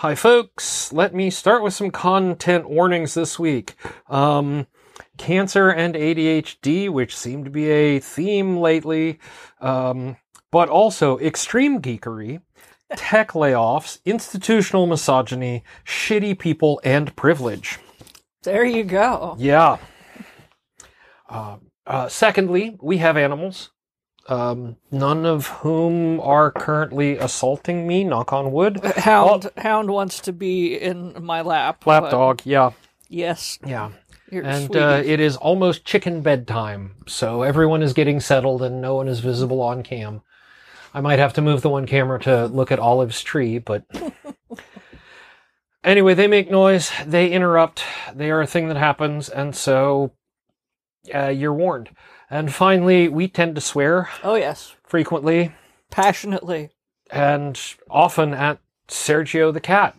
Hi folks, let me start with some content warnings this week. Cancer and ADHD, which seem to be a theme lately, but also extreme geekery, tech layoffs, institutional misogyny, shitty people, and privilege. There you go. Yeah. Secondly, we have animals, none of whom are currently assaulting me, knock on wood. Hound wants to be in my lap. Lapdog, yeah. Yes. Yeah. And it is almost chicken bedtime, so everyone is getting settled and no one is visible on cam. I might have to move the one camera to look at Olive's tree, but... Anyway, they make noise, they interrupt, they are a thing that happens, and so... you're warned. And finally, we tend to swear. Oh, yes. Frequently. Passionately. And often at Sergio the cat.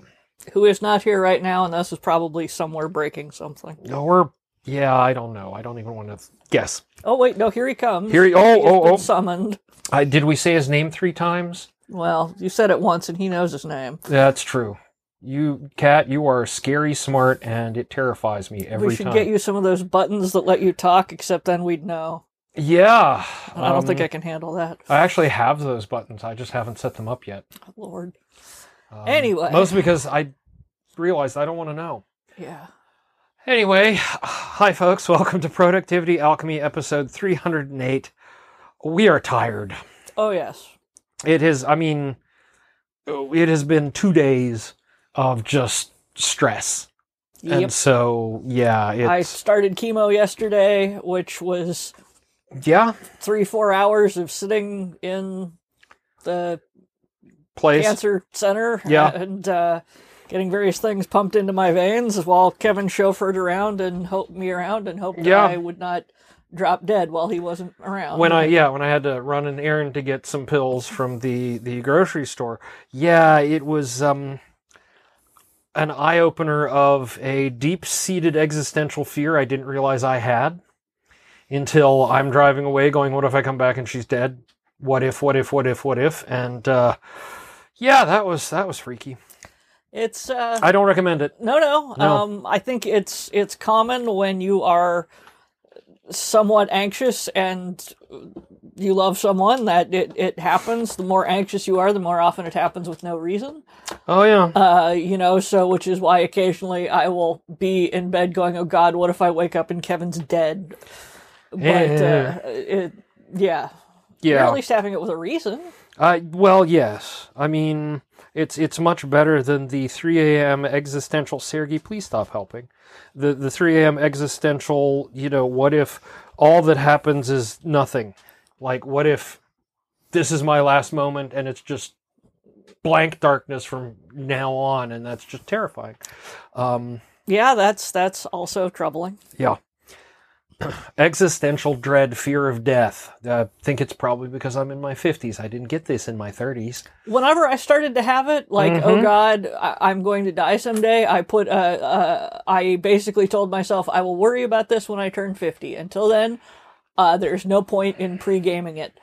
Who is not here right now, and thus is probably somewhere breaking something. Or, yeah, I don't know. I don't even want to guess. Oh, wait, no, here he comes. He's been summoned. Did we say his name 3 times? Well, you said it once, and he knows his name. That's true. You, Cat, you are scary smart, and it terrifies me every time. We should get you some of those buttons that let you talk, except then we'd know. Yeah. And I don't think I can handle that. I actually have those buttons. I just haven't set them up yet. Lord. Anyway. Mostly because I realized I don't want to know. Yeah. Anyway, hi, folks. Welcome to Productivity Alchemy, episode 308. We are tired. Oh, yes. It has been 2 days... of just stress. Yep. And so, yeah. I started chemo yesterday, which was 3-4 hours of sitting in the cancer center and getting various things pumped into my veins while Kevin chauffeured around and helped me around and hoped that I would not drop dead while he wasn't around. When I had to run an errand to get some pills from the grocery store. Yeah, it was... an eye-opener of a deep-seated existential fear I didn't realize I had until I'm driving away going, what if I come back and she's dead? What if, what if, what if, what if? And, that was freaky. It's, I don't recommend it. No. I think it's common when you are somewhat anxious and you love someone that it happens. The more anxious you are, the more often it happens with no reason. Oh, yeah. So which is why occasionally I will be in bed going, oh, God, what if I wake up and Kevin's dead? But, You're at least having it with a reason. Well, yes. I mean, it's much better than the 3 a.m. existential, Sergey, please stop helping. The 3 a.m. existential, what if all that happens is nothing? Like, what if this is my last moment and it's just blank darkness from now on, and that's just terrifying. That's also troubling. Yeah. Existential dread, fear of death. I think it's probably because I'm in my 50s. I didn't get this in my 30s. Whenever I started to have it, oh God, I'm going to die someday, I basically told myself, I will worry about this when I turn 50. Until then... there's no point in pre-gaming it.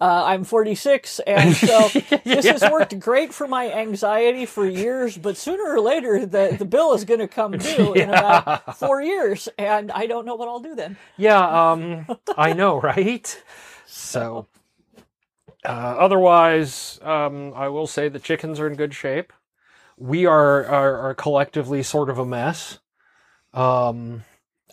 I'm 46, and so this has worked great for my anxiety for years, but sooner or later the bill is going to come due in about 4 years, and I don't know what I'll do then. Yeah, I know, right? So, otherwise, I will say the chickens are in good shape. We are collectively sort of a mess.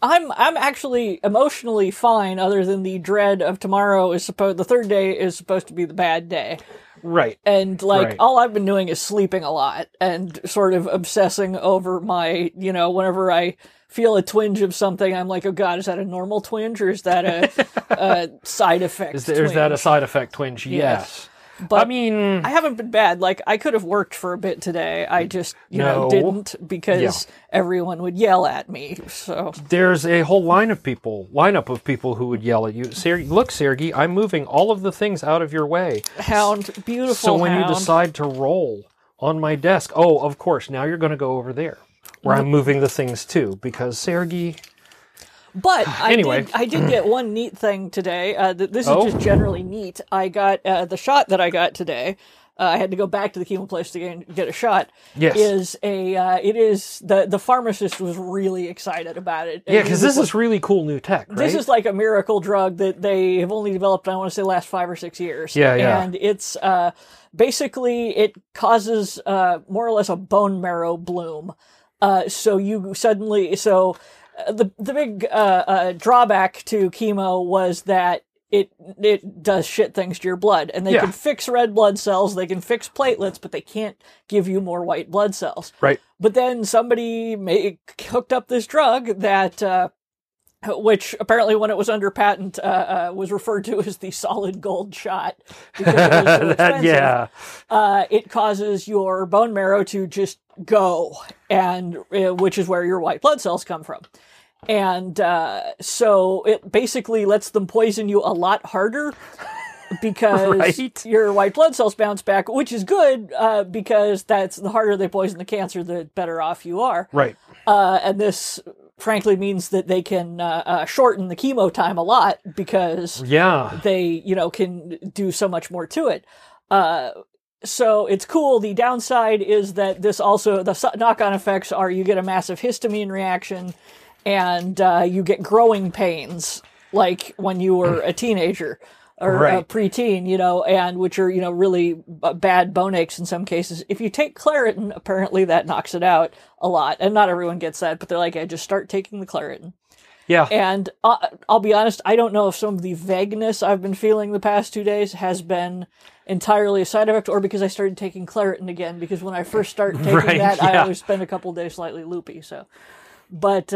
I'm actually emotionally fine, other than the dread of tomorrow the third day is supposed to be the bad day. Right. And all I've been doing is sleeping a lot and sort of obsessing over my, whenever I feel a twinge of something, I'm like, oh God, is that a normal twinge or is that a side effect twinge? Is that a side effect twinge? Yes. But I haven't been bad. I could have worked for a bit today. I just, didn't because everyone would yell at me. So there's a whole lineup of people who would yell at you. Look, Sergey, I'm moving all of the things out of your way. Hound, beautiful. So when you decide to roll on my desk, oh, of course, now you're going to go over there where I'm moving the things to because Sergey. But anyway. I did get one neat thing today. This is just generally neat. I got the shot that I got today I had to go back to the chemo place to get a shot. Yes. Is a it is the pharmacist was really excited about it. Yeah, because this is really cool new tech. Right? This is like a miracle drug that they have only developed, I want to say, last 5 or 6 years. Yeah, yeah. And it's basically it causes more or less a bone marrow bloom. The big drawback to chemo was that it does shit things to your blood, and they can fix red blood cells, they can fix platelets, but they can't give you more white blood cells. Right. But then somebody hooked up this drug that, which apparently when it was under patent was referred to as the solid gold shot because it was so expensive. Yeah. It causes your bone marrow to just go, and which is where your white blood cells come from. And so it basically lets them poison you a lot harder because right? your white blood cells bounce back, which is good because that's the harder they poison the cancer, the better off you are. Right. And this frankly means that they can shorten the chemo time a lot because they can do so much more to it. So it's cool. The downside is that this also, the knock-on effects are you get a massive histamine reaction and you get growing pains like when you were a teenager or a preteen, and which are, really bad bone aches in some cases. If you take Claritin, apparently that knocks it out a lot. And not everyone gets that, but they're like, I just start taking the Claritin. Yeah. And I'll be honest, I don't know if some of the vagueness I've been feeling the past 2 days has been entirely a side effect or because I started taking Claritin again, because when I first start taking that, I always spend a couple days slightly loopy. So, but,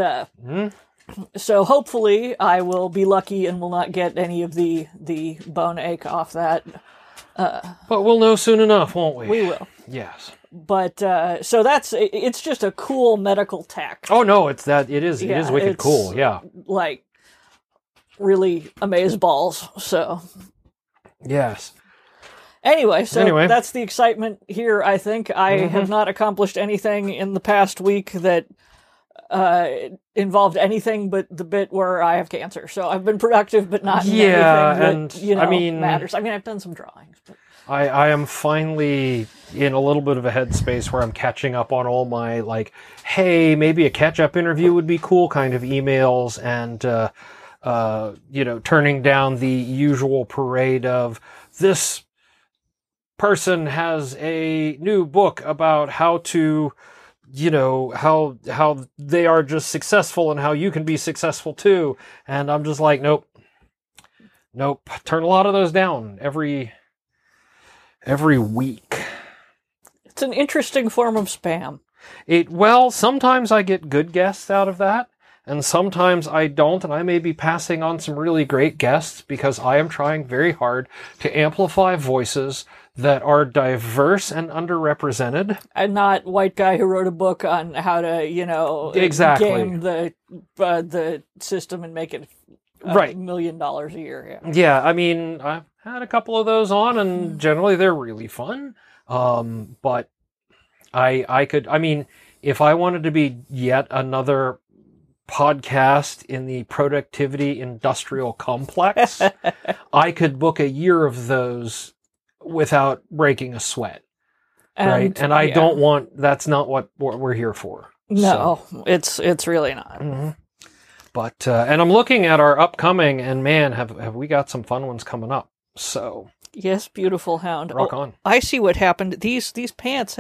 so hopefully I will be lucky and will not get any of the bone ache off that. But we'll know soon enough, won't we? We will. Yes. But so it's just a cool medical tech. Oh no, it is wicked cool. Yeah. Like really amazeballs. So. Yes. Anyway, that's the excitement here. I think I have not accomplished anything in the past week that involved anything but the bit where I have cancer. So I've been productive, but not in anything that, matters. I mean, I've done some drawings, but I am finally in a little bit of a headspace where I'm catching up on all my, like, hey, maybe a catch-up interview would be cool kind of emails and, turning down the usual parade of this person has a new book about how to, how they are just successful and how you can be successful too. And I'm just like, nope. Turn a lot of those down every week. It's an interesting form of spam. Well, sometimes I get good guests out of that, and sometimes I don't, and I may be passing on some really great guests because I am trying very hard to amplify voices that are diverse and underrepresented. And not white guy who wrote a book on how to, game the system and make it $1 million a year. Yeah. I've had a couple of those on, and generally they're really fun. But I could, if I wanted to be yet another podcast in the productivity industrial complex, I could book a year of those without breaking a sweat. And I don't want, that's not what we're here for. No, so. It's really not. Mm-hmm. But, and I'm looking at our upcoming, and man, have we got some fun ones coming up. So. Yes, beautiful hound. Rock on. I see what happened. These pants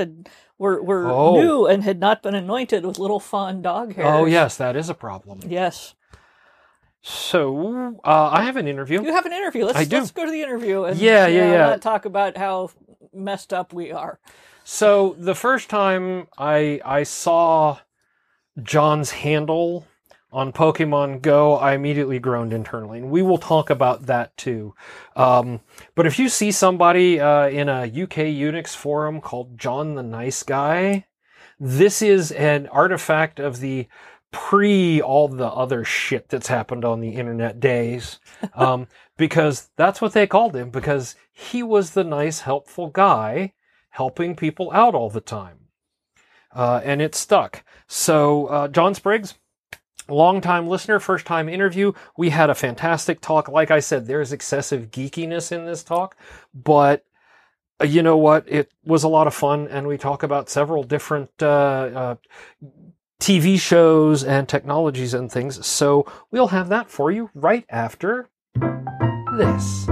were new and had not been anointed with little fawn dog hairs. Oh, yes, that is a problem. Yes. So, I have an interview. You have an interview. Let's go to the interview and not talk about how messed up we are. So, the first time I saw John's handle on Pokemon Go, I immediately groaned internally, and we will talk about that too. But if you see somebody in a UK Unix forum called John the Nice Guy, this is an artifact of the all the other shit that's happened on the internet days, because that's what they called him, because he was the nice, helpful guy helping people out all the time. And it stuck. So Jon Spriggs, long-time listener, first-time interview. We had a fantastic talk. Like I said, there's excessive geekiness in this talk, but you know what? It was a lot of fun, and we talk about several different TV shows and technologies and things. So we'll have that for you right after this.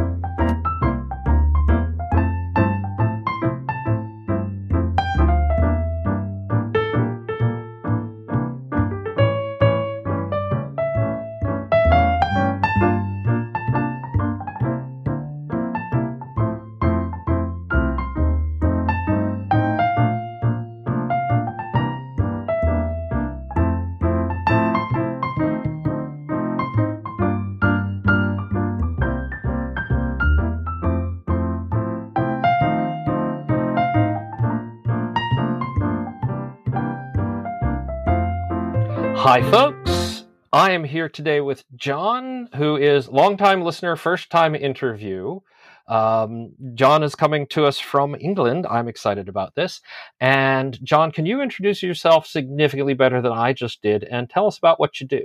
Hi, folks. I am here today with Jon, who is longtime listener, first-time interview. Jon is coming to us from England. I'm excited about this. And Jon, can you introduce yourself significantly better than I just did and tell us about what you do?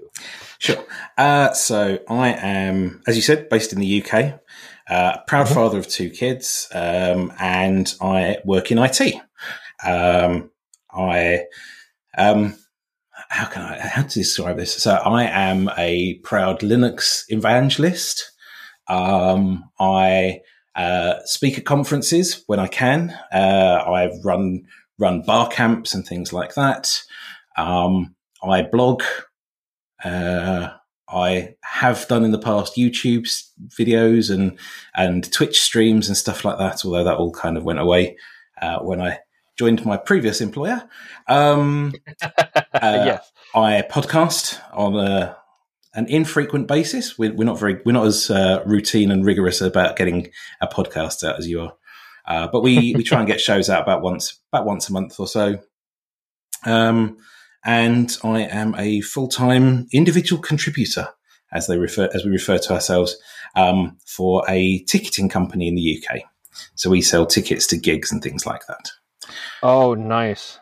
Sure. So I am, as you said, based in the UK, proud father of two kids, and I work in IT. How to describe this? So I am a proud Linux evangelist. I speak at conferences when I can. I've run bar camps and things like that. I blog. I have done in the past YouTube videos and Twitch streams and stuff like that, although that all kind of went away when I joined my previous employer. Yes. I podcast on an infrequent basis. We're not as routine and rigorous about getting a podcast out as you are, but we try and get shows out about once a month or so. And I am a full-time individual contributor, as we refer to ourselves, for a ticketing company in the UK. So we sell tickets to gigs and things like that. Oh, nice.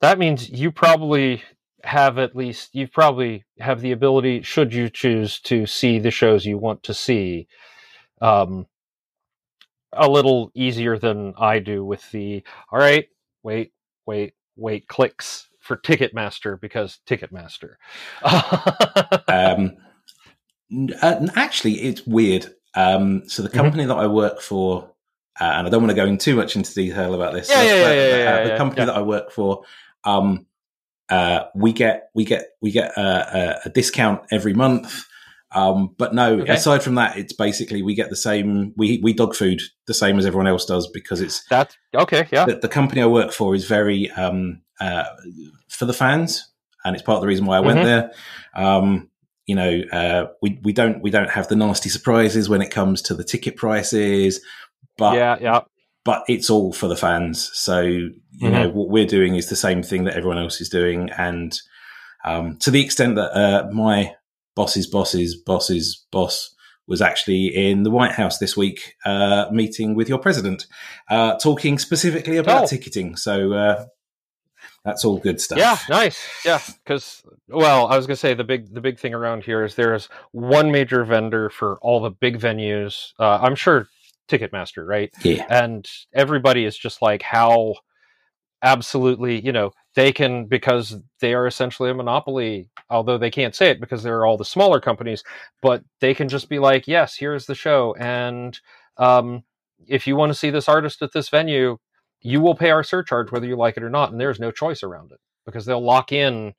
That means you probably have the ability, should you choose, to see the shows you want to see a little easier than I do with the, all right, wait clicks for Ticketmaster because Ticketmaster. Actually, it's weird. So the company that I work for, and I don't want to go in too much into detail about this. The company that I work for, we get a discount every month. Aside from that, it's basically we get the same. We dog food the same as everyone else does because it's that's okay. Yeah, the company I work for is very for the fans, and it's part of the reason why I went there. We don't have the nasty surprises when it comes to the ticket prices. But it's all for the fans. So, you know, what we're doing is the same thing that everyone else is doing. And to the extent that my boss's boss's boss's boss was actually in the White House this week, meeting with your president, talking specifically about ticketing. So that's all good stuff. Yeah, nice. Yeah, because, I was going to say the big thing around here is there is one major vendor for all the big venues. I'm sure Ticketmaster, right? Yeah. And everybody is just like how absolutely, they can, because they are essentially a monopoly, although they can't say it because there are all the smaller companies, but they can just be like, yes, here's the show. And if you want to see this artist at this venue, you will pay our surcharge whether you like it or not. And there's no choice around it because they'll lock in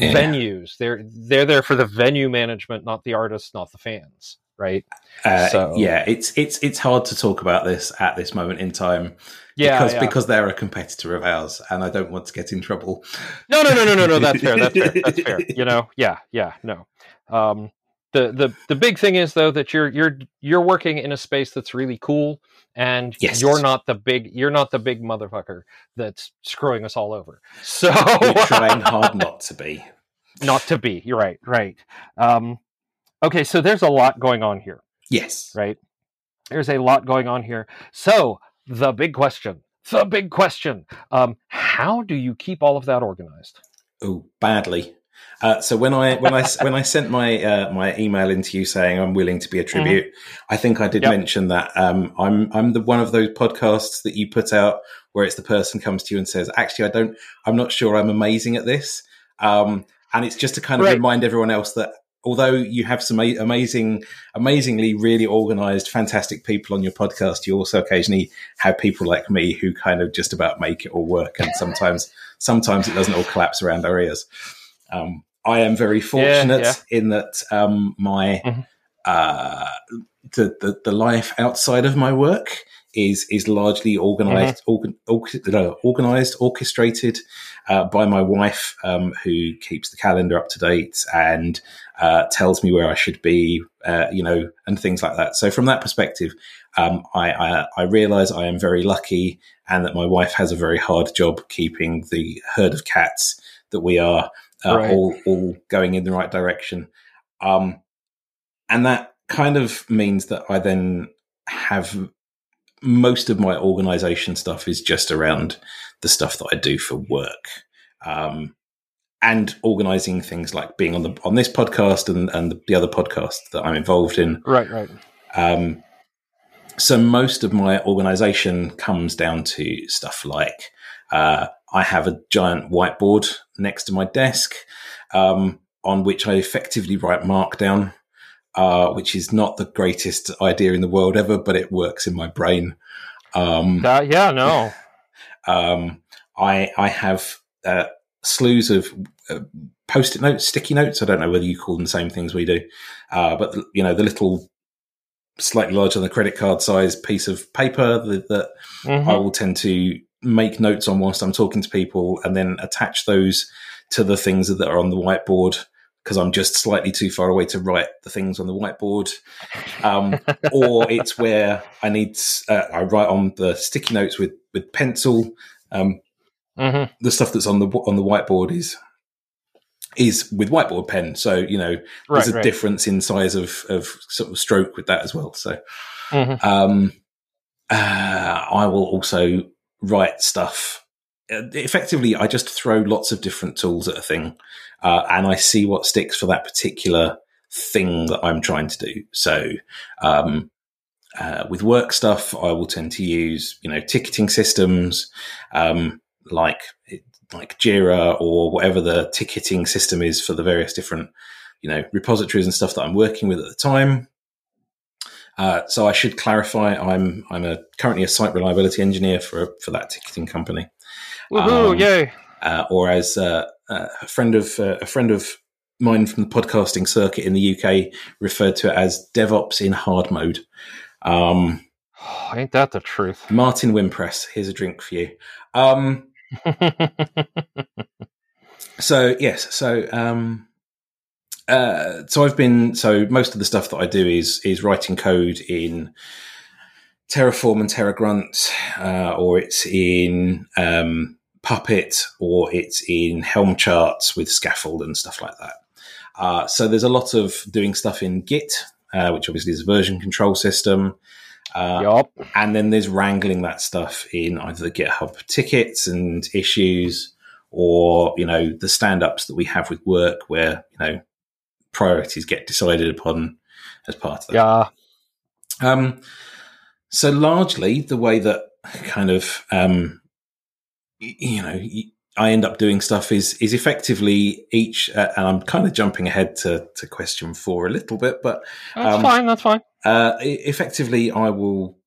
venues. They're there for the venue management, not the artists, not the fans. Right. It's hard to talk about this at this moment in time. Because they're a competitor of ours, and I don't want to get in trouble. No. That's fair. No. The big thing is though that you're working in a space that's really cool, and you're not the big motherfucker that's screwing us all over. So we're trying hard not to be. Not to be. You're right. Right. Okay, so there's a lot going on here. Yes. Right? There's a lot going on here. So, the big question. How do you keep all of that organized? Oh, badly. So when I sent my my email into you saying I'm willing to be a tribute, I think I did mention that I'm the one of those podcasts that you put out where it's the person comes to you and says, actually, I'm not sure I'm amazing at this, and it's just to kind of remind everyone else that although you have some amazingly really organized, fantastic people on your podcast, you also occasionally have people like me who kind of just about make it all work, and sometimes it doesn't all collapse around our ears. I am very fortunate in that my the life outside of my work is largely organized, organized, orchestrated by my wife, who keeps the calendar up to date and tells me where I should be, and things like that. So from that perspective, I realize I am very lucky, and that my wife has a very hard job keeping the herd of cats that we are all going in the right direction. And that kind of means that I then have most of my organization stuff is just around the stuff that I do for work, and organizing things like being on this podcast and the other podcast that I'm involved in. Right. So most of my organization comes down to stuff like, I have a giant whiteboard next to my desk, on which I effectively write Markdown, which is not the greatest idea in the world ever, but it works in my brain. I have slews of post-it notes, sticky notes. I don't know whether you call them the same things we do, but the little slightly larger than a credit card size piece of paper that I will tend to make notes on whilst I'm talking to people, and then attach those to the things that are on the whiteboard, because I'm just slightly too far away to write the things on the whiteboard. Or it's where I need, I write on the sticky notes with pencil. The stuff that's on the whiteboard is with whiteboard pen. So, there's a difference in size of sort of stroke with that as well. So I will also write stuff. Effectively, I just throw lots of different tools at a thing, and I see what sticks for that particular thing that I'm trying to do. So with work stuff, I will tend to use, ticketing systems like Jira or whatever the ticketing system is for the various different, repositories and stuff that I'm working with at the time. So I should clarify, I'm currently a site reliability engineer for that ticketing company. Woohoo! Yay! Or as a friend of mine from the podcasting circuit in the UK referred to it as DevOps in hard mode. Ain't that the truth? Martin Wimpress, here's a drink for you. So most of the stuff that I do is writing code in Terraform and Terragrunt, or it's in Puppet, or it's in Helm charts with scaffold and stuff like that. So there's a lot of doing stuff in Git, which obviously is a version control system. And then there's wrangling that stuff in either the GitHub tickets and issues, or, the stand-ups that we have with work where, priorities get decided upon as part of that. Yeah. So largely the way that kind of, I end up doing stuff is effectively each, and I'm kind of jumping ahead to question 4 a little bit, but that's fine. Effectively I will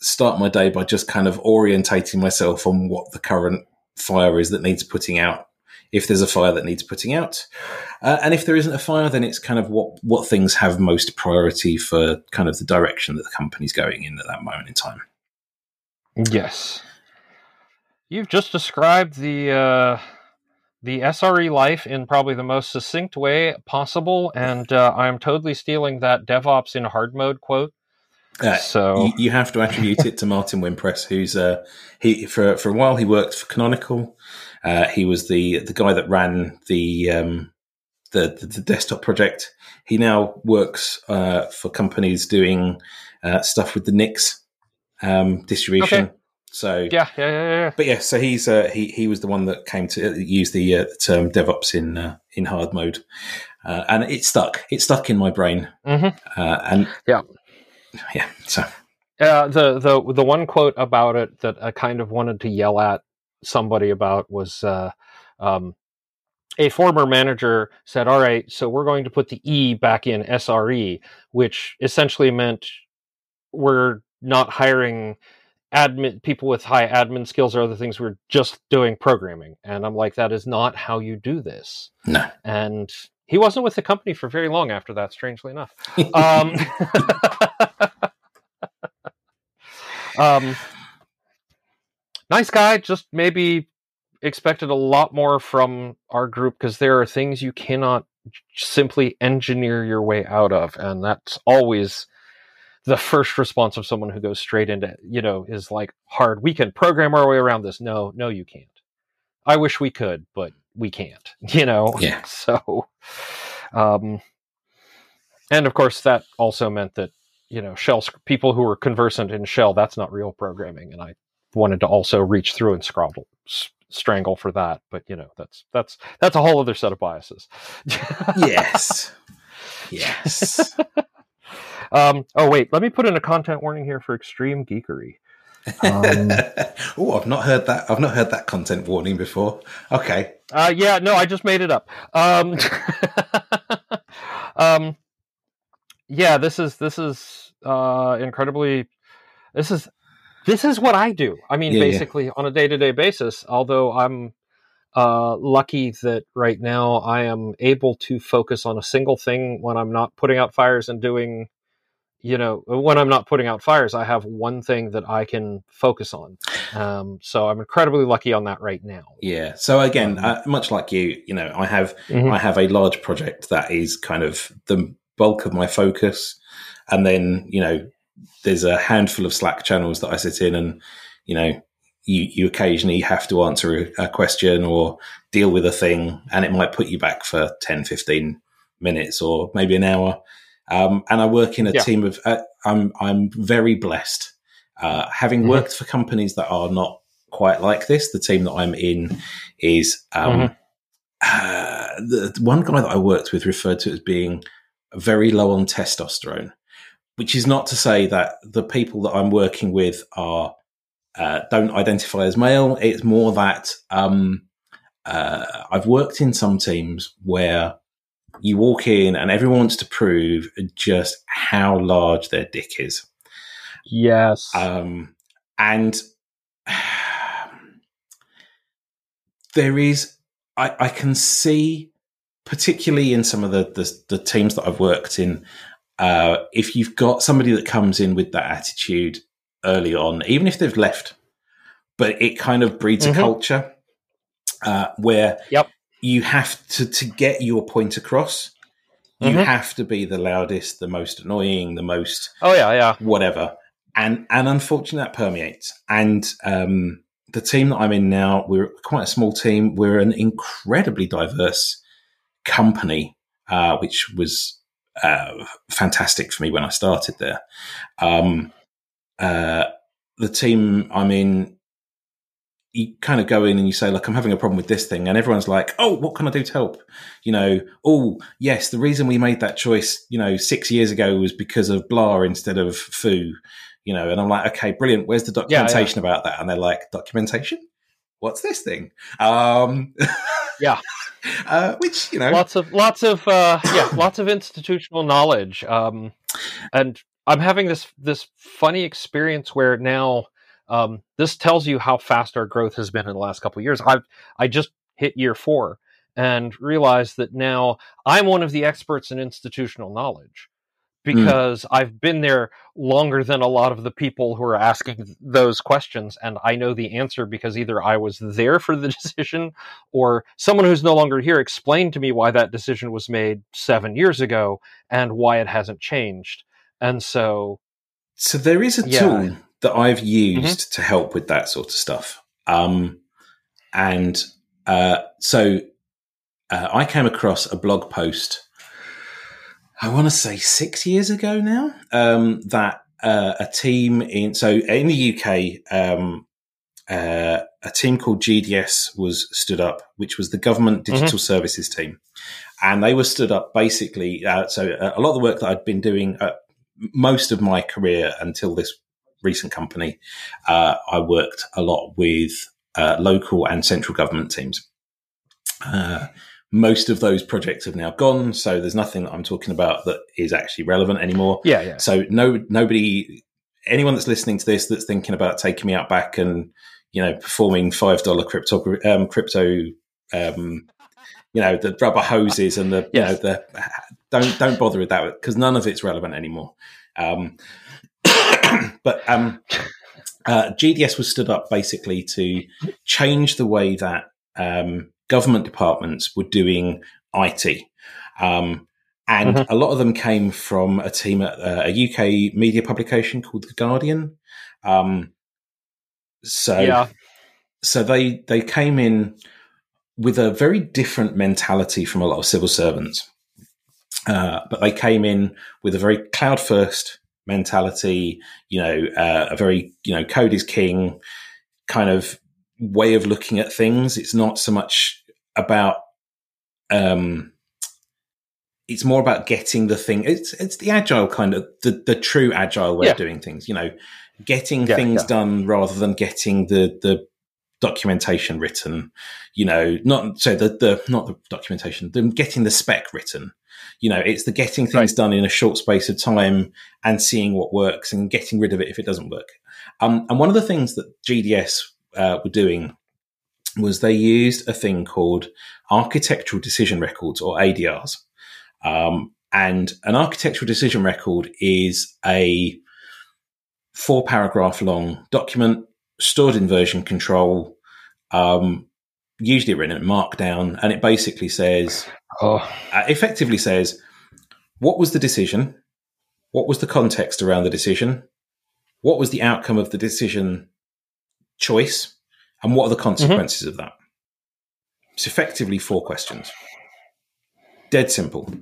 start my day by just kind of orientating myself on what the current fire is that needs putting out. If there's a fire that needs putting out, and if there isn't a fire, then it's kind of what things have most priority for kind of the direction that the company's going in at that moment in time. Yes. You've just described the SRE life in probably the most succinct way possible, and I'm totally stealing that DevOps in hard mode quote. So you have to attribute it to Martin Wimpress, who's for a while he worked for Canonical. He was the guy that ran the desktop project. He now works for companies doing stuff with the Nix distribution. Okay. So yeah. But yeah, so he's he was the one that came to use the term DevOps in in hard mode, and it stuck. It stuck in my brain. Mm-hmm. And yeah. So the one quote about it that I kind of wanted to yell at somebody about was a former manager said, "All right, so we're going to put the E back in SRE," which essentially meant we're not hiring admin people with high admin skills or other things. We're just doing programming. And I'm like, that is not how you do this. No. And he wasn't with the company for very long after that, strangely enough. Nice guy, just maybe expected a lot more from our group, because there are things you cannot simply engineer your way out of. And that's always the first response of someone who goes straight into, you know, is like, hard, we can program our way around this. No, you can't. I wish we could, but we can't, you know? Yeah. So, and of course that also meant that, you know, shell, people who are conversant in shell, that's not real programming. And I wanted to also reach through and strangle for that. But you know, that's a whole other set of biases. Yes. Yes. Oh, wait, let me put in a content warning here for extreme geekery. Oh, I've not heard that. I've not heard that content warning before. Okay. Yeah, no, I just made it up. Yeah, this is incredibly, this is what I do. I mean, basically on a day-to-day basis, although I'm lucky that right now I am able to focus on a single thing when I'm not putting out fires and doing, you know, when I'm not putting out fires, I have one thing that I can focus on. So I'm incredibly lucky on that right now. Yeah. So again, much like you, you know, I have, I have a large project that is kind of the bulk of my focus. And then, you know, there's a handful of Slack channels that I sit in and, you know, you occasionally have to answer a question or deal with a thing, and it might put you back for 10, 15 minutes or maybe an hour. And I work in a team of, I'm very blessed. Having worked for companies that are not quite like this, the team that I'm in is, the one guy that I worked with referred to as being very low on testosterone, which is not to say that the people that I'm working with are, don't identify as male. It's more that, I've worked in some teams where you walk in and everyone wants to prove just how large their dick is. Yes. And there is, I can see, particularly in some of the teams that I've worked in, if you've got somebody that comes in with that attitude early on, even if they've left, but it kind of breeds a culture where you have to get your point across, you have to be the loudest, the most annoying, the most whatever, and unfortunately that permeates. And the team that I'm in now, we're quite a small team, we're an incredibly diverse company, which was fantastic for me when I started there. The team I'm in, you kind of go in and you say, like, I'm having a problem with this thing. And everyone's like, oh, what can I do to help? You know, oh, yes, the reason we made that choice, you know, 6 years ago was because of blah instead of foo, you know. And I'm like, okay, brilliant. Where's the documentation about that? And they're like, documentation? What's this thing? Yeah. Which, you know. Lots of institutional knowledge. And I'm having this funny experience where now this tells you how fast our growth has been in the last couple of years. I just hit year 4 and realized that now I'm one of the experts in institutional knowledge, because I've been there longer than a lot of the people who are asking those questions. And I know the answer because either I was there for the decision, or someone who's no longer here explained to me why that decision was made 7 years ago and why it hasn't changed. And so there is a tool that I've used to help with that sort of stuff. So I came across a blog post, I want to say 6 years ago now, that a team in the UK, a team called GDS was stood up, which was the Government Digital Services team. And they were stood up basically, so a lot of the work that I'd been doing most of my career until this recent company, I worked a lot with local and central government teams. Most of those projects have now gone, so there's nothing that I'm talking about that is actually relevant anymore. Yeah. So nobody, anyone that's listening to this that's thinking about taking me out back and, you know, performing $5 crypto, you know, the rubber hoses and the, you know, the don't bother with that because none of it's relevant anymore. But GDS was stood up basically to change the way that government departments were doing IT. And a lot of them came from a team at a UK media publication called The Guardian. So they came in with a very different mentality from a lot of civil servants. But they came in with a very cloud-first mentality, you know, a very, you know, code is king kind of way of looking at things. It's not so much about it's more about getting the thing. It's the agile kind of the true agile way of doing things, you know, getting things done rather than getting the documentation written, you know, getting the spec written, you know, it's the getting things done in a short space of time and seeing what works and getting rid of it if it doesn't work. And one of the things that GDS were doing was they used a thing called architectural decision records, or ADRs. And an architectural decision record is a 4-paragraph long document stored in version control, usually written in Markdown, and it basically says, effectively says, what was the decision? What was the context around the decision? What was the outcome of the decision choice? And what are the consequences of that? It's effectively 4 questions. Dead simple.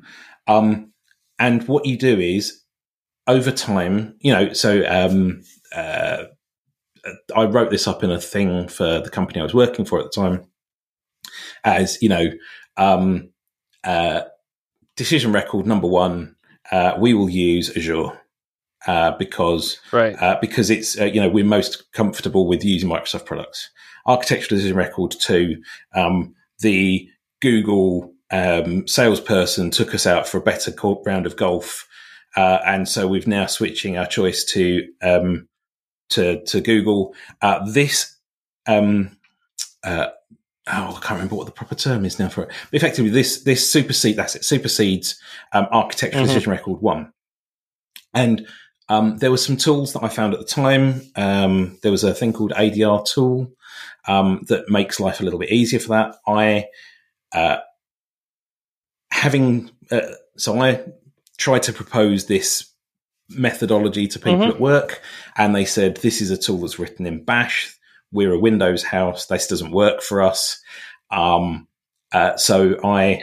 And what you do is, over time, you know, so I wrote this up in a thing for the company I was working for at the time as, you know, decision record number 1, we will use Azure because it's, you know, we're most comfortable with using Microsoft products. Architectural decision record 2, the Google salesperson took us out for a better round of golf. And so we've now switching our choice to Google. I can't remember what the proper term is now for it. But effectively, this supersedes architectural decision record 1. And there were some tools that I found at the time. There was a thing called ADR tool that makes life a little bit easier for that. I tried to propose this methodology to people at work, and they said, this is a tool that's written in Bash. We're a Windows house. This doesn't work for us. So I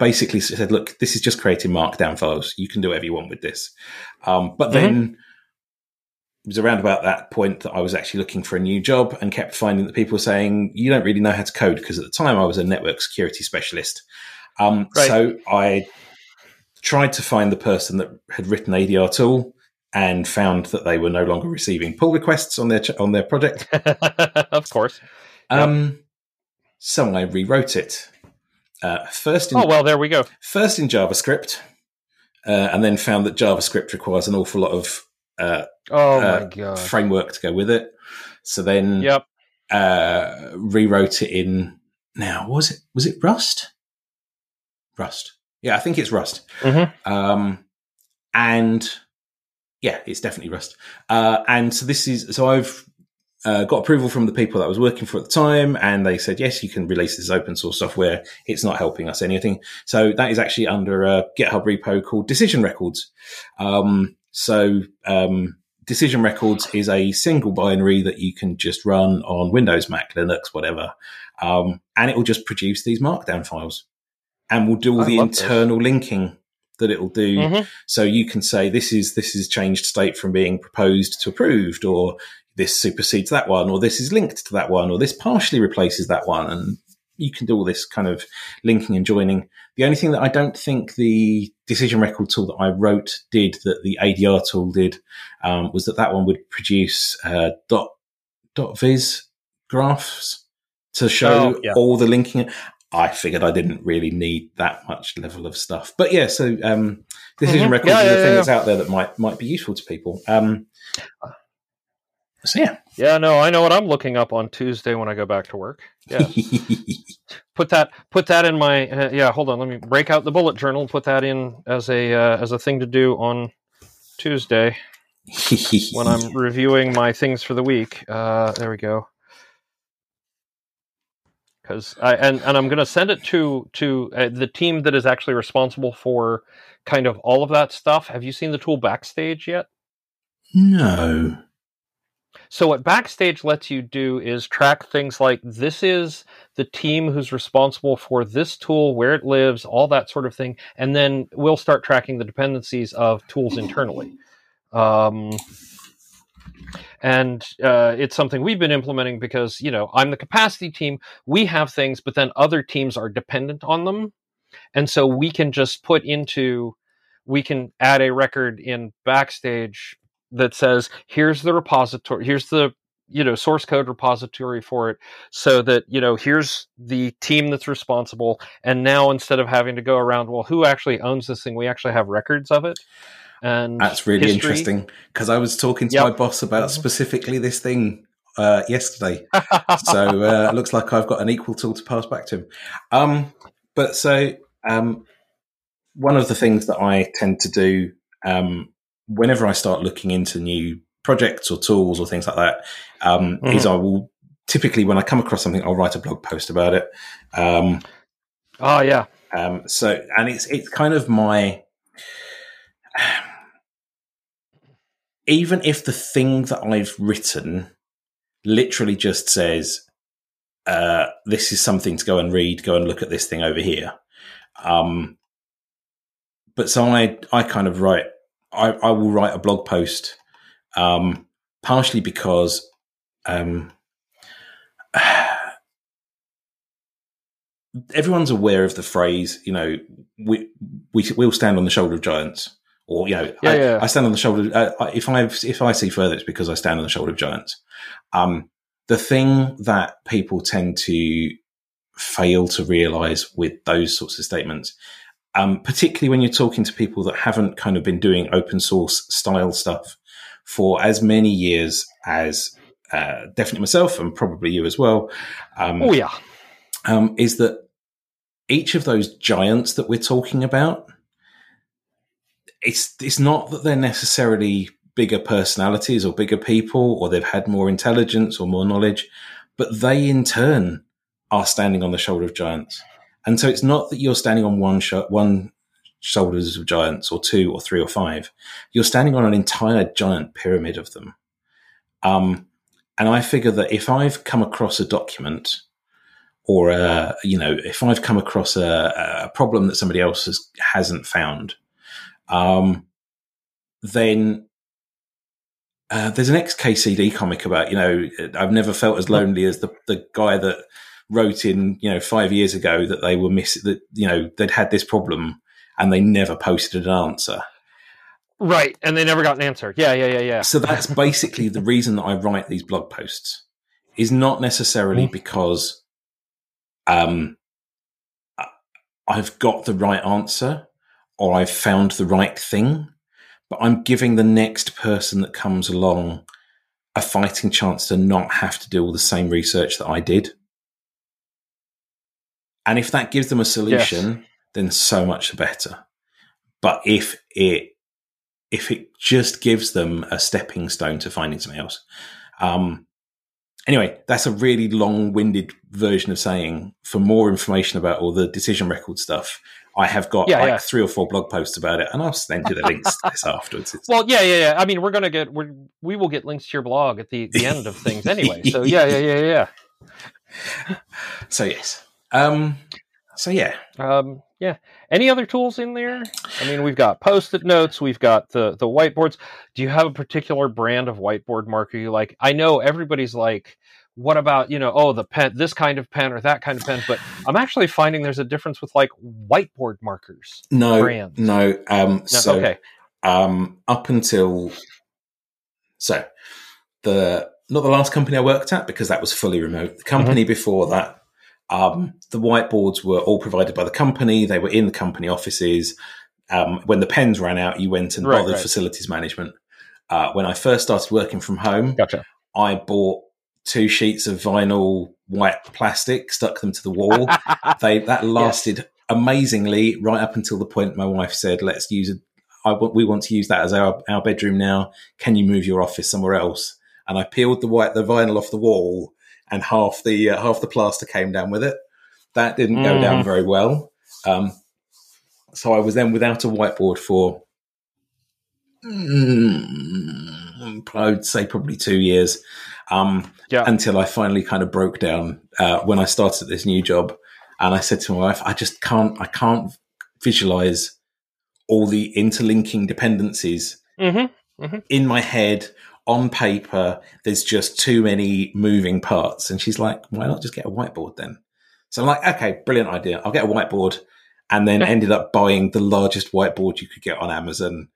basically said, look, this is just creating Markdown files. You can do whatever you want with this. But then it was around about that point that I was actually looking for a new job and kept finding that people were saying, you don't really know how to code, because at the time I was a network security specialist. So I tried to find the person that had written ADR tool and found that they were no longer receiving pull requests on their project. Of course. So I rewrote it. First in JavaScript, and then found that JavaScript requires an awful lot of framework to go with it. So then rewrote it in, now, was it Rust? Yeah, I think it's Rust. It's definitely Rust. So I've got approval from the people that I was working for at the time, and they said, yes, you can release this open source software. It's not helping us anything. So that is actually under a GitHub repo called Decision Records. Decision Records is a single binary that you can just run on Windows, Mac, Linux, whatever. And it will just produce these Markdown files. And we'll do all the internal linking that it'll do. So you can say, this is changed state from being proposed to approved, or this supersedes that one, or this is linked to that one, or this partially replaces that one. And you can do all this kind of linking and joining. The only thing that I don't think the decision record tool that I wrote did that the ADR tool did was that one would produce .viz graphs to show all the linking. I figured I didn't really need that much level of stuff. But yeah, so decision records are the thing that's out there that might be useful to people. Yeah, no, I know what I'm looking up on Tuesday when I go back to work. Yeah. put that in my hold on, let me break out the bullet journal and put that in as a thing to do on Tuesday when I'm reviewing my things for the week. There we go. Because and I'm going to send it to the team that is actually responsible for kind of all of that stuff. Have you seen the tool Backstage yet? No. So what Backstage lets you do is track things like this is the team who's responsible for this tool, where it lives, all that sort of thing. And then we'll start tracking the dependencies of tools internally. And it's something we've been implementing because, you know, I'm the capacity team. We have things, but then other teams are dependent on them. And so we can just we can add a record in Backstage that says, here's the repository, here's the, you know, source code repository for it, so that, you know, here's the team that's responsible. And now instead of having to go around, well, who actually owns this thing? We actually have records of it. And that's really interesting, because I was talking to my boss about specifically this thing yesterday. So it looks like I've got an equal tool to pass back to him. But one of the things that I tend to do whenever I start looking into new projects or tools or things like that, is I will typically, when I come across something, I'll write a blog post about it. So, and it's kind of my, even if the thing that I've written literally just says, this is something to go and read, go and look at this thing over here. I will write a blog post, partially because everyone's aware of the phrase, you know, we'll stand on the shoulder of giants, or, you know, I stand on the shoulder. If I see further, it's because I stand on the shoulder of giants. The thing that people tend to fail to realize with those sorts of statements, particularly when you're talking to people that haven't kind of been doing open source style stuff for as many years as definitely myself and probably you as well, is that each of those giants that we're talking about, it's not that they're necessarily bigger personalities or bigger people, or they've had more intelligence or more knowledge, but they in turn are standing on the shoulder of giants. And so it's not that you're standing on one shoulders of giants, or two or three or five. You're standing on an entire giant pyramid of them. And I figure that if I've come across a document, or if I've come across a problem that somebody else hasn't found, then there's an ex-KCD comic about, you know, I've never felt as lonely as the guy that wrote in, you know, 5 years ago that they were missing, that, you know, they'd had this problem and they never posted an answer. Right. And they never got an answer. Yeah. So that's basically the reason that I write these blog posts, is not necessarily because I've got the right answer or I've found the right thing, but I'm giving the next person that comes along a fighting chance to not have to do all the same research that I did. And if that gives them a solution, then so much the better. But if it just gives them a stepping stone to finding something else. Anyway, that's a really long-winded version of saying, for more information about all the decision record stuff, I have got 3 or 4 blog posts about it, and I'll send you the links to this afterwards. Well, I mean, we will get links to your blog at the end of things anyway. So So yes. Yeah. Any other tools in there? I mean, we've got Post-it notes. We've got the whiteboards. Do you have a particular brand of whiteboard marker you like? I know everybody's like, what about, you know, oh, the pen, this kind of pen or that kind of pen. But I'm actually finding there's a difference with like whiteboard markers. No, brands. No. So okay. Up until, so the, not the last company I worked at because that was fully remote. The company before that, the whiteboards were all provided by the company. They were in the company offices. When the pens ran out, you went and bothered facilities management. When I first started working from home, I bought 2 sheets of vinyl white plastic, stuck them to the wall. That lasted amazingly right up until the point my wife said, "Let's use it. We want to use that as our bedroom now. Can you move your office somewhere else?" And I peeled the vinyl off the wall, and half the plaster came down with it. That didn't go down very well. So I was then without a whiteboard for, I would say probably 2 years, until I finally kind of broke down when I started this new job. And I said to my wife, I can't visualize all the interlinking dependencies in my head. On paper, there's just too many moving parts. And she's like, why not just get a whiteboard then? So I'm like, okay, brilliant idea. I'll get a whiteboard. And then ended up buying the largest whiteboard you could get on Amazon.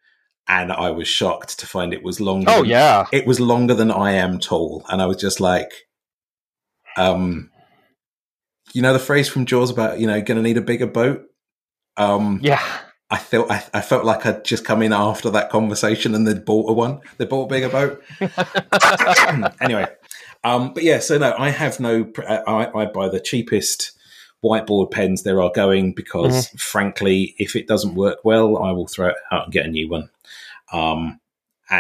And I was shocked to find it was longer. Oh, yeah. It was longer than I am tall. And I was just like, you know, the phrase from Jaws about, you know, going to need a bigger boat. I felt like I'd just come in after that conversation and they'd bought one. They bought a bigger boat. Anyway, but yeah, so no, I have no. I buy the cheapest whiteboard pens there are going because, frankly, if it doesn't work well, I will throw it out and get a new one. And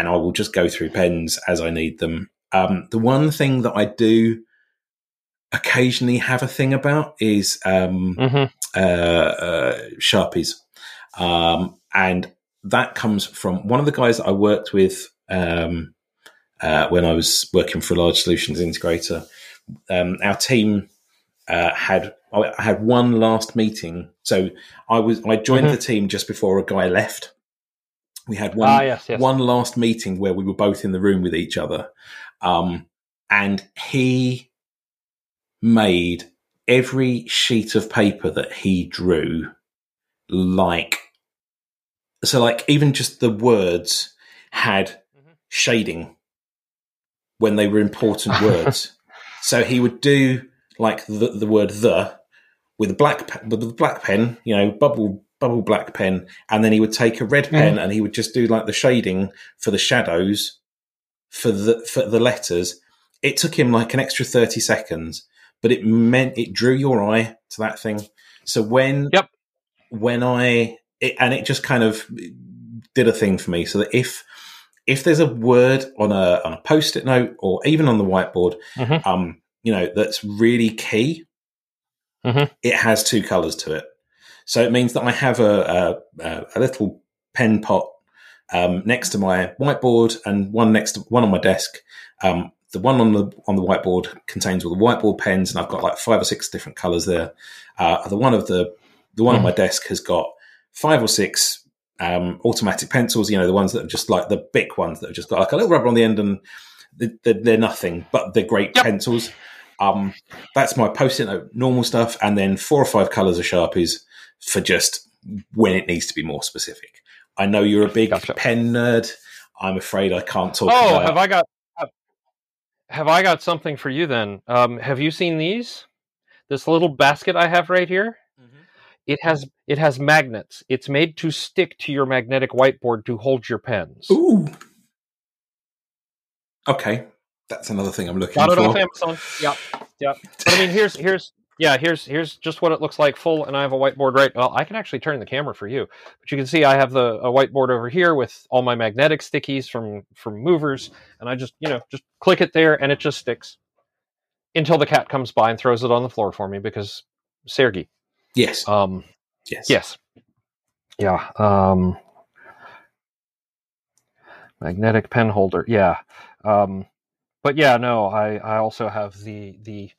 I will just go through pens as I need them. The one thing that I do occasionally have a thing about is Sharpies. And that comes from one of the guys that I worked with when I was working for a large solutions integrator. Our team had one last meeting. So I joined the team just before a guy left. We had one last meeting where we were both in the room with each other. And he made every sheet of paper that he drew like even just the words had shading when they were important words. So he would do like the word "the" with a black pen, you know, bubble black pen, and then he would take a red pen and he would just do like the shading for the shadows for the letters. It took him like an extra 30 seconds, but it meant it drew your eye to that thing. So it just kind of did a thing for me, so that if there's a word on a Post-it note or even on the whiteboard, you know, that's really key, it has 2 colors to it. So it means that I have a little pen pot next to my whiteboard and one on my desk. The one on the whiteboard contains all the whiteboard pens, and I've got like 5 or 6 different colors there. The one on my desk has got 5 or 6 automatic pencils, you know, the ones that are just like the big ones that have just got like a little rubber on the end, and they're nothing, but they're great pencils. That's my Post-it note, normal stuff, and then 4 or 5 colors of Sharpies for just when it needs to be more specific. I know you're a big pen nerd. I'm afraid I can't talk about it. Have I got something for you then? Have you seen these? This little basket I have right here? It has magnets. It's made to stick to your magnetic whiteboard to hold your pens. Ooh. Okay, that's another thing I'm looking for. Got it off Amazon. Yeah. But I mean, here's just what it looks like full. And I have a whiteboard well, I can actually turn the camera for you, but you can see I have a whiteboard over here with all my magnetic stickies from movers, and I just click it there, and it just sticks until the cat comes by and throws it on the floor for me because Sergey. Yes. Yes. Yeah. Magnetic pen holder. Yeah. But yeah, no, I also have the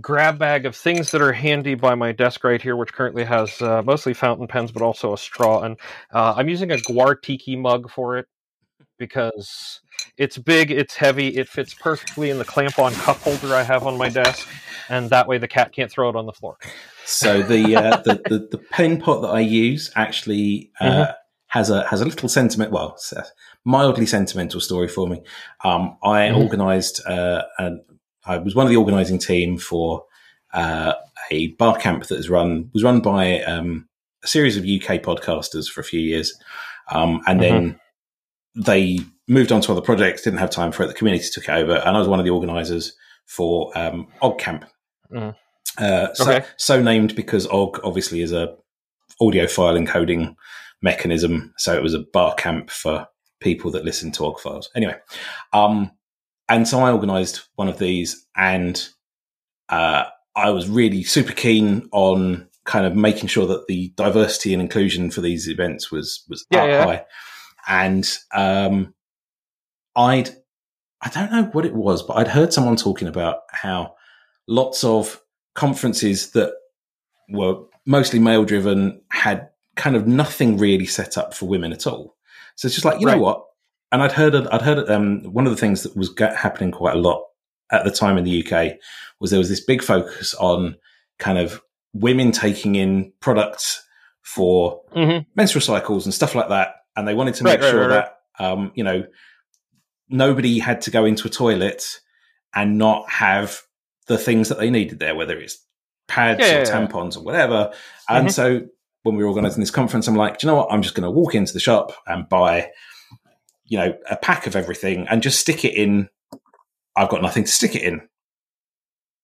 grab bag of things that are handy by my desk right here, which currently has mostly fountain pens, but also a straw. And I'm using a Gwar Tiki mug for it because it's big, it's heavy, it fits perfectly in the clamp-on cup holder I have on my desk, and that way the cat can't throw it on the floor. So the pen pot that I use actually has a little sentiment, well, it's a mildly sentimental story for me. I organised, I was one of the organising team for a bar camp that was run by a series of UK podcasters for a few years, and then they moved on to other projects, didn't have time for it. The community took it over, and I was one of the organisers for Og Camp, so named because Og obviously is a audio file encoding mechanism, so it was a bar camp for people that listen to Og files. Anyway, and so I organised one of these, and I was really super keen on kind of making sure that the diversity and inclusion for these events was up high. And I don't know what it was, but I'd heard someone talking about how lots of conferences that were mostly male-driven had kind of nothing really set up for women at all. So it's just like, you know what? And I'd heard one of the things that was happening quite a lot at the time in the UK was there was this big focus on kind of women taking in products for menstrual cycles and stuff like that. And they wanted to make sure that, you know, nobody had to go into a toilet and not have the things that they needed there, whether it's pads or tampons or whatever. And so when we were organising this conference, I'm like, do you know what? I'm just going to walk into the shop and buy, you know, a pack of everything and just stick it in. I've got nothing to stick it in.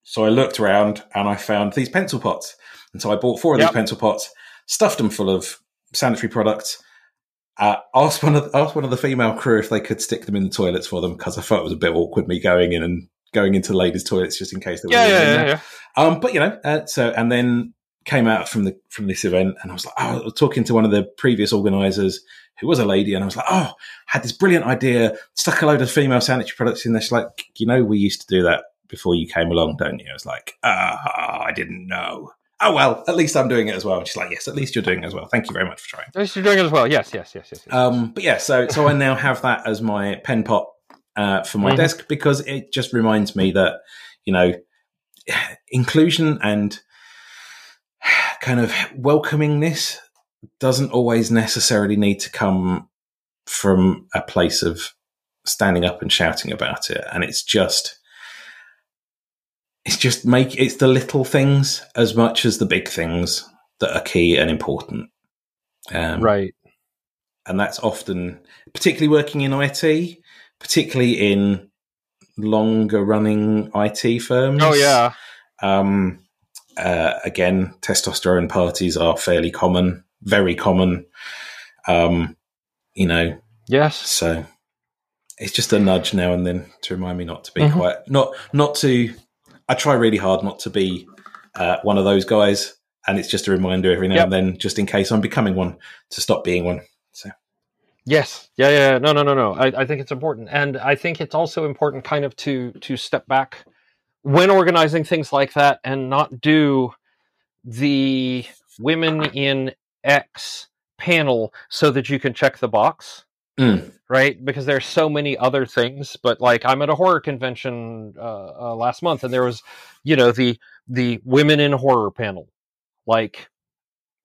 So I looked around and I found these pencil pots. And so I bought four of these pencil pots, stuffed them full of sanitary products, asked one of the female crew if they could stick them in the toilets for them, because I felt it was a bit awkward me going in and going into ladies' toilets just in case there was anything there. But you know, so and then came out from this event, and I was like, I was talking to one of the previous organisers who was a lady, and I was like, I had this brilliant idea, stuck a load of female sanitary products in there. She's like, you know, we used to do that before you came along, don't you? I was like, I didn't know. Oh, well, at least I'm doing it as well. And she's like, yes, at least you're doing it as well. Thank you very much for trying. At least you're doing it as well. Yes. But yeah, so I now have that as my pen pot for my desk, because it just reminds me that, you know, inclusion and kind of welcomingness doesn't always necessarily need to come from a place of standing up and shouting about it. And it's just... It's the little things as much as the big things that are key and important. Right. And that's often, particularly working in IT, particularly in longer running IT firms. Oh, yeah. Again, testosterone parties are fairly common, very common, you know. Yes. So it's just a nudge now and then to remind me not to be quite, not to... I try really hard not to be one of those guys, and it's just a reminder every now and then, just in case I'm becoming one, to stop being one. So, yes, no. I think it's important, and I think it's also important, kind of, to step back when organizing things like that, and not do the women in X panel so that you can check the box. Right? Because there's so many other things, but like I'm at a horror convention last month, and there was, you know, the women in horror panel, like,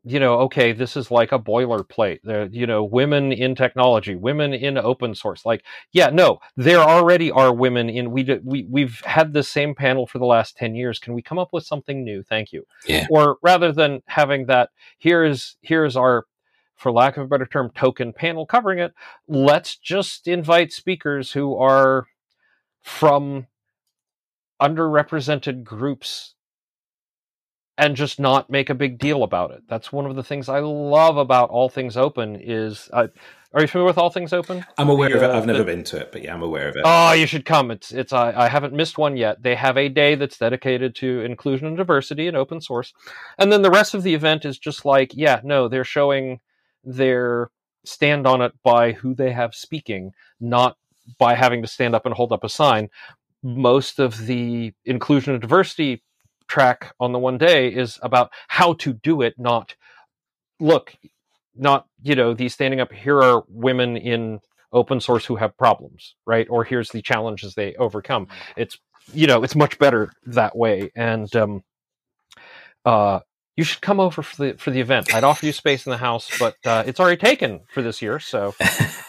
you know, okay, this is like a boilerplate. There, you know, women in technology, women in open source. Like, yeah, no, there already are women in. We've had the same panel for the last 10 years. Can we come up with something new? Thank you. Yeah. Or rather than having that, here's our, for lack of a better term, token panel covering it, let's just invite speakers who are from underrepresented groups and just not make a big deal about it. That's one of the things I love about All Things Open is... Are you familiar with All Things Open? I'm aware of it. I've never been to it, but yeah, I'm aware of it. Oh, you should come. It's. I haven't missed one yet. They have a day that's dedicated to inclusion and diversity and open source. And then the rest of the event is just like, yeah, no, they're showing their stand on it by who they have speaking, not by having to stand up and hold up a sign. most of the inclusion and diversity track on the one day is about how to do it, not look, not, you know, the standing up, here are women in open source who have problems, right? Or here's the challenges they overcome. It's, you know, it's much better that way. And you should come over for the event. I'd offer you space in the house, but it's already taken for this year. So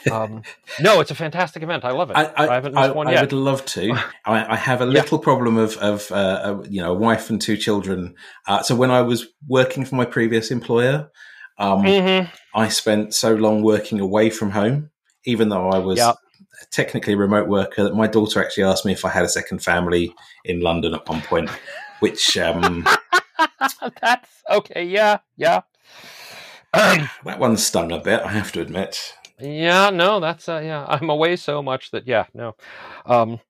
no, it's a fantastic event. I love it. I haven't missed one yet. I would love to. I have a little problem of you know, a wife and two children. So when I was working for my previous employer, I spent so long working away from home, even though I was technically a remote worker, that my daughter actually asked me if I had a second family in London at one point, which... that's okay. Yeah. That one stung a bit, I have to admit. Yeah, no, that's I'm away so much that all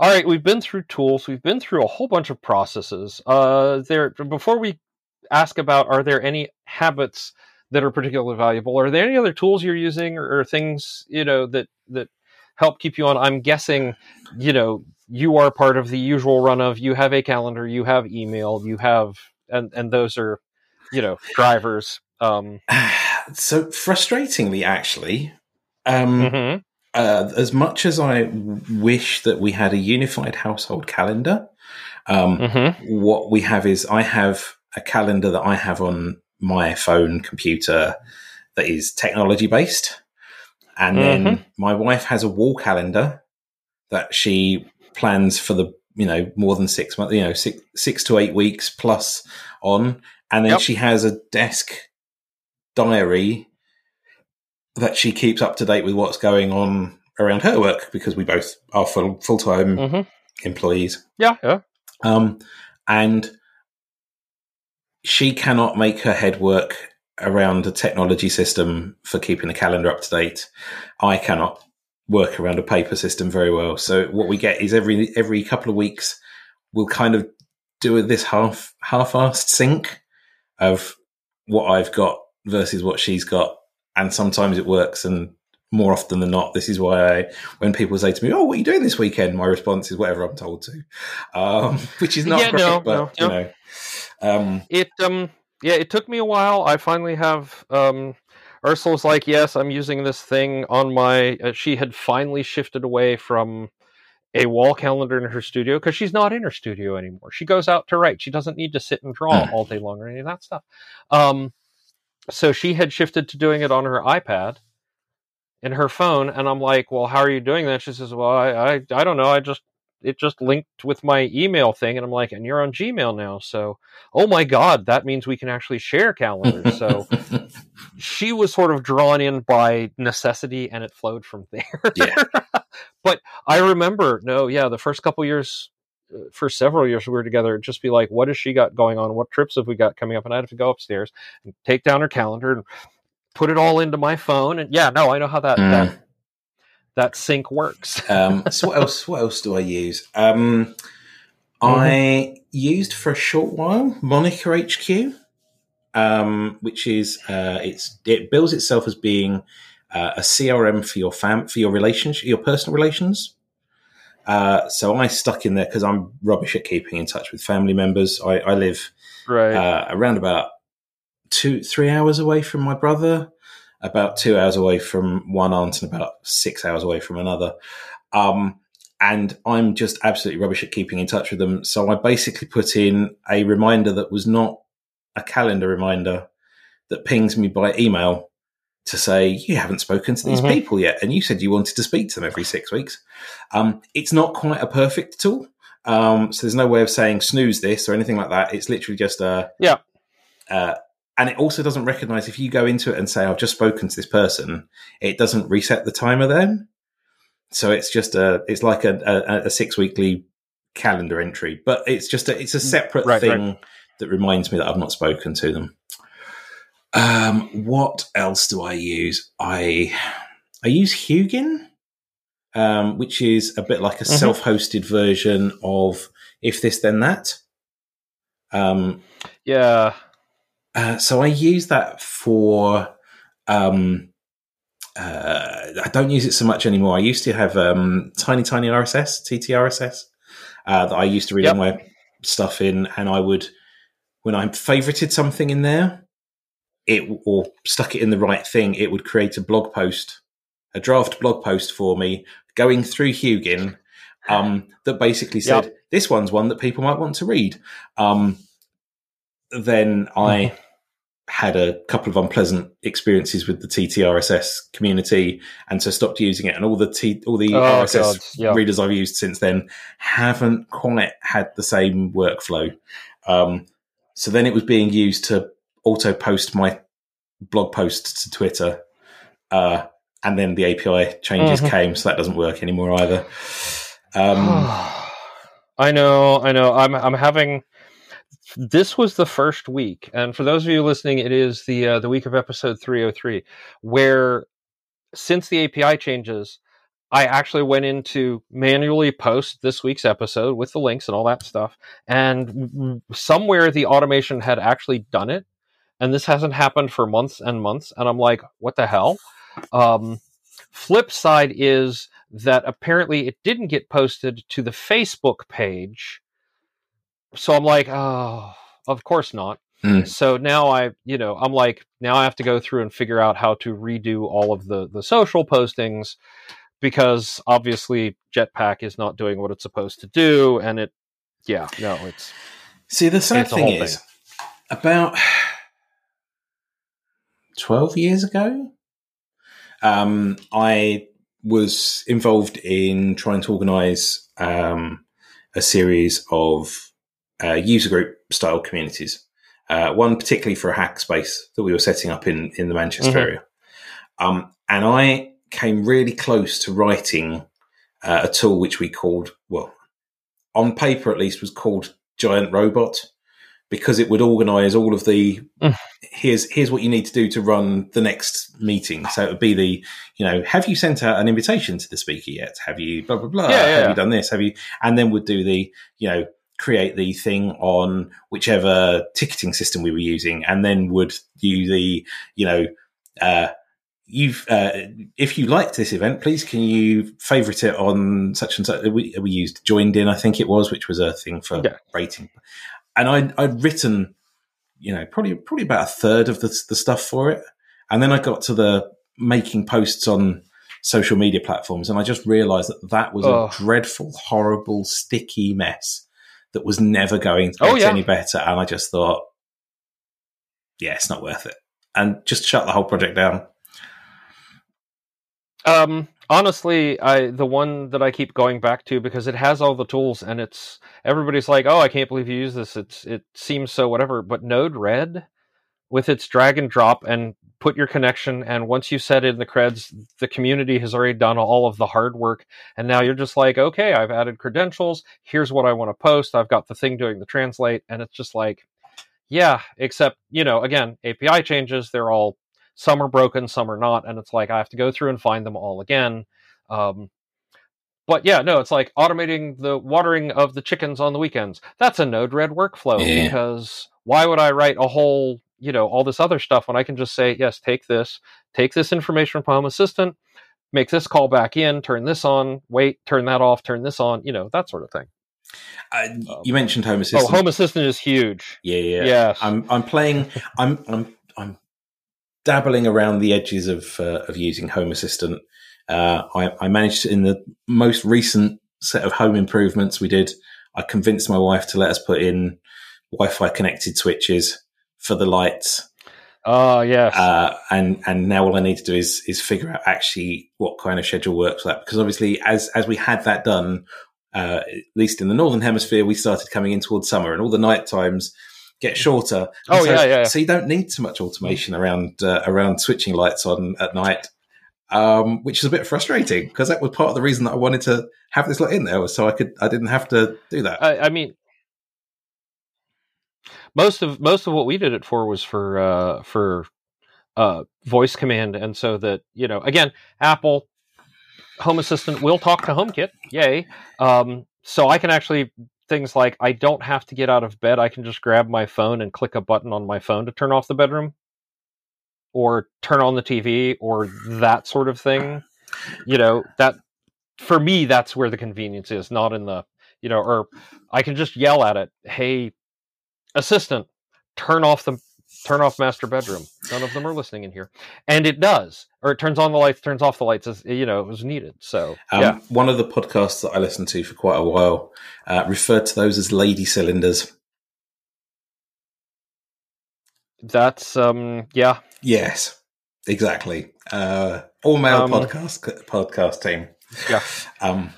right, we've been through tools, we've been through a whole bunch of processes. There, before we ask about, are there any habits that are particularly valuable? Are there any other tools you're using or things, you know, that help keep you on? I'm guessing, you know, you are part of the usual run of, you have a calendar, you have email, you have, and those are, you know, drivers. So frustratingly, actually, as much as I wish that we had a unified household calendar, what we have is, I have a calendar that I have on my phone computer that is technology based. And then my wife has a wall calendar that she plans for the, you know, more than 6 months, you know, six to 8 weeks plus on. And then she has a desk diary that she keeps up to date with what's going on around her work, because we both are full-time employees. Yeah. And she cannot make her head work around a technology system for keeping the calendar up to date. I cannot work around a paper system very well. So what we get is every couple of weeks, we'll kind of do this half-assed sync of what I've got versus what she's got. And sometimes it works, and more often than not, this is why when people say to me, "Oh, what are you doing this weekend?" my response is whatever I'm told to, which is not great, but you know. It took me a while. I finally have, Ursula's like, yes, I'm using this thing on my, she had finally shifted away from a wall calendar in her studio, because she's not in her studio anymore. She goes out to write. She doesn't need to sit and draw all day long or any of that stuff. So she had shifted to doing it on her iPad and her phone. And I'm like, well, how are you doing that? She says, well, I don't know. It just linked with my email thing. And I'm like, and you're on Gmail now. So, oh my God, that means we can actually share calendars. So she was sort of drawn in by necessity, and it flowed from there. Yeah. But I remember, the first couple years, for several years we were together, it'd just be like, what has she got going on? What trips have we got coming up? And I'd have to go upstairs and take down her calendar and put it all into my phone. And I know how that sync works. So what else do I use? I used for a short while Moniker HQ, which is it bills itself as being a CRM for your your personal relations. So I stuck in there because I'm rubbish at keeping in touch with family members. I live around about 2-3 hours away from my brother, about 2 hours away from one aunt, and about 6 hours away from another. And I'm just absolutely rubbish at keeping in touch with them. So I basically put in a reminder that was not a calendar reminder that pings me by email to say, you haven't spoken to these people yet, and you said you wanted to speak to them every 6 weeks. It's not quite a perfect tool. So there's no way of saying snooze this or anything like that. It's literally just and it also doesn't recognize if you go into it and say, I've just spoken to this person, it doesn't reset the timer then. So it's just it's like a 6 weekly calendar entry, but it's just it's a separate thing that reminds me that I've not spoken to them. What else do I use? I use Hugin, which is a bit like a self-hosted version of If This Then That. So I use that for I don't use it so much anymore. I used to have Tiny Tiny RSS, TTRSS, that I used to read all my stuff in, and I would, when I favorited something in there, or stuck it in the right thing, it would create a blog post, a draft blog post for me going through Hugin that basically said, this one's one that people might want to read. Then I had a couple of unpleasant experiences with the TTRSS community, and so stopped using it. And all the RSS readers I've used since then haven't quite had the same workflow. So then it was being used to auto post my blog posts to Twitter, and then the API changes came, so that doesn't work anymore either. I know. I'm having. This was the first week, and for those of you listening, it is the week of episode 303, where since the API changes, I actually went in to manually post this week's episode with the links and all that stuff, and somewhere the automation had actually done it, and this hasn't happened for months and months, and I'm like, what the hell? Flip side is that apparently it didn't get posted to the Facebook page. So I'm like, oh, of course not. So now I have to go through and figure out how to redo all of the social postings, because obviously Jetpack is not doing what it's supposed to do. And the sad thing is, about 12 years ago, I was involved in trying to organize a series of user group style communities, one particularly for a hack space that we were setting up in the Manchester area. And I came really close to writing a tool which we called, well, on paper at least, was called Giant Robot, because it would organize all of the, here's what you need to do to run the next meeting. So it would be the, have you sent out an invitation to the speaker yet? Have you blah, blah, blah? Have you done this? Have you? And then would do the, create the thing on whichever ticketing system we were using, and then would do the, if you liked this event, please can you favorite it on such and such. We used Joined In, I think it was, which was a thing for rating. And I'd written, probably about a third of the stuff for it. And then I got to the making posts on social media platforms, and I just realized that was a dreadful, horrible, sticky mess that was never going to get any better. And I just thought, it's not worth it. And just shut the whole project down. Honestly, the one that I keep going back to, because it has all the tools, and it's everybody's like, oh, I can't believe you use this. It seems so whatever. But Node-RED, with its drag and drop and put your connection, and once you set in the creds, the community has already done all of the hard work, and now you're just like, okay, I've added credentials, here's what I want to post, I've got the thing doing the translate, and it's just like, except, again, API changes, they're all, some are broken, some are not, and it's like, I have to go through and find them all again. But it's like automating the watering of the chickens on the weekends. That's a Node-RED workflow, because why would I write a whole all this other stuff when I can just say, yes, take this information from Home Assistant, make this call back in, turn this on, wait, turn that off, turn this on, that sort of thing. You mentioned Home Assistant. Oh, Home Assistant is huge. Yeah. Yes. I'm dabbling around the edges of using Home Assistant. I managed to, in the most recent set of home improvements we did, I convinced my wife to let us put in Wi-Fi connected switches for the lights. Oh, yes. And now all I need to do is figure out actually what kind of schedule works for that. Because obviously, as we had that done, at least in the Northern Hemisphere, we started coming in towards summer, and all the night times get shorter. Oh, so, yeah. So you don't need so much automation around switching lights on at night, which is a bit frustrating, because that was part of the reason that I wanted to have this lot in there, was so I didn't have to do that. I mean... Most of what we did it for was for voice command, and so that again, Apple Home Assistant will talk to HomeKit, yay! So I can actually, things like, I don't have to get out of bed; I can just grab my phone and click a button on my phone to turn off the bedroom or turn on the TV or that sort of thing. You know, that for me, that's where the convenience is, not in the, you know, or I can just yell at it. Hey, assistant, turn off master bedroom. None of them are listening in here. And it does, or it turns on the lights, turns off the lights as, you know, it was needed. So yeah. One of the podcasts that I listened to for quite a while referred to those as lady cylinders. That's yeah. Yes, exactly. All male podcast team. Yeah.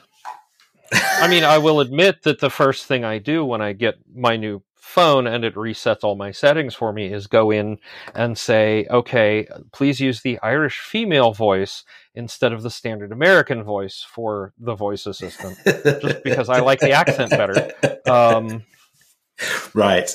I mean, I will admit that the first thing I do when I get my new phone and it resets all my settings for me is go in and say, okay, please use the Irish female voice instead of the standard American voice for the voice assistant, just because I like the accent better. Right.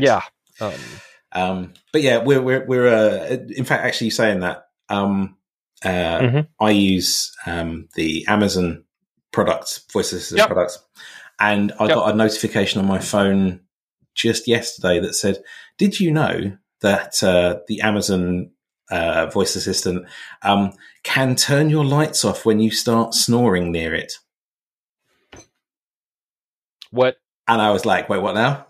Yeah. But yeah, we're in fact, actually saying that, I use, the Amazon products, voice assistant products, and I got a notification on my phone just yesterday that said, did you know that, the Amazon, voice assistant, can turn your lights off when you start snoring near it? What? And I was like, wait, what now?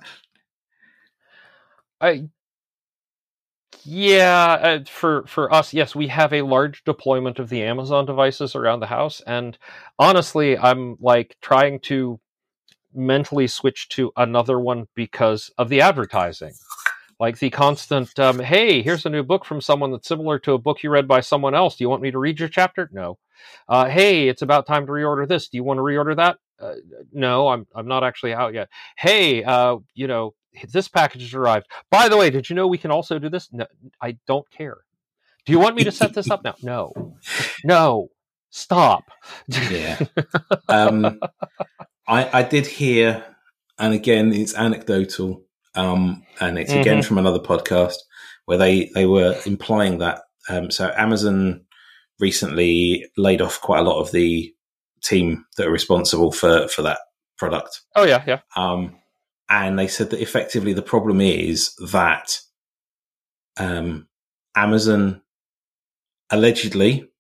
For us, yes, we have a large deployment of the Amazon devices around the house, and honestly, I'm like trying to mentally switch to another one because of the advertising, like the constant, hey, here's a new book from someone that's similar to a book you read by someone else. Do you want me to read your chapter? No. Hey, it's about time to reorder this. Do you want to reorder that? No, I'm not actually out yet. Hey, you know, this package has arrived. By the way, did you know we can also do this? No, I don't care. Do you want me to set this up now? No. Stop. Yeah. I did hear, and again, it's anecdotal, and it's again from another podcast where they were implying that. So Amazon recently laid off quite a lot of the team that are responsible for that product. Oh yeah, yeah. And they said that effectively the problem is that Amazon allegedly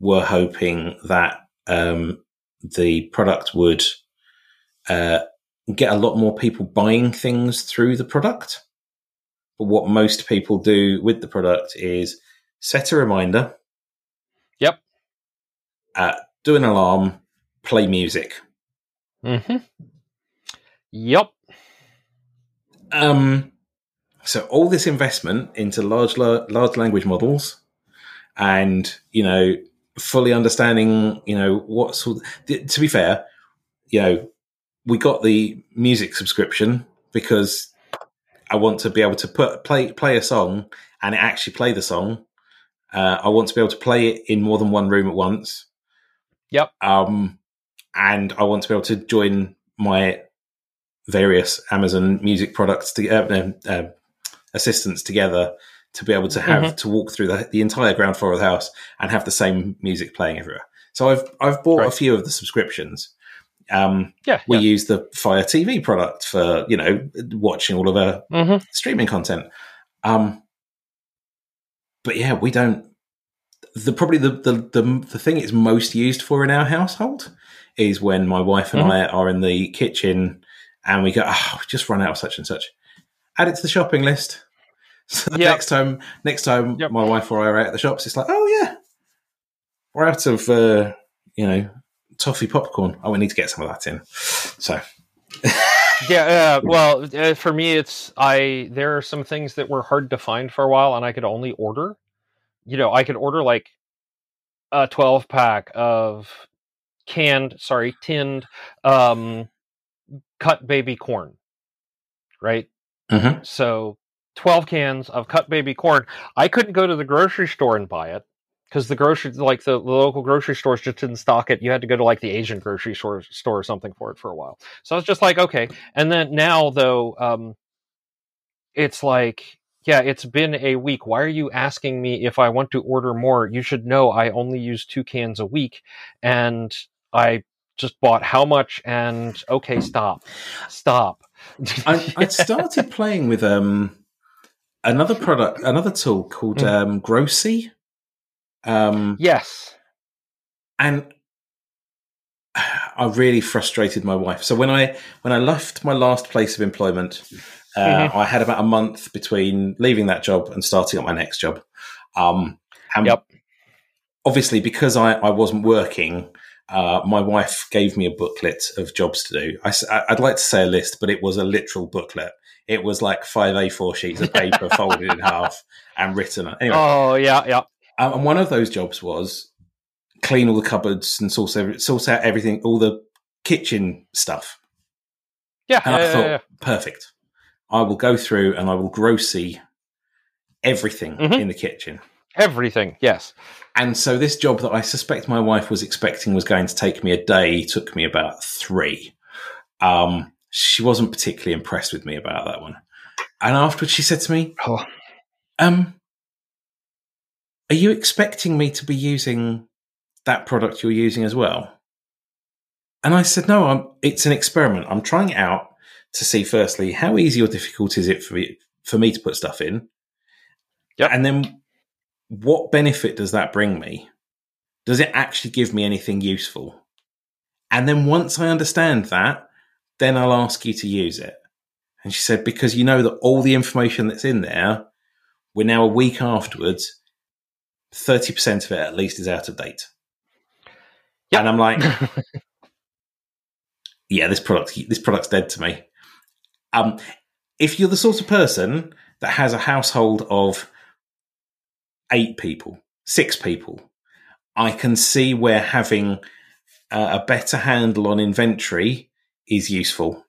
were hoping that the product would get a lot more people buying things through the product. But what most people do with the product is set a reminder. Yep. Do an alarm, play music. Mm-hmm. Yep. So all this investment into large language models and, you know, fully understanding, you know, to be fair, you know, we got the music subscription because I want to be able to play a song and it actually play the song. I want to be able to play it in more than one room at once. Yep. And I want to be able to join my various Amazon music products assistants together to be able to have to walk through the entire ground floor of the house and have the same music playing everywhere. So I've bought a few of the subscriptions. We use the Fire TV product for, you know, watching all of our streaming content. But yeah, we don't. The thing it's most used for in our household is when my wife and I are in the kitchen. And we go, oh, just run out of such and such. Add it to the shopping list. So next time my wife or I are out at the shops, it's like, oh, yeah, we're out of, you know, toffee popcorn. Oh, we need to get some of that in. So. For me, it's there are some things that were hard to find for a while and I could only order. You know, I could order like a 12-pack of tinned, cut baby corn, right? So 12 cans of cut baby corn. I couldn't go to the grocery store and buy it because the local grocery stores just didn't stock it. You had to go to like the Asian grocery store or something for it for a while. So I was just like, okay. And then now though, it's like, yeah, it's been a week. Why are you asking me if I want to order more? You should know I only use 2 cans a week, and I just bought how much, and okay, stop. I started playing with another tool called Grocy. Yes. And I really frustrated my wife. So when I left my last place of employment, I had about a month between leaving that job and starting up my next job. Obviously, because I wasn't working, my wife gave me a booklet of jobs to do. I'd like to say a list, but it was a literal booklet. It was like 5 A4 sheets of paper folded in half and written. Anyway, and one of those jobs was clean all the cupboards and sort out everything, all the kitchen stuff. Yeah, and I thought, perfect. I will go through and I will grossy everything in the kitchen. Everything, yes. And so this job that I suspect my wife was expecting was going to take me a day took me about 3. She wasn't particularly impressed with me about that one. And afterwards she said to me, are you expecting me to be using that product you're using as well? And I said, no, it's an experiment. I'm trying it out to see, firstly, how easy or difficult is it for me to put stuff in? Yep. And then what benefit does that bring me? Does it actually give me anything useful? And then once I understand that, then I'll ask you to use it. And she said, because you know that all the information that's in there, we're now a week afterwards, 30% of it at least is out of date. Yep. And I'm like, yeah, this product's dead to me. If you're the sort of person that has a household of 8 people, 6 people, I can see where having a better handle on inventory is useful.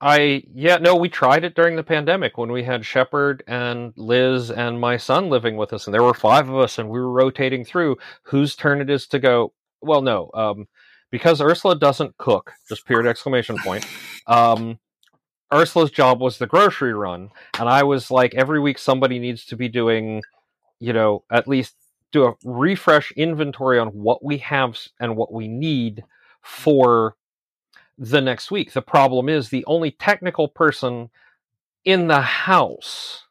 We tried it during the pandemic when we had Shepard and Liz and my son living with us, and there were 5 of us, and we were rotating through whose turn it is to go. Well, no, because Ursula doesn't cook, just period exclamation point. Ursula's job was the grocery run, and I was like, every week somebody needs to be doing, at least do a refresh inventory on what we have and what we need for the next week. The problem is the only technical person in the house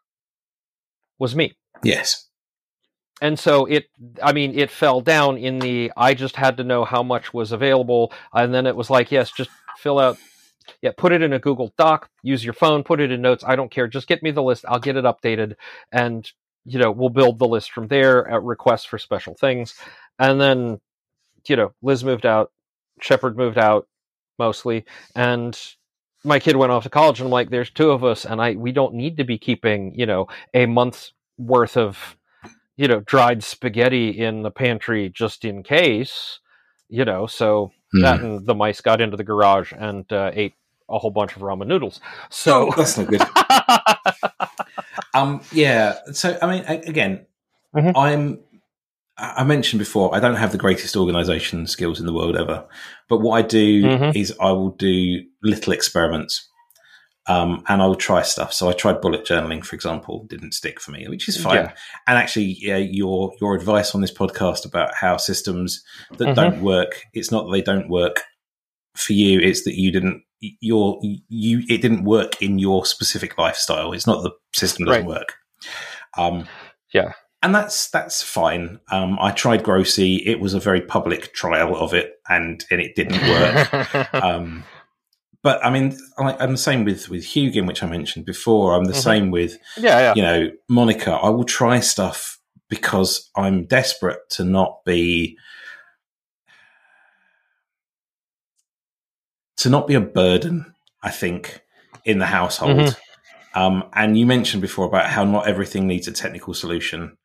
was me. Yes. And so it fell down in the, I just had to know how much was available. And then it was like, yes, just fill out. Yeah. Put it in a Google Doc, use your phone, put it in notes. I don't care. Just get me the list. I'll get it updated. And, we'll build the list from there at requests for special things. And then, Liz moved out, Shepard moved out, mostly, and my kid went off to college, and I'm like, there's 2 of us, and we don't need to be keeping a month's worth of dried spaghetti in the pantry just in case, so that, and the mice got into the garage and ate a whole bunch of ramen noodles, so that's not good. So I mean, again, I mentioned before, I don't have the greatest organization skills in the world ever, but what I do is I will do little experiments, and I will try stuff. So I tried bullet journaling, for example, didn't stick for me, which is fine. Yeah. And actually, your advice on this podcast about how systems that don't work, it's not that they don't work for you, it's that it didn't work in your specific lifestyle. It's not the system doesn't work. And that's fine. I tried Grocy. It was a very public trial of it, and it didn't work. But I mean, I'm the same with Hugin, which I mentioned before. I'm the same with Monica. I will try stuff because I'm desperate to not be a burden, I think, in the household. And you mentioned before about how not everything needs a technical solution.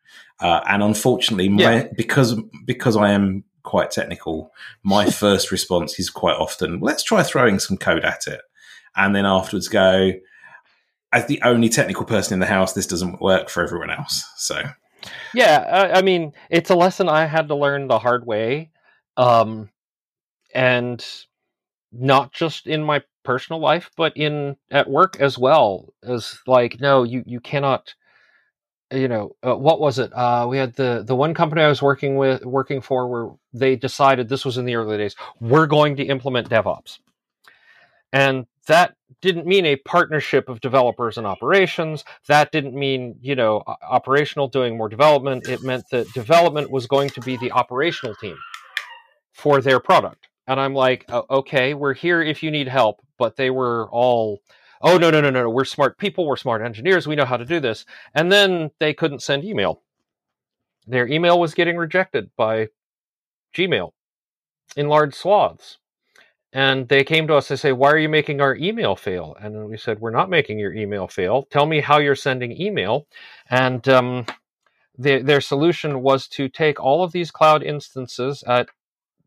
And unfortunately, because I am quite technical, my first response is quite often, let's try throwing some code at it. And then afterwards go, as the only technical person in the house, this doesn't work for everyone else. So, I mean, it's a lesson I had to learn the hard way. And not just in my personal life, but at work as well. As like, no, you cannot... what was it? We had the one company I was working for where they decided, this was in the early days, we're going to implement DevOps. And that didn't mean a partnership of developers and operations. That didn't mean, you know, operational doing more development. It meant that development was going to be the operational team for their product. And I'm like, oh, okay, we're here if you need help. But they were all, oh, no. We're smart people. We're smart engineers. We know how to do this. And then they couldn't send email. Their email was getting rejected by Gmail in large swaths. And they came to us and say, why are you making our email fail? And we said, we're not making your email fail. Tell me how you're sending email. And their solution was to take all of these cloud instances at,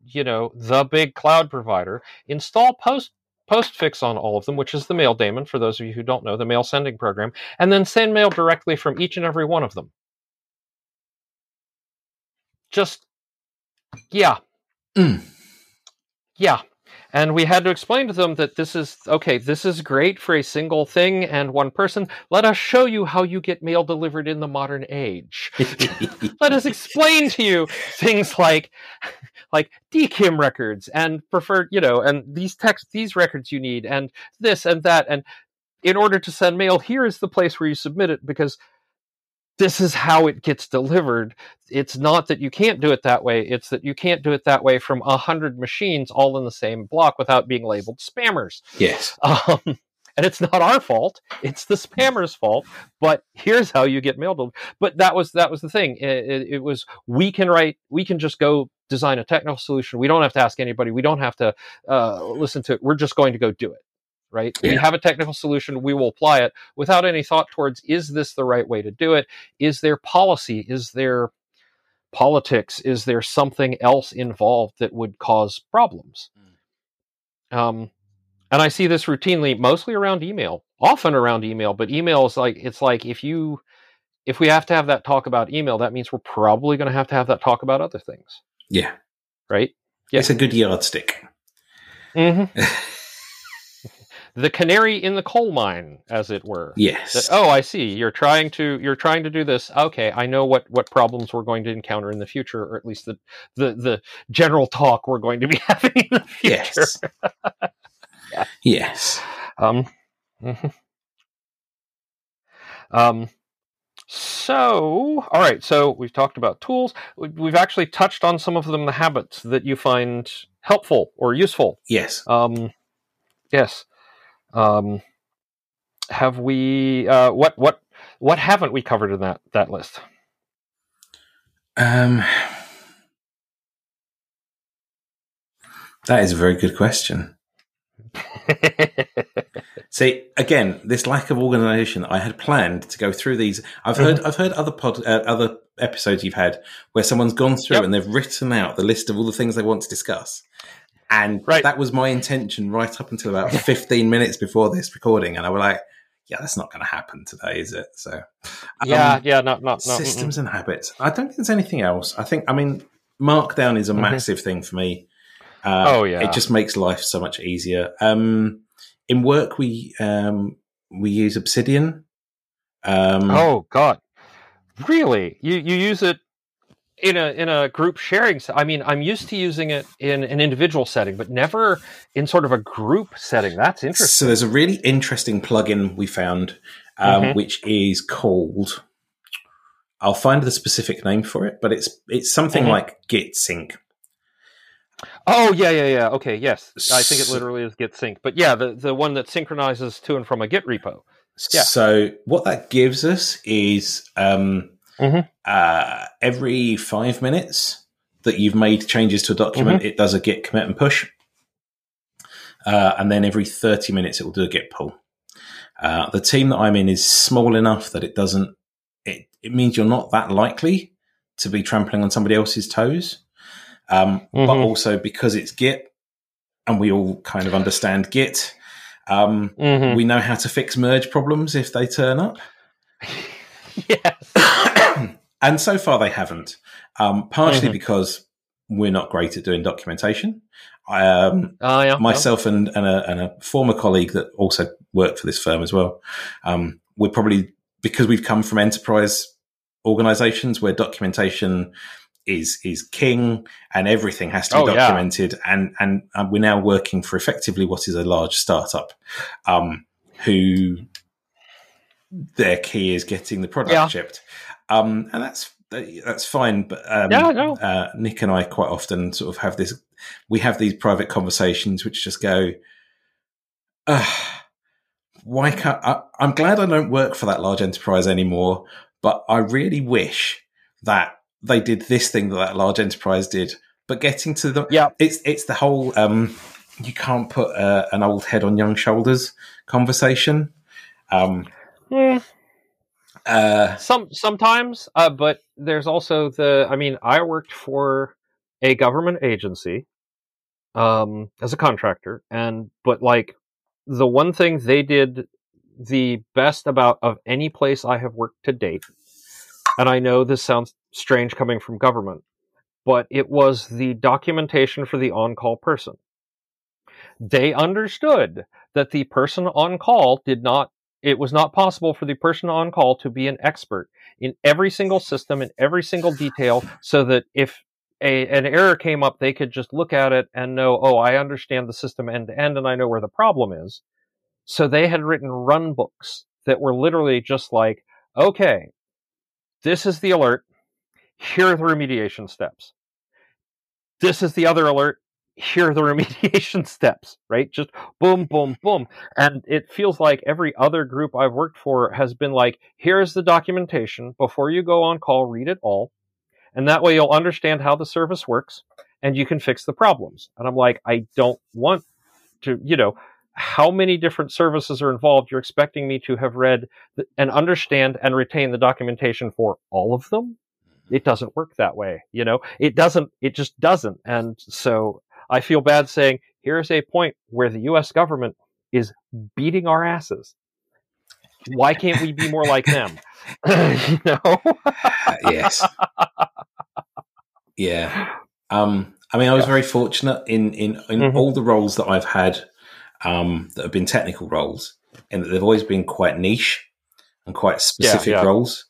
you know, the big cloud provider, install postfix on all of them, which is the mail daemon, for those of you who don't know, the mail sending program, and then send mail directly from each and every one of them. Just, yeah. Yeah. And we had to explain to them that this is, okay, this is great for a single thing and one person. Let us show you how you get mail delivered in the modern age. Let us explain to you things like DKIM records and preferred, you know, and these text, these records you need and this and that. And in order to send mail, here is the place where you submit it because this is how it gets delivered. It's not that you can't do it that way. It's that you can't do it that way from 100 machines all in the same block without being labeled spammers. Yes. And it's not our fault. It's the spammer's fault. But here's how you get mail delivered. But that was the thing. It was, we can write, we can just go design a technical solution. We don't have to ask anybody. We don't have to listen to it. We're just going to go do it. Right? Yeah. We have a technical solution. We will apply it without any thought towards, is this the right way to do it? Is there policy? Is there politics? Is there something else involved that would cause problems? And I see this routinely, mostly around email, often around email, but email is like, it's like if we have to have that talk about email, that means we're probably going to have that talk about other things. Yeah. Right? Yeah. It's a good yardstick. Mm-hmm. The canary in the coal mine, as it were. Yes. That, oh, I see. You're trying to do this. Okay, I know what problems we're going to encounter in the future, or at least the general talk we're going to be having in the future. Yes. Yeah. Yes. Mm-hmm. So, all right. So we've talked about tools. We've actually touched on some of them, the habits that you find helpful or useful. Yes. Yes. Have we, what haven't we covered in that list? That is a very good question. See, again, this lack of organization, I had planned to go through these. I've heard other episodes you've had where someone's gone through and they've written out the list of all the things they want to discuss. And that was my intention right up until about 15 minutes before this recording. And I was like, yeah, that's not going to happen today, is it? So not systems and habits. I don't think there's anything else. I mean, Markdown is a massive thing for me. It just makes life so much easier. In work, we use Obsidian. Oh God, really? You use it? In a group sharing, I mean, I'm used to using it in an individual setting, but never in sort of a group setting. That's interesting. So there's a really interesting plugin we found, which is called, I'll find the specific name for it, but it's something like Git Sync. Oh, yeah. Okay, yes. I think it literally is Git Sync. But yeah, the one that synchronizes to and from a Git repo. Yeah. So what that gives us is... every 5 minutes that you've made changes to a document, it does a git commit and push. And then every 30 minutes, it will do a git pull. The team that I'm in is small enough that it doesn't, it means you're not that likely to be trampling on somebody else's toes. But also because it's git and we all kind of understand git, we know how to fix merge problems if they turn up. Yes. And so far they haven't, partially because we're not great at doing documentation. Myself and a former colleague that also worked for this firm as well, we're probably, because we've come from enterprise organizations where documentation is king and everything has to be documented. And we're now working for effectively what is a large startup. who their key is getting the product shipped. And that's fine, but Nick and I quite often sort of have this, we have these private conversations which just go, why can't I'm glad I don't work for that large enterprise anymore, but I really wish that they did this thing that that large enterprise did. But getting to the it's the whole you can't put an old head on young shoulders conversation. Sometimes, but there's also the, I mean, I worked for a government agency as a contractor, but like the one thing they did the best about of any place I have worked to date, and I know this sounds strange coming from government, but it was the documentation for the on-call person. They understood that the person on call it was not possible for the person on call to be an expert in every single system, in every single detail, so that if an error came up, they could just look at it and know, oh, I understand the system end to end and I know where the problem is. So they had written run books that were literally just like, okay, this is the alert. Here are the remediation steps. This is the other alert. Here are the remediation steps, right? Just boom, boom, boom. And it feels like every other group I've worked for has been like, here's the documentation. Before you go on call, read it all. And that way you'll understand how the service works and you can fix the problems. And I'm like, I don't want to, how many different services are involved? You're expecting me to have read and understand and retain the documentation for all of them? It doesn't work that way, It just doesn't. And so I feel bad saying, here's a point where the US government is beating our asses. Why can't we be more like them? Yes. Yeah. I mean, I was very fortunate in all the roles that I've had that have been technical roles, and that they've always been quite niche and quite specific roles.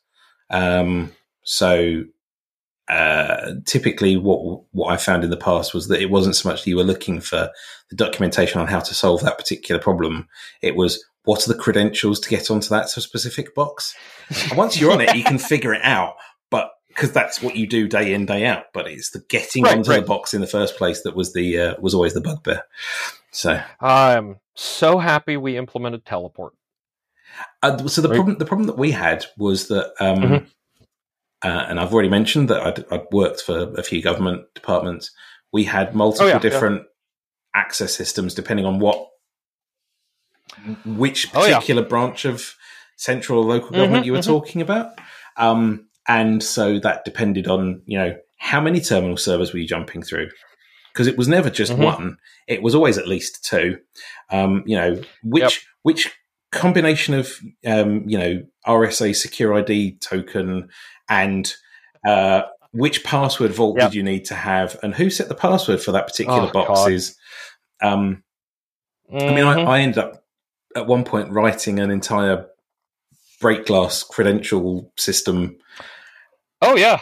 Typically what I found in the past was that it wasn't so much that you were looking for the documentation on how to solve that particular problem. It was, what are the credentials to get onto that specific box? And once you're on it, you can figure it out, but because that's what you do day in, day out. But it's the getting onto the box in the first place that was the was always the bugbear. So I'm so happy we implemented teleport. So the problem that we had was that and I've already mentioned that I'd worked for a few government departments. We had multiple different access systems depending on which particular branch of central or local government you were talking about. And so that depended on, how many terminal servers were you jumping through? Because it was never just one. It was always at least two. Which combination of, RSA secure ID token and which password vault did you need to have, and who set the password for that particular boxes. I mean, I ended up at one point writing an entire break glass credential system. Oh, yeah.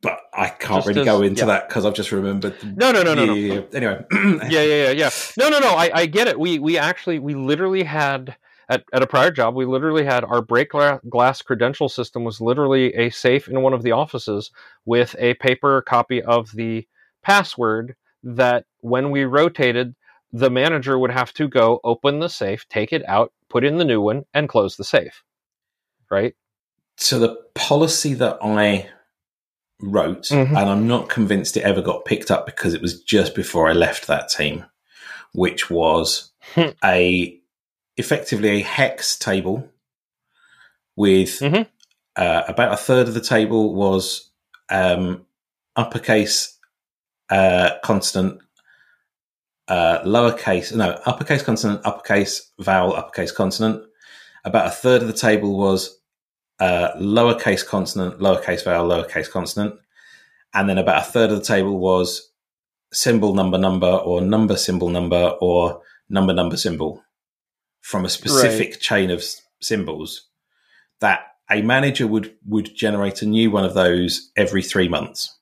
But I can't really go into that because I've just remembered. No. Anyway. No. I get it. We literally had, at a prior job, we literally had our break glass credential system was literally a safe in one of the offices with a paper copy of the password that when we rotated, the manager would have to go open the safe, take it out, put in the new one, and close the safe. Right? So the policy that I wrote, and I'm not convinced it ever got picked up because it was just before I left that team, which was effectively a hex table with about a third of the table was uppercase consonant, uppercase consonant, uppercase vowel, uppercase consonant. About a third of the table was lowercase consonant, lowercase vowel, lowercase consonant. And then about a third of the table was symbol, number, number, or number, symbol, number, or number, symbol from a specific chain of symbols that a manager would generate a new one of those every 3 months.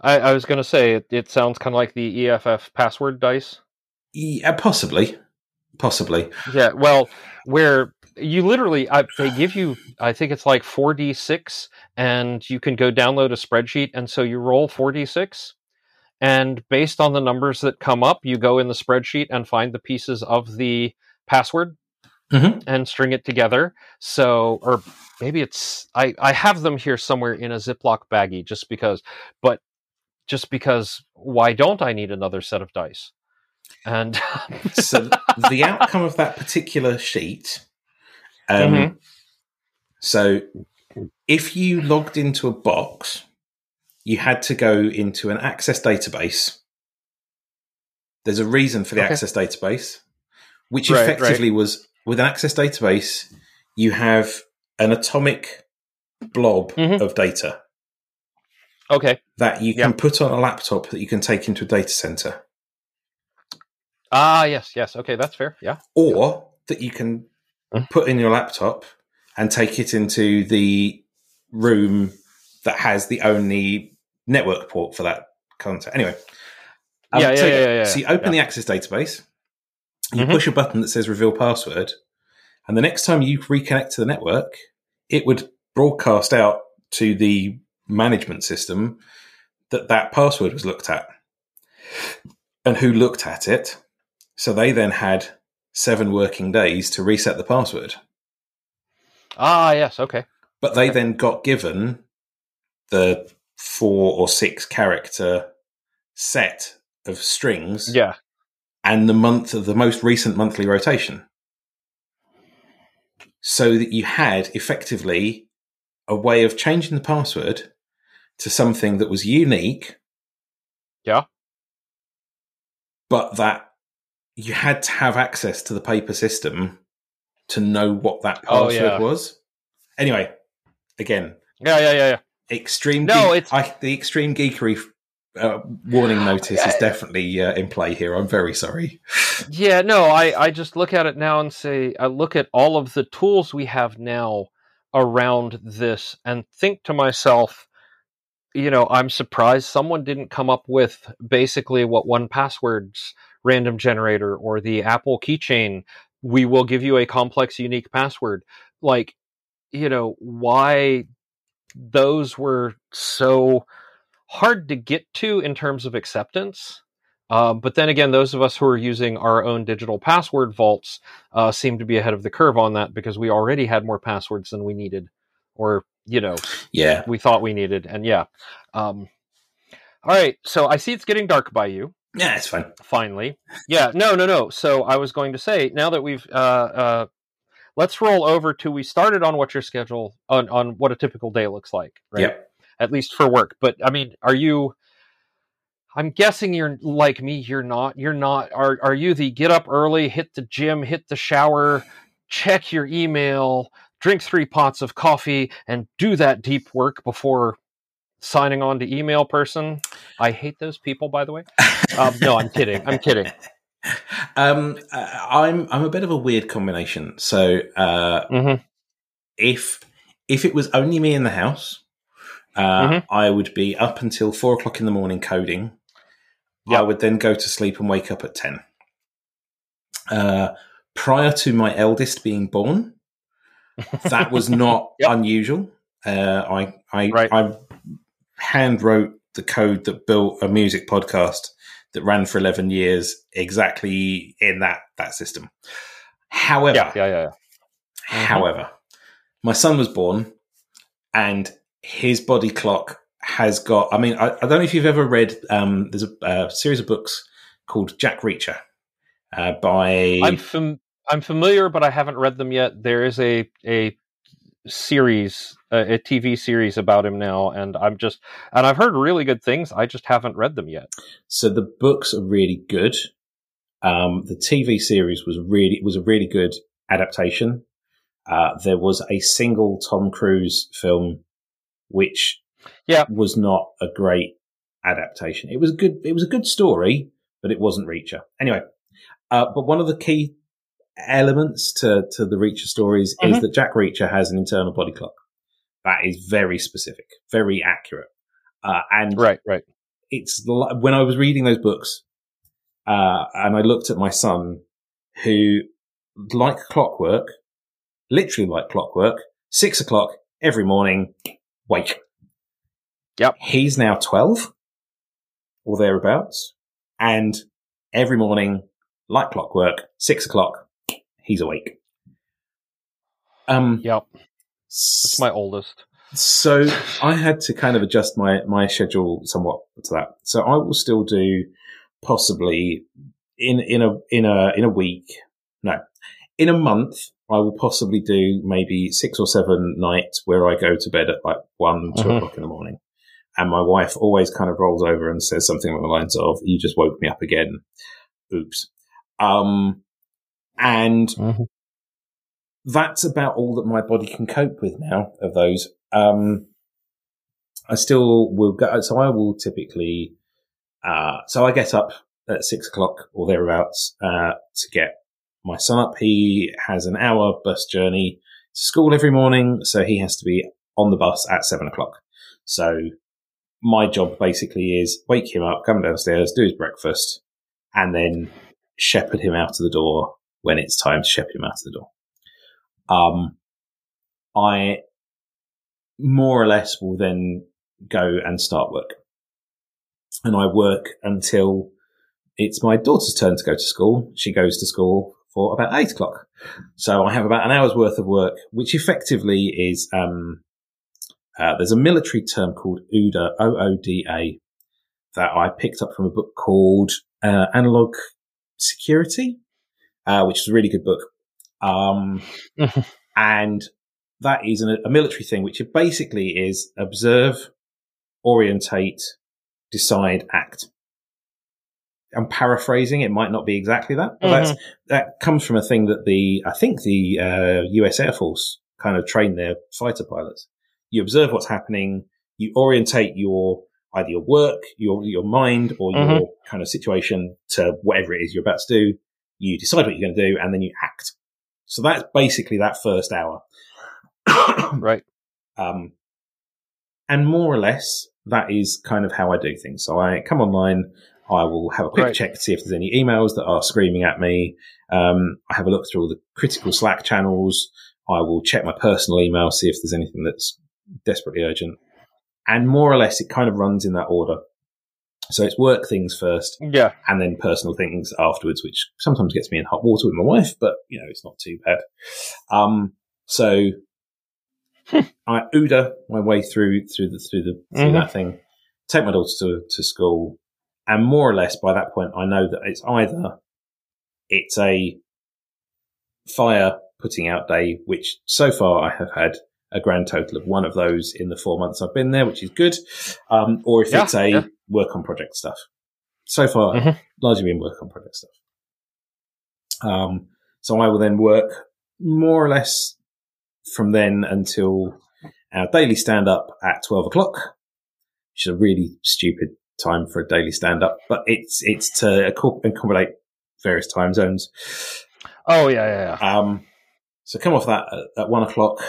I was going to say, it sounds kind of like the EFF password dice. Yeah, possibly. Yeah. Well, where you literally, they give you, I think it's like 4d6, and you can go download a spreadsheet, and so you roll 4d6, and based on the numbers that come up, you go in the spreadsheet and find the pieces of the password. Mm-hmm. And string it together. So, or maybe it's, I have them here somewhere in a Ziploc baggie just because why don't I need another set of dice? And so the outcome of that particular sheet. Mm-hmm. So if you logged into a box, you had to go into an Access database. There's a reason for the Access database, which effectively was, with an Access database, you have an atomic blob of data that you can put on a laptop that you can take into a data center. Ah, yes. Okay, that's fair, yeah. Or that you can put in your laptop and take it into the room that has the only network port for that content. Anyway. So you open the Access database. You push a button that says reveal password, and the next time you reconnect to the network, it would broadcast out to the management system that password was looked at and who looked at it. So they then had 7 working days to reset the password. Ah, yes. Okay. But they then got given the 4 or 6 character set of strings. Yeah. And the month of the most recent monthly rotation, so that you had effectively a way of changing the password to something that was unique. Yeah. But that you had to have access to the paper system to know what that password was. Anyway, again. Yeah. Extreme. No, the extreme geekery. Warning notice is definitely in play here. I'm very sorry. Yeah, no, I just look at it now and say, I look at all of the tools we have now around this and think to myself, I'm surprised someone didn't come up with basically what 1Password's random generator or the Apple keychain, we will give you a complex, unique password. Like, why those were so hard to get to in terms of acceptance. But then again, those of us who are using our own digital password vaults seem to be ahead of the curve on that because we already had more passwords than we needed or, we thought we needed. And all right. So I see it's getting dark by you. Yeah, it's fine. Finally. Yeah. No. So I was going to say, now that we've, let's roll over to, we started on what your schedule on what a typical day looks like. Right. Yep. At least for work. But I mean, I'm guessing you're like me. You're not, are you the get up early, hit the gym, hit the shower, check your email, drink 3 pots of coffee and do that deep work before signing on to email person? I hate those people, by the way. No, I'm kidding. I'm a bit of a weird combination. So, if it was only me in the house, I would be up until 4:00 in the morning coding. Yep. I would then go to sleep and wake up at 10. Prior to my eldest being born, that was not unusual. I hand wrote the code that built a music podcast that ran for 11 years exactly in that system. However, my son was born and his body clock has got... I mean, I don't know if you've ever read... there's a series of books called Jack Reacher by... I'm familiar, but I haven't read them yet. There is a series, a TV series about him now, and I've heard really good things. I just haven't read them yet. So the books are really good. The TV series was a really good adaptation. There was a single Tom Cruise film which was not a great adaptation. It was a good story, but it wasn't Reacher. Anyway, but one of the key elements to the Reacher stories is that Jack Reacher has an internal body clock. That is very specific, very accurate. And it's when I was reading those books, And I looked at my son, who, like clockwork, literally like clockwork, 6 o'clock every morning, wake. Yep. He's now 12 or thereabouts. And every morning, like clockwork, 6 o'clock, he's awake. Yep. That's my oldest. So I had to kind of adjust my schedule somewhat to that. So I will still do possibly in a week. No, in a month, I will possibly do maybe 6 or 7 nights where I go to bed at like 1, 2 o'clock in the morning. And my wife always kind of rolls over and says something along the lines of, "You just woke me up again. Oops." And that's about all that my body can cope with now of those. I still will go. So I will typically, so I get up at 6 o'clock or thereabouts, to get my son up. He has an hour bus journey to school every morning. So he has to be on the bus at 7 o'clock. So my job basically is wake him up, come downstairs, do his breakfast, and then shepherd him out of the door when it's time to shepherd him out of the door. I more or less will then go and start work. And I work until it's my daughter's turn to go to school. She goes to school for about 8 o'clock. So I have about an hour's worth of work, which effectively is, there's a military term called OODA, O-O-D-A, that I picked up from a book called Analog Security, which is a really good book. And that is a military thing, which basically is observe, orientate, decide, act. I'm paraphrasing. It might not be exactly that, but that comes from a thing that I think the US Air Force kind of trained their fighter pilots. You observe what's happening. You orientate either your work, your mind, or your kind of situation to whatever it is you're about to do. You decide what you're going to do, and then you act. So that's basically that first hour. Right. And more or less, that is kind of how I do things. So I come online, I will have a quick check to see if there's any emails that are screaming at me. I have a look through all the critical Slack channels. I will check my personal email, see if there's anything that's desperately urgent. And more or less, it kind of runs in that order. So it's work things first, and then personal things afterwards, which sometimes gets me in hot water with my wife, but, you know, it's not too bad. So I OODA my way through that thing, take my daughter to school, and more or less by that point, I know that it's either it's a fire putting out day, which so far I have had a grand total of one of those in the 4 months I've been there, which is good, or if it's a work on project stuff. So far, largely been work on project stuff. So I will then work more or less from then until our daily stand-up at 12 o'clock, which is a really stupid time for a daily stand-up, but it's to accommodate various time zones. Oh, yeah. So come off that at 1 o'clock,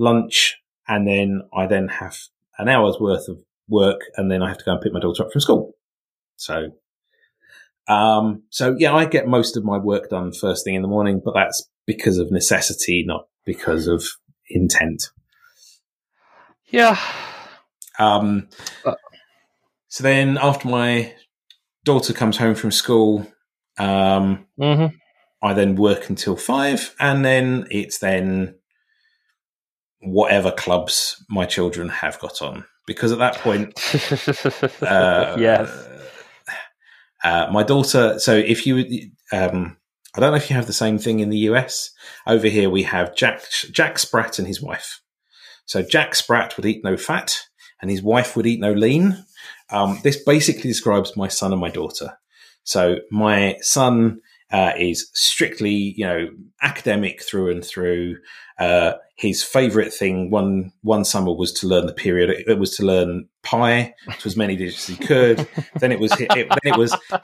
lunch, and then I then have an hour's worth of work, and then I have to go and pick my daughter up from school. So yeah, I get most of my work done first thing in the morning, but that's because of necessity, not because of intent. Yeah. So then after my daughter comes home from school, I then work until 5, and then it's then whatever clubs my children have got on. Because at that point, my daughter. So if you, I don't know if you have the same thing in the US. Over here, we have Jack Sprat and his wife. So Jack Sprat would eat no fat, and his wife would eat no lean. This basically describes my son and my daughter. So my son is strictly, you know, academic through and through. His favorite thing one summer was to learn the period. It was to learn pi to as many digits as he could. Then it was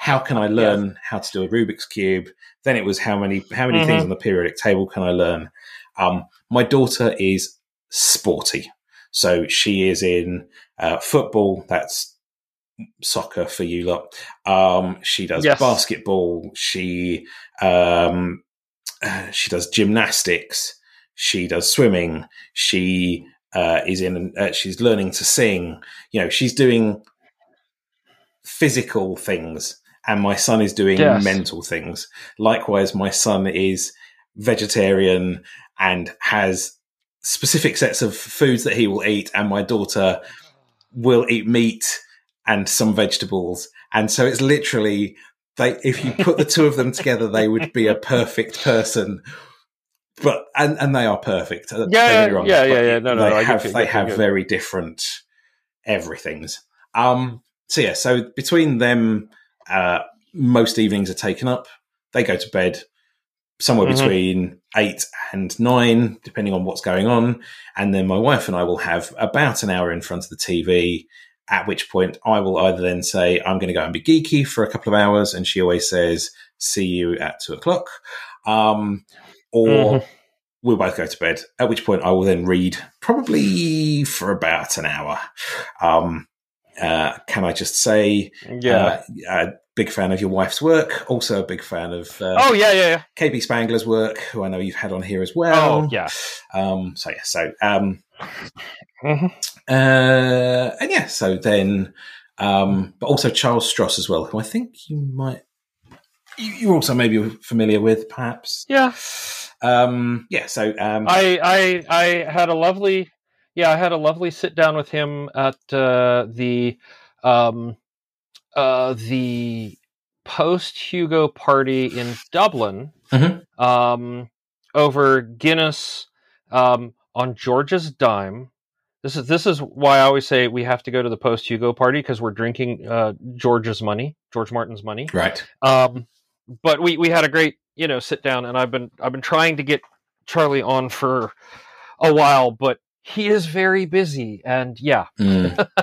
how can I learn how to do a Rubik's Cube? Then it was how many things on the periodic table can I learn? My daughter is sporty, so she is in football. That's soccer for you lot. She does basketball. She does gymnastics. She does swimming. She is in. She's learning to sing. You know, she's doing physical things, and my son is doing mental things. Likewise, my son is vegetarian and has specific sets of foods that he will eat, and my daughter will eat meat and some vegetables. And so it's literally, if you put the two of them together, they would be a perfect person. But and they are perfect. They have very different everythings. So between them, most evenings are taken up. They go to bed somewhere between 8 and 9, depending on what's going on. And then my wife and I will have about an hour in front of the TV, at which point I will either then say, I'm going to go and be geeky for a couple of hours, and she always says, see you at 2:00. Or we'll both go to bed, at which point I will then read probably for about an hour. Can I just say, a big fan of your wife's work, also a big fan of KB Spangler's work, who I know you've had on here as well. But also Charles Stross as well, who I think you also maybe familiar with, perhaps. I had a lovely sit down with him at the post Hugo party in Dublin, over Guinness, on George's dime. This is why I always say we have to go to the post Hugo party, because we're drinking George Martin's money, right? But we had a great sit down, and I've been trying to get Charlie on for a while, but he is very busy, and yes. But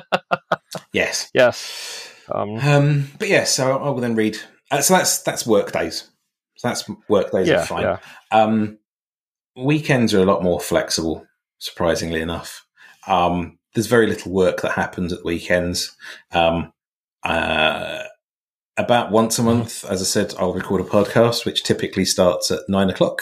yeah, so I will then read. So that's work days. So that's work days are fine. Yeah. Weekends are a lot more flexible, surprisingly enough. There's very little work that happens at weekends. About once a month, as I said, I'll record a podcast, which typically starts at 9:00,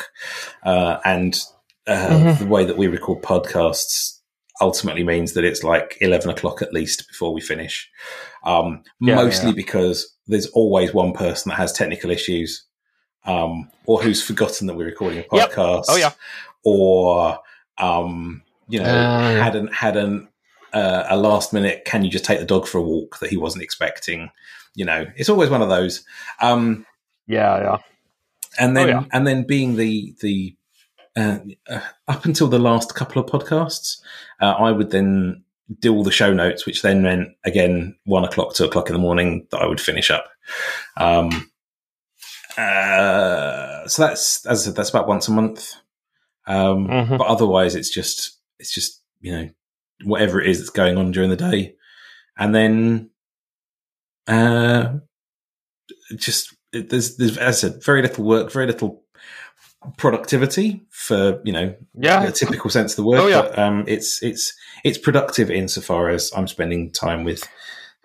the way that we record podcasts ultimately means that it's like 11 o'clock at least before we finish. Because there's always one person that has technical issues, or who's forgotten that we're recording a podcast. Oh yeah. Or, had a last minute, can you just take the dog for a walk that he wasn't expecting? It's always one of those. And then being the up until the last couple of podcasts, I would then do all the show notes, which then meant, again, 1:00, 2:00 in the morning that I would finish up. So that's, as I said, that's about once a month. But otherwise it's just, whatever it is that's going on during the day. And then, there's, as I said, very little work, very little productivity for the typical sense of the word. But, it's productive insofar as I'm spending time with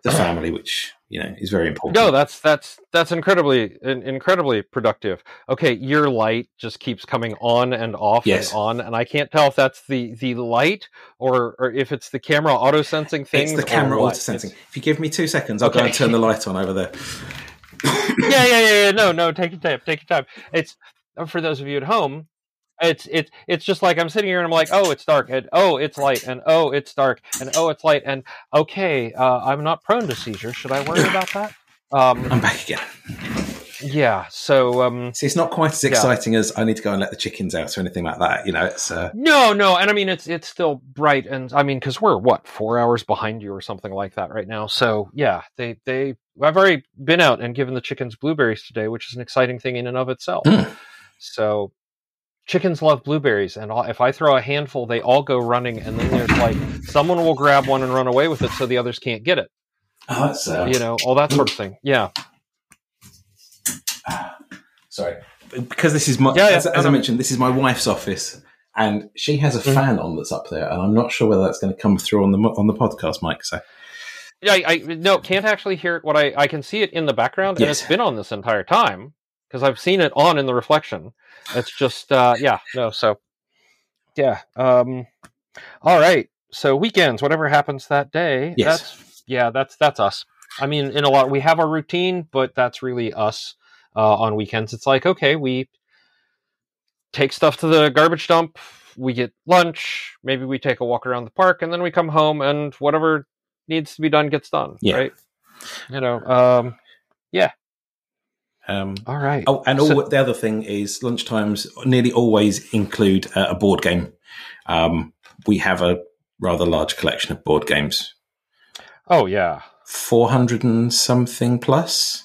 the family, which is very important. No, that's incredibly productive. Okay, your light just keeps coming on and off and on, and I can't tell if that's the light or if it's the camera auto sensing thing. It's the camera auto sensing. If you give me 2 seconds, I'll go and turn the light on over there. No, take your time. It's. For those of you at home, it's just like I'm sitting here and I'm like, oh, it's dark, and oh, it's light, and oh, it's dark, and oh, it's light, and okay, I'm not prone to seizures. Should I worry about that? I'm back again. Yeah, so... see, it's not quite as exciting as I need to go and let the chickens out or anything like that, it's... No, and I mean, it's still bright, and I mean, because we're, 4 hours behind you or something like that right now, so yeah, they I've already been out and given the chickens blueberries today, which is an exciting thing in and of itself. So chickens love blueberries, and if I throw a handful, they all go running, and then there's someone will grab one and run away with it so the others can't get it. Oh, that's sad. All that sort of thing. Yeah. Sorry. Because this is my, as I mentioned, this is my wife's office, and she has a fan on that's up there, and I'm not sure whether that's going to come through on the podcast mic. So I can't actually hear it. What I can see it in the background, and it's been on this entire time because I've seen it on in the reflection. It's just all right. So weekends, whatever happens that day, that's us. I mean, in a lot, we have our routine, but that's really us on weekends. It's like, okay, we take stuff to the garbage dump, we get lunch, maybe we take a walk around the park, and then we come home and whatever needs to be done gets done, right? You know, all right. Oh, and the other thing is lunchtimes nearly always include a board game. We have a rather large collection of board games. Oh, yeah. 400 and something plus.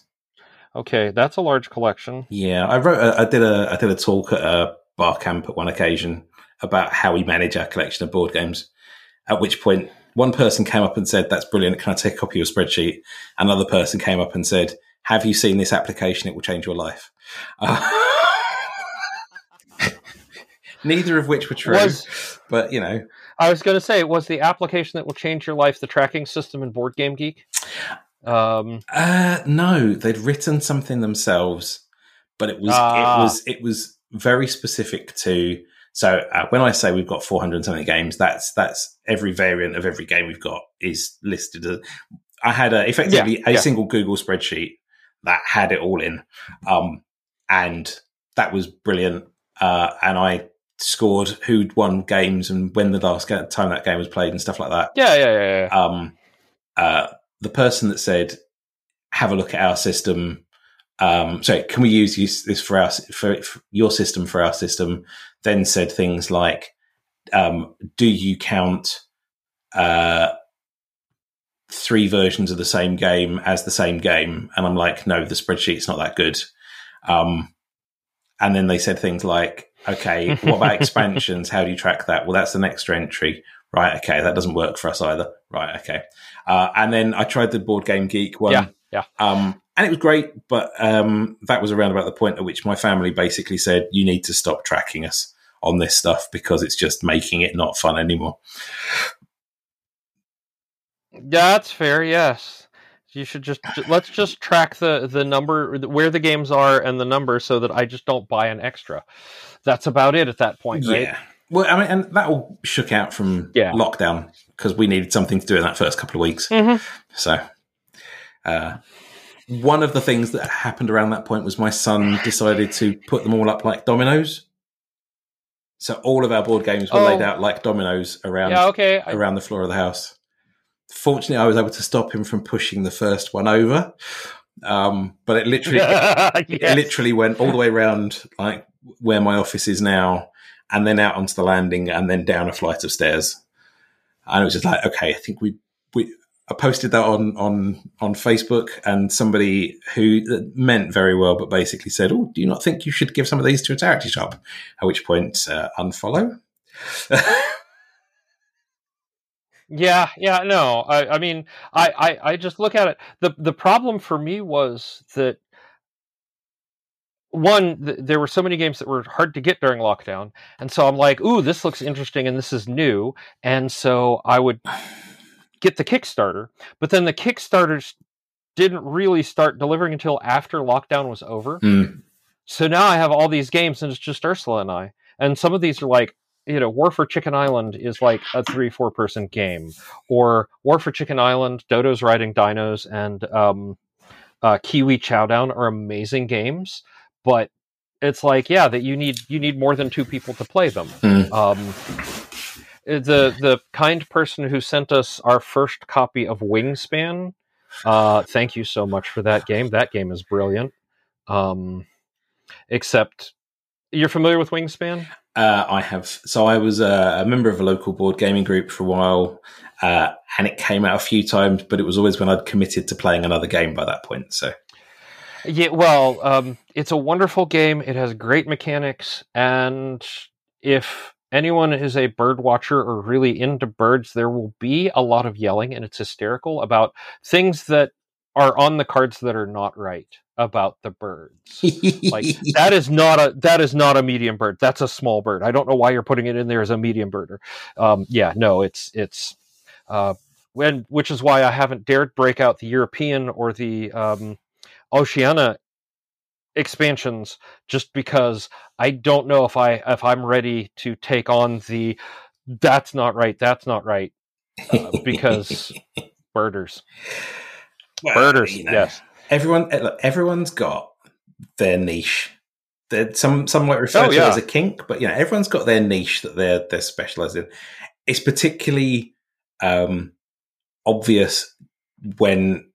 Okay, that's a large collection. Yeah, I did a talk at a bar camp at one occasion about how we manage our collection of board games, at which point one person came up and said, "That's brilliant, can I take a copy of your spreadsheet?" Another person came up and said, "Have you seen this application? It will change your life." Neither of which were true, but you know. I was going to say, was the application that will change your life the tracking system in Board Game Geek? No, they'd written something themselves, but it was very specific to. So when I say we've got 400 and something games, that's every variant of every game we've got is listed. I had effectively a single Google spreadsheet that had it all in, and that was brilliant. And I scored who'd won games and when the last time that game was played and stuff like that. Yeah. The person that said, "Have a look at our system. Can we use this for your system for our system?" Then said things like, "Do you count three versions of the same game as the same game?" And I'm like, "No, the spreadsheet's not that good." And then they said things like, "Okay, what about expansions? How do you track that? Well, that's an extra entry. Right, okay, that doesn't work for us either. Right, okay." And then I tried the Board Game Geek one. Yeah. And it was great, but that was around about the point at which my family basically said, "You need to stop tracking us on this stuff because it's just making it not fun anymore." That's fair, yes. You should let's just track the number, where the games are and the number so that I just don't buy an extra. That's about it at that point, right? Yeah. Well, I mean, and that all shook out from lockdown because we needed something to do in that first couple of weeks. Mm-hmm. So one of the things that happened around that point was my son decided to put them all up like dominoes. So all of our board games were laid out like dominoes around the floor of the house. Fortunately, I was able to stop him from pushing the first one over, but it literally went all the way around like where my office is now, and then out onto the landing, and then down a flight of stairs. And it was just like, okay, I think I posted that on Facebook, and somebody who meant very well, but basically said, "Oh, do you not think you should give some of these to a charity shop?" At which point, unfollow. No. I mean, I just look at it. The problem for me was that, one, there were so many games that were hard to get during lockdown. And so I'm like, "Ooh, this looks interesting and this is new." And so I would get the Kickstarter. But then the Kickstarters didn't really start delivering until after lockdown was over. Mm. So now I have all these games and it's just Ursula and I. And some of these are like, you know, War for Chicken Island is like a 3-4 person game. Or War for Chicken Island, Dodo's Riding Dinos, and Kiwi Chowdown are amazing games. But it's like, that you need more than two people to play them. Mm. The kind person who sent us our first copy of Wingspan, thank you so much for that game. That game is brilliant. Except, you're familiar with Wingspan? I have. So I was a member of a local board gaming group for a while, and it came out a few times, but it was always when I'd committed to playing another game by that point, so... Yeah, well, it's a wonderful game. It has great mechanics, and if anyone is a bird watcher or really into birds, there will be a lot of yelling, and it's hysterical about things that are on the cards that are not right about the birds. Like, that is not a medium bird. That's a small bird. I don't know why you're putting it in there as a medium birder. It's and which is why I haven't dared break out the European or the Oceania expansions, just because I don't know if I'm ready to take on the that's not right because birders. Well, birders, you know, yes. Everyone's got their niche. Some might refer to it as a kink, but you know, everyone's got their niche that they're specialized in. It's particularly obvious when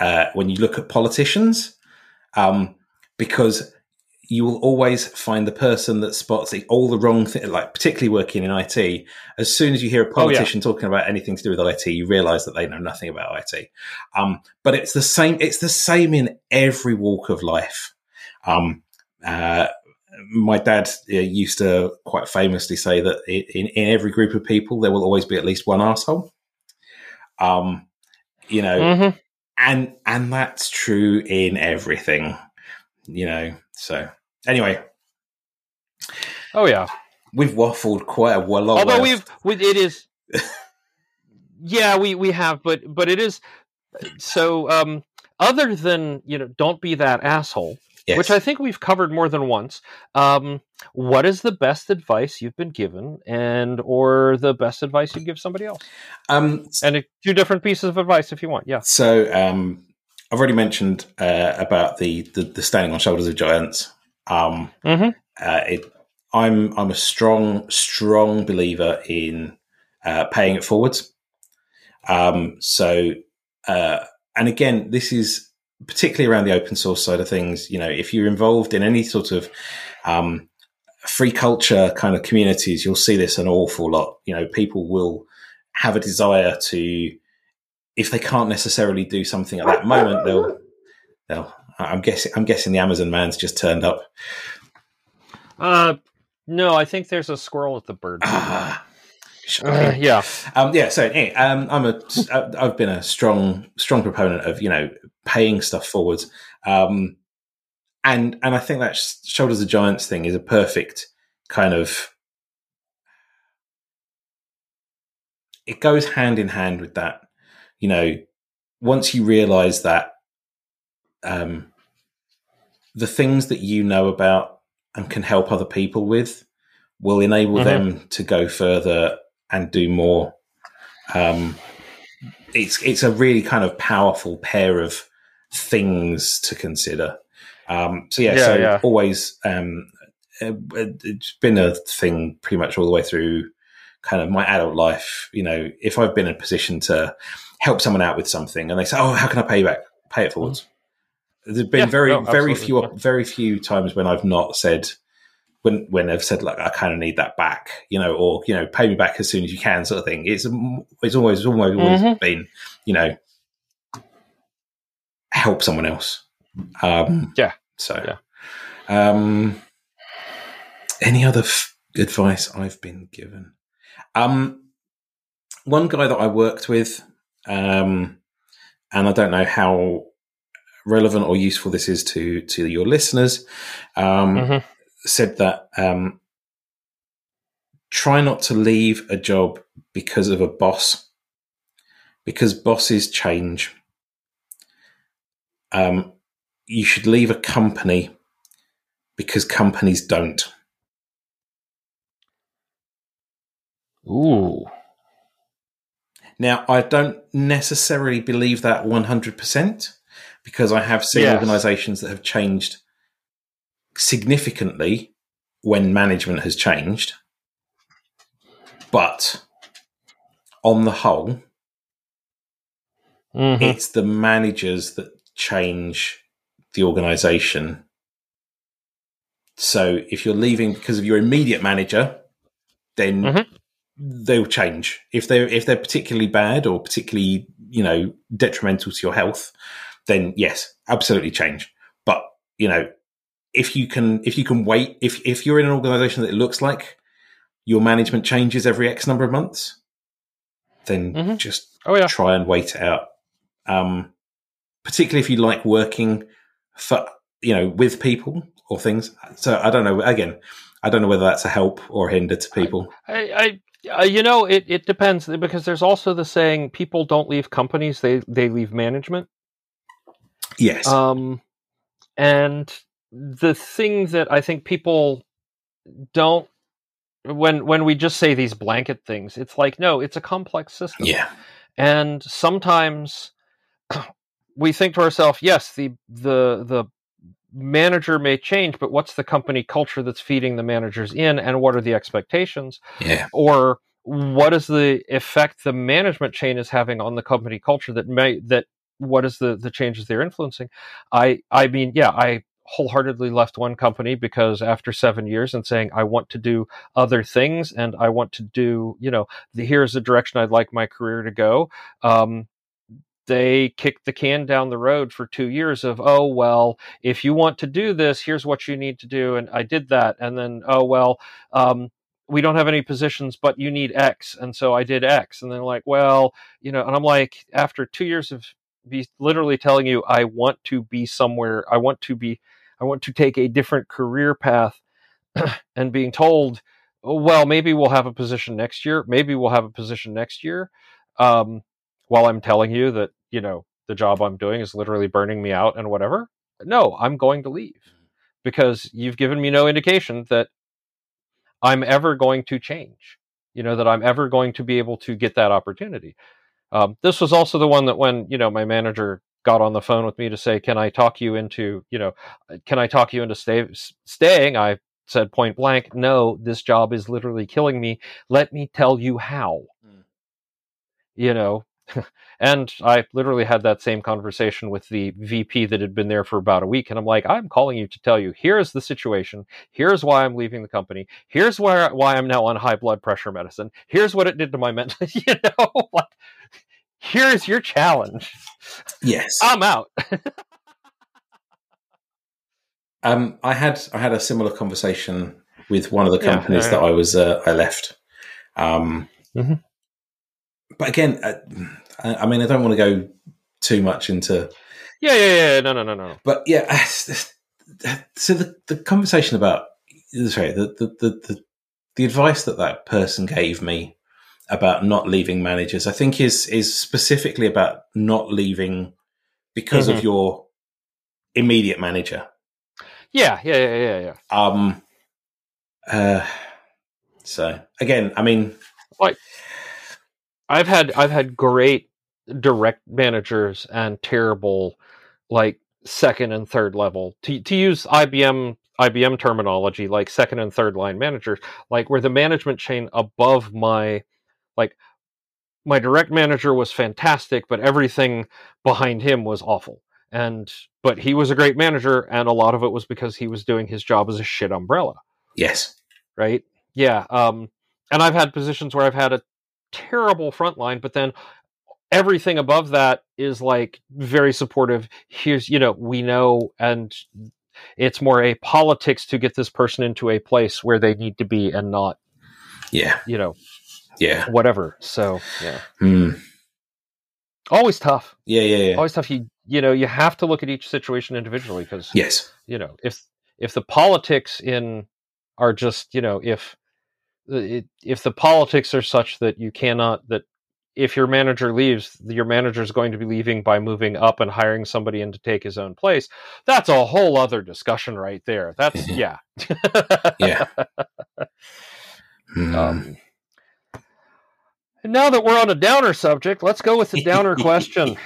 you look at politicians, because you will always find the person that spots all the wrong thing, like particularly working in IT. As soon as you hear a politician talking about anything to do with IT, you realize that they know nothing about IT. But it's the same in every walk of life. My dad used to quite famously say that in every group of people, there will always be at least one arsehole. You know, mm-hmm. and that's true in everything, you know, so anyway. Oh yeah. We've waffled quite a while. Although we have, but it is. So, other than, you know, don't be that asshole. Yes. Which I think we've covered more than once. What is the best advice you've been given, or the best advice you'd give somebody else? And two different pieces of advice if you want. Yeah. So I've already mentioned about the standing on shoulders of giants. Mm-hmm. I'm a strong believer in paying it forwards. And again, this is particularly around the open source side of things. You know, if you're involved in any sort of free culture kind of communities, you'll see this an awful lot. You know, people will have a desire to, if they can't necessarily do something at that moment, they'll I'm guessing the Amazon man's just turned up. No, I think there's a squirrel at the bird. So anyway, I've been a strong proponent of, you know, paying stuff forwards, and I think that shoulders of giants thing is a perfect kind of, it goes hand in hand with that. You know, once you realize that the things that you know about and can help other people with will enable mm-hmm. them to go further and do more. It's a really kind of powerful pair of things to consider. Always, it's been a thing pretty much all the way through kind of my adult life. You know, if I've been in a position to help someone out with something and they say, oh, how can I pay you back? Pay it forwards. Mm-hmm. There's been very few times when I've not said, when they've said, like, I kind of need that back, you know, or, you know, pay me back as soon as you can, sort of thing. It's always mm-hmm. always been, you know, help someone else. Any other advice I've been given? One guy that I worked with, and I don't know how relevant or useful this is to your listeners, mm-hmm. said that try not to leave a job because of a boss, because bosses change. You should leave a company because companies don't. Ooh. Now, I don't necessarily believe that 100%, because I have seen organizations that have changed significantly when management has changed. But on the whole, mm-hmm. it's the managers that change the organization. So if you're leaving because of your immediate manager, then mm-hmm. they'll change. If they're particularly bad or particularly, you know, detrimental to your health, then yes, absolutely change. But, you know, if you can wait, if you're in an organization that it looks like your management changes every X number of months, then mm-hmm. just try and wait it out. Particularly if you like working for, you know, with people or things. So I don't know. Again, I don't know whether that's a help or a hinder to people. I, I, You know, it depends, because there's also the saying, people don't leave companies, they leave management. Yes. And the thing that I think people don't, when we just say these blanket things, it's like, no, it's a complex system. Yeah. And sometimes we think to ourselves, yes, the manager may change, but what's the company culture that's feeding the managers in, and what are the expectations? Yeah. Or what is the effect the management chain is having on the company culture what is the changes they're influencing? I mean, yeah, I wholeheartedly left one company because after 7 years and saying, I want to do other things, and I want to do, here's the direction I'd like my career to go. They kicked the can down the road for 2 years of, oh, well, if you want to do this, here's what you need to do. And I did that. And then, oh, well, we don't have any positions, but you need X. And so I did X. And they're like, well, and I'm like, after 2 years of literally telling you, I want to be somewhere, I want to take a different career path, and being told, well, maybe we'll have a position next year. While I'm telling you that, the job I'm doing is literally burning me out and whatever. No, I'm going to leave because you've given me no indication that I'm ever going to change, that I'm ever going to be able to get that opportunity. This was also the one that when, my manager got on the phone with me to say, can I talk you into staying? I said point blank, no, this job is literally killing me. Let me tell you how, And I literally had that same conversation with the VP that had been there for about a week. And I'm like, I'm calling you to tell you, here's the situation. Here's why I'm leaving the company. Here's why I'm now on high blood pressure medicine. Here's what it did to my mental, like, here's your challenge. Yes. I'm out. I had a similar conversation with one of the companies that I left. Mm-hmm. But again, I mean, I don't want to go too much into. No. But yeah, so the conversation about the advice that person gave me about not leaving managers, I think is specifically about not leaving because of your immediate manager. Yeah. So again, I mean, like. I've had great direct managers and terrible, like, second and third level, to use IBM terminology, like second and third line managers, like where the management chain above my direct manager was fantastic, but everything behind him was awful. But he was a great manager, and a lot of it was because he was doing his job as a shit umbrella. Yes. Right? Yeah. And I've had positions where I've had a terrible frontline, but then everything above that is like very supportive. Here's, we know, and it's more a politics to get this person into a place where they need to be and not, whatever. So, yeah. Mm. Always tough. Yeah. Always tough. You have to look at each situation individually because, yes, if the politics are just, if the politics are such that you cannot, that if your manager leaves, your manager is going to be leaving by moving up and hiring somebody in to take his own place. That's a whole other discussion right there. That's yeah. And now that we're on a downer subject, let's go with the downer question.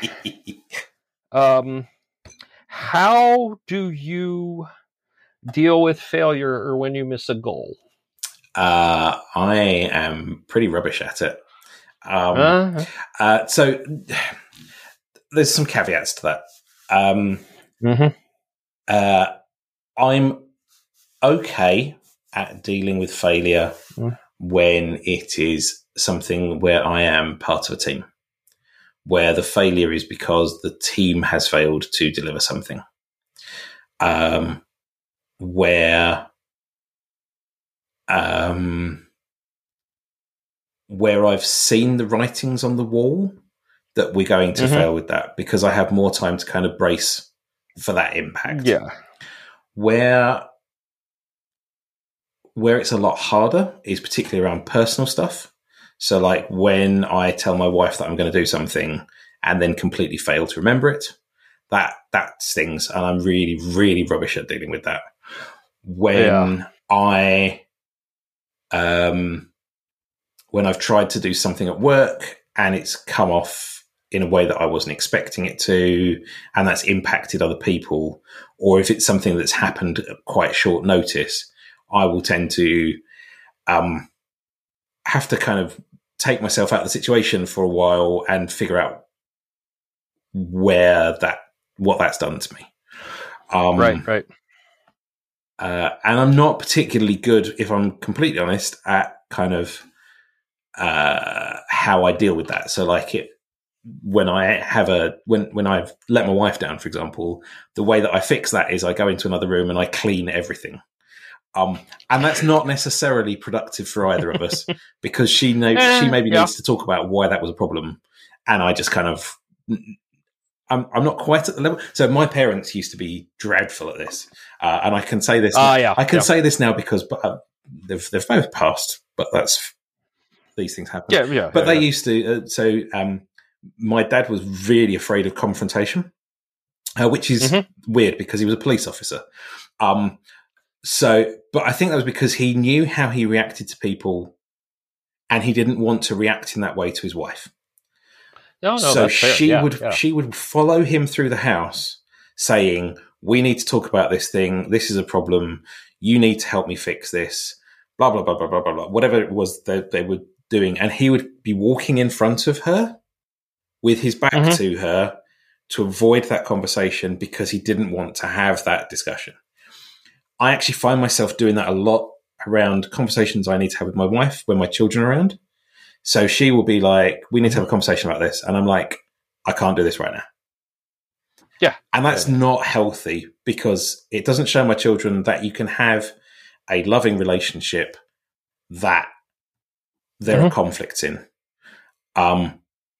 How do you deal with failure or when you miss a goal? I am pretty rubbish at it. So there's some caveats to that. I'm okay at dealing with failure when it is something where I am part of a team, where the failure is because the team has failed to deliver something. Where I've seen the writings on the wall that we're going to fail with that, because I have more time to kind of brace for that impact. Yeah. Where it's a lot harder is particularly around personal stuff. So like when I tell my wife that I'm going to do something and then completely fail to remember it, that stings. And I'm really, really rubbish at dealing with that. When I've tried to do something at work and it's come off in a way that I wasn't expecting it to, and that's impacted other people, or if it's something that's happened at quite short notice, I will tend to have to kind of take myself out of the situation for a while and figure out what that's done to me. Right. And I'm not particularly good, if I'm completely honest, at kind of how I deal with that. So like when I've let my wife down, for example, the way that I fix that is I go into another room and I clean everything. And that's not necessarily productive for either of us because she maybe needs to talk about why that was a problem. And I just kind of, I'm not quite at the level. So my parents used to be dreadful at this. And I can say this, say this now because they've both passed, but these things happen. They used to. My dad was really afraid of confrontation, which is weird because he was a police officer. But I think that was because he knew how he reacted to people and he didn't want to react in that way to his wife. She would follow him through the house saying, "We need to talk about this thing. This is a problem. You need to help me fix this." Blah, blah, blah, blah, blah, blah, blah. Whatever it was that they were doing. And he would be walking in front of her with his back to her to avoid that conversation because he didn't want to have that discussion. I actually find myself doing that a lot around conversations I need to have with my wife when my children are around. So she will be like, "We need to have a conversation about this." And I'm like, "I can't do this right now." Yeah. And that's not healthy because it doesn't show my children that you can have a loving relationship that there are conflicts in.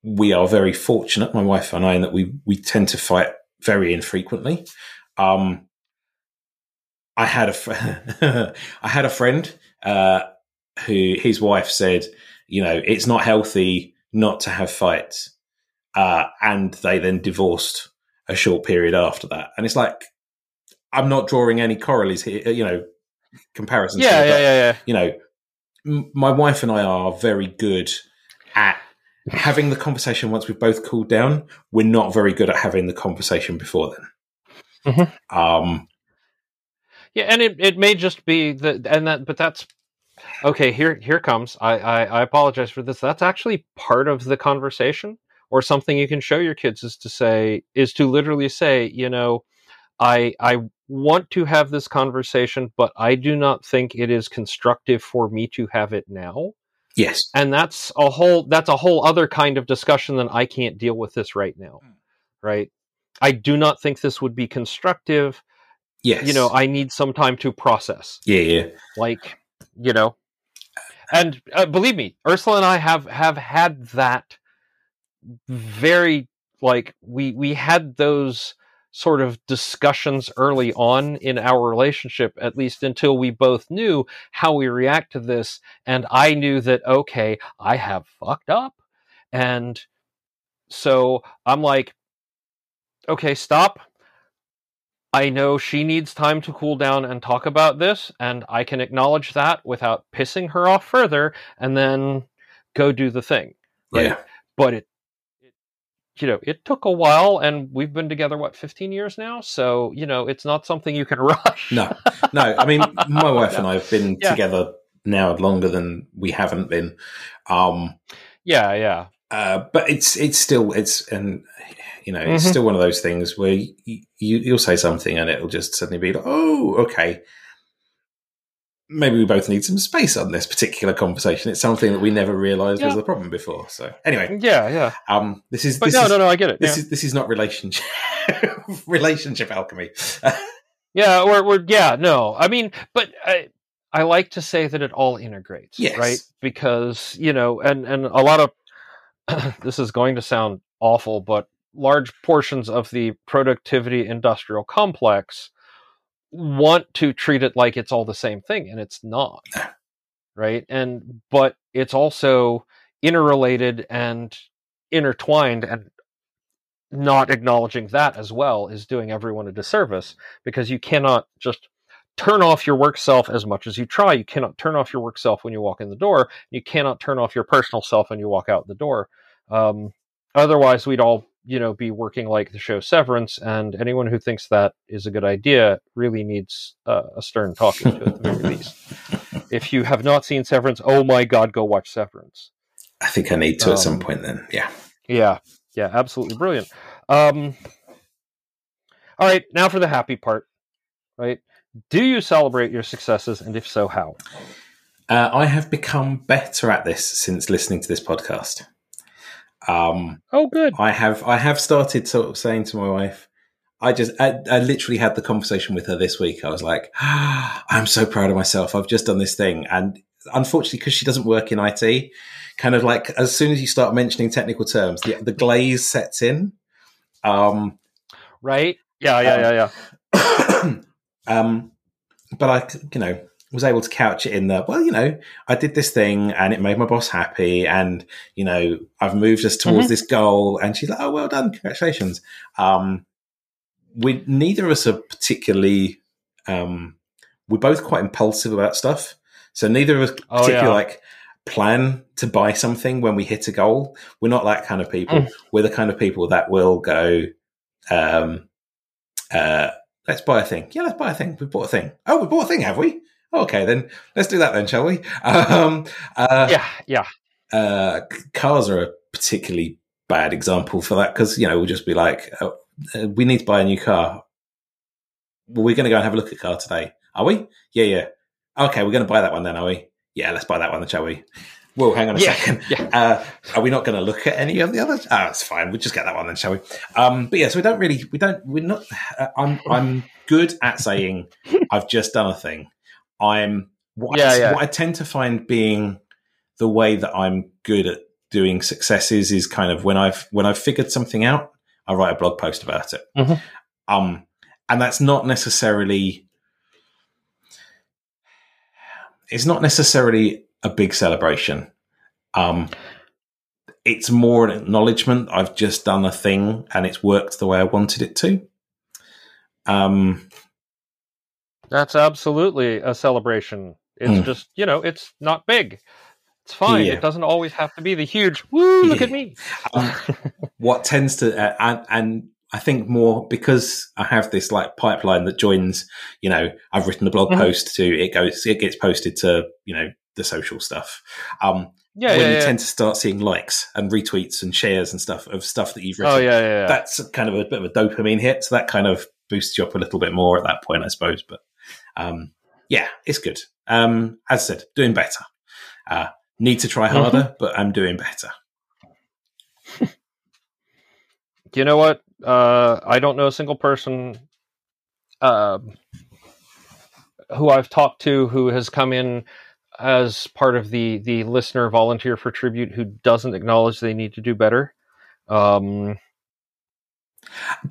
We are very fortunate, my wife and I, in that we tend to fight very infrequently. I had a friend who his wife said, "You know, it's not healthy not to have fights," and they then divorced a short period after that. And it's like, I'm not drawing any corollaries here, comparisons. My wife and I are very good at having the conversation once we've both cooled down. We're not very good at having the conversation before then. Yeah, and it may just be but that's okay. Here comes. I apologize for this. That's actually part of the conversation, or something you can show your kids is to literally say, I want to have this conversation, but I do not think it is constructive for me to have it now. Yes, and that's a whole other kind of discussion than I can't deal with this right now, right? I do not think this would be constructive. Yes. I need some time to process. Yeah. And believe me, Ursula and I have had that very, we had those sort of discussions early on in our relationship, at least until we both knew how we react to this. And I knew that, okay, I have fucked up. And so I'm like, okay, stop. I know she needs time to cool down and talk about this, and I can acknowledge that without pissing her off further, and then go do the thing. Right? Yeah. But it took a while, and we've been together, 15 years now? So, it's not something you can rush. No. I mean, my wife and I have been together now longer than we haven't been. But it's still one of those things where you'll say something and it'll just suddenly be like, "Oh, okay, maybe we both need some space on this particular conversation." It's something that we never realized was a problem before. So anyway, I get it. This is not relationship alchemy. I like to say that it all integrates, right? Because and a lot of this is going to sound awful, but large portions of the productivity industrial complex want to treat it like it's all the same thing, and it's not, right? But it's also interrelated and intertwined, and not acknowledging that as well is doing everyone a disservice, because you cannot just turn off your work self as much as you try. You cannot turn off your work self when you walk in the door. You cannot turn off your personal self when you walk out the door. Otherwise, we'd all, be working like the show Severance, and anyone who thinks that is a good idea really needs a stern talking to at the very least. If you have not seen Severance, oh my God, go watch Severance. I think I need to at some point then. Yeah, absolutely brilliant. All right, now for the happy part, right? Do you celebrate your successes, and if so, how? I have become better at this since listening to this podcast. Oh, good. I have started sort of saying to my wife, I literally had the conversation with her this week. I was like, I'm so proud of myself. I've just done this thing. And unfortunately, because she doesn't work in IT, kind of like as soon as you start mentioning technical terms, the glaze sets in. Right? Yeah. But I, was able to couch it in the, I did this thing and it made my boss happy, and, I've moved us towards this goal. And she's like, oh, well done. Congratulations. We neither of us are particularly, we're both quite impulsive about stuff. So neither of us particularly plan to buy something when we hit a goal. We're not that kind of people. We're the kind of people that will go, let's buy a thing. Yeah, let's buy a thing. We've bought a thing. Oh, we bought a thing, have we? Okay, then let's do that then, shall we? Cars are a particularly bad example for that, because, we'll just be like, oh, we need to buy a new car. Well, we're going to go and have a look at a car today. Are we? Yeah. Okay, we're going to buy that one then, are we? Yeah, let's buy that one then, shall we? Whoa, hang on a second. Yeah. Are we not going to look at any of the others? Oh, it's fine. We'll just get that one then, shall we? But yeah, so we're not, I'm good at saying I've just done a thing. What I tend to find being the way that I'm good at doing successes is kind of when I've figured something out, I write a blog post about it. And that's not necessarily, it's not necessarily a big celebration. It's more an acknowledgement. I've just done a thing and it's worked the way I wanted it to. That's absolutely a celebration. It's just, it's not big. It's fine. Yeah. It doesn't always have to be the huge, woo, look at me. What tends to, and I think more because I have this like pipeline that joins, I've written a blog post to, it gets posted to, the social stuff. When you tend to start seeing likes and retweets and shares and stuff of stuff that you've written. Oh, yeah. That's kind of a bit of a dopamine hit. So that kind of boosts you up a little bit more at that point, I suppose. But it's good. As I said, doing better. Need to try harder, but I'm doing better. You know what? I don't know a single person who I've talked to who has come in as part of the listener volunteer for tribute who doesn't acknowledge they need to do better. Do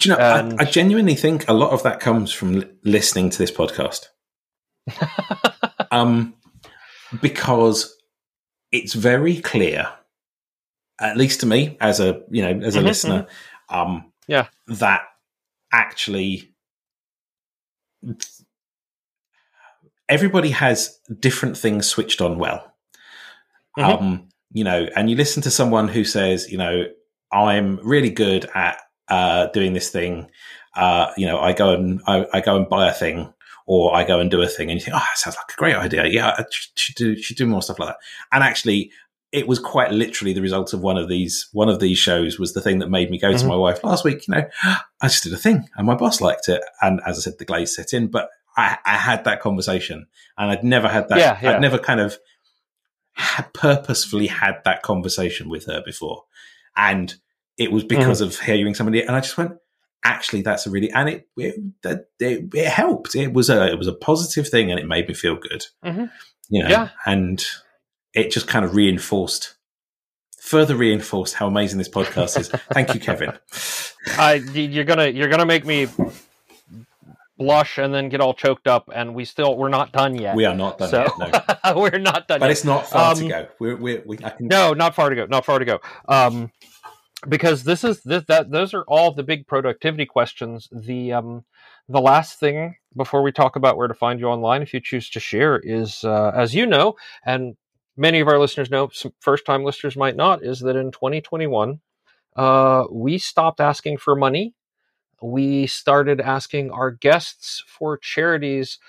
you know, I genuinely think a lot of that comes from listening to this podcast. Because it's very clear, at least to me as a, as a listener, that actually everybody has different things switched on well. And you listen to someone who says, I'm really good at doing this thing. I go and buy a thing, or I go and do a thing, and you think, oh, that sounds like a great idea. Yeah, I should do more stuff like that. And actually, it was quite literally the result of one of these shows was the thing that made me go to my wife last week. I just did a thing and my boss liked it. And as I said, the glaze set in, but I had that conversation, and I'd never had that. Yeah. I'd never kind of purposefully had that conversation with her before. And it was because of hearing somebody. And I just went, actually, that's a really, and it helped. It was a positive thing, and it made me feel good, and it just kind of further reinforced how amazing this podcast is. Thank you, Kevin. You're gonna make me blush and then get all choked up, and we're not done yet. We are not done yet. No. We're not done yet. But it's not far to go. Not far to go. Because those are all the big productivity questions. The last thing before we talk about where to find you online, if you choose to share, is as you know, and many of our listeners know, some first-time listeners might not, is that in 2021, we stopped asking for money. We started asking our guests for charities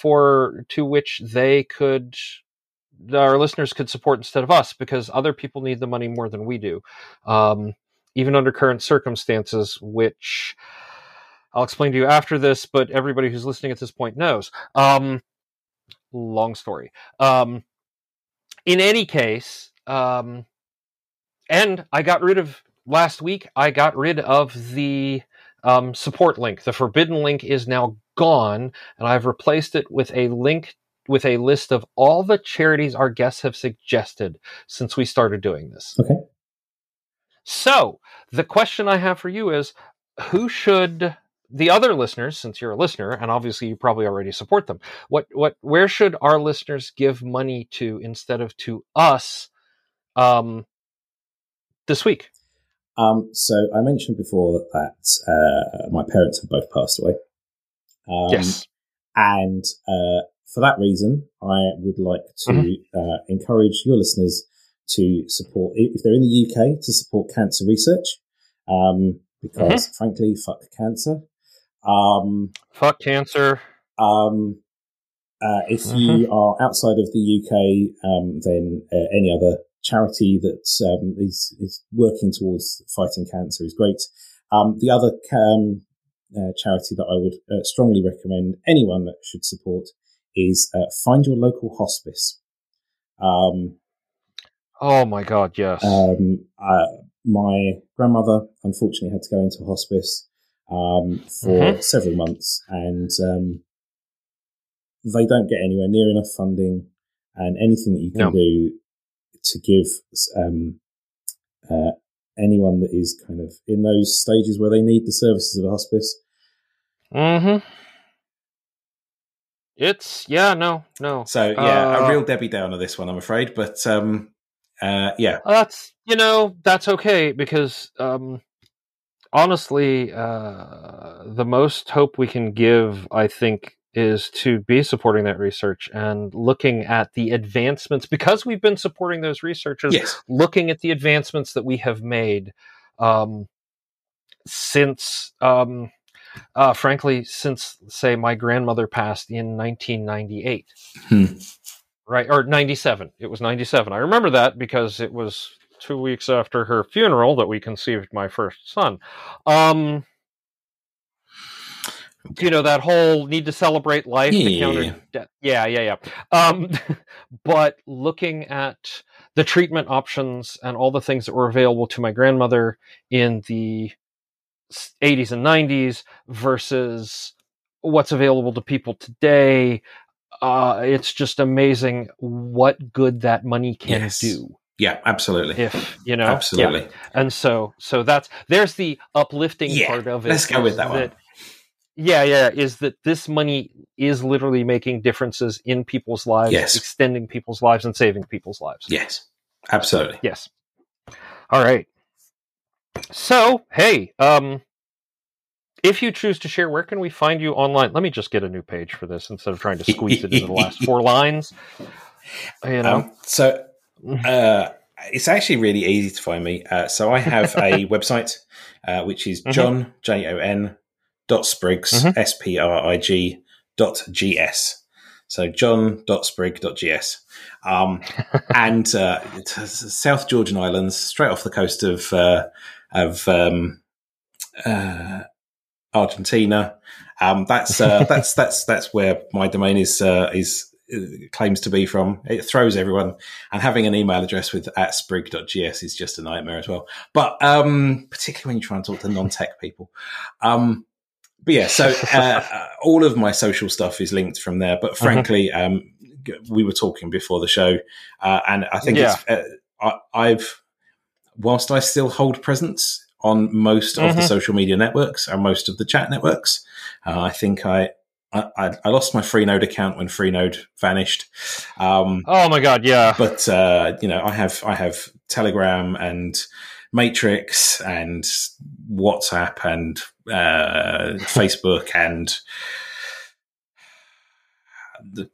to which our listeners could support instead of us, because other people need the money more than we do, even under current circumstances, which I'll explain to you after this, but everybody who's listening at this point knows. Long story. In any case, and I got rid of, last week, I got rid of the support link. The forbidden link is now gone, and I've replaced it with a link with a list of all the charities our guests have suggested since we started doing this. Okay. So the question I have for you is, who should the other listeners, since you're a listener, and obviously you probably already support them, where should our listeners give money to instead of to us this week? So I mentioned before that my parents have both passed away. Yes. And for that reason, I would like to encourage your listeners to support, if they're in the UK, to support cancer research, because frankly, fuck cancer. Fuck cancer. If you are outside of the UK, then any other charity that is working towards fighting cancer is great. The other charity that I would strongly recommend anyone that should support is find your local hospice. Oh my God, yes. My grandmother, unfortunately, had to go into hospice for several months, and they don't get anywhere near enough funding, and anything that you can do to give anyone that is kind of in those stages where they need the services of a hospice. So yeah, a real Debbie Downer this one, I'm afraid, but that's okay, because honestly, the most hope we can give, I think, is to be supporting that research and looking at the advancements, because we've been supporting those researchers, looking at the advancements that we have made since frankly, since, say, my grandmother passed in 1998, right? Or 97. It was 97. I remember that because it was 2 weeks after her funeral that we conceived my first son. You know, that whole need to celebrate life to counter death. But looking at the treatment options and all the things that were available to my grandmother in the 80s and 90s versus what's available to people today, it's just amazing what good that money can do. Yeah, absolutely. If you know, absolutely. Yeah. And so there's the uplifting part of it. Let's go with that one. Is that this money is literally making differences in people's lives, extending people's lives, and saving people's lives. Yes, absolutely. Yes. All right. So, hey, if you choose to share, where can we find you online? Let me just get a new page for this instead of trying to squeeze it into the last four lines. You know, it's actually really easy to find me. So I have a website, which is Jon.Spriggs Spriggs.gs. So Jon.Sprigg.gs. And South Georgian Islands, straight off the coast of Argentina. That's where my domain is claims to be from. It throws everyone, and having an email address with @sprigg.gs is just a nightmare as well. But particularly when you try and talk to non-tech people. But yeah, so all of my social stuff is linked from there. But frankly, we were talking before the show, and I think whilst I still hold presence on most of the social media networks and most of the chat networks. I think I lost my FreeNode account when FreeNode vanished. Oh my God. Yeah. But, you know, I have Telegram and Matrix and WhatsApp and, Facebook and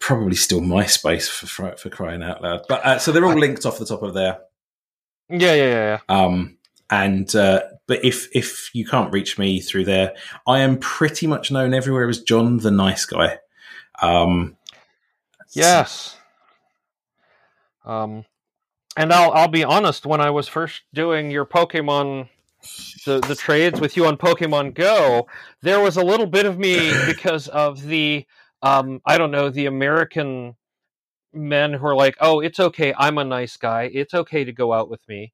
probably still MySpace for crying out loud. But, so they're all linked off the top of there. Yeah. And, but if you can't reach me through there, I am pretty much known everywhere as John the Nice Guy. Yes. And I'll be honest. When I was first doing your Pokemon, the trades with you on Pokemon Go, there was a little bit of me because of the I don't know, the American men who are like, oh, it's okay, I'm a nice guy, it's okay to go out with me.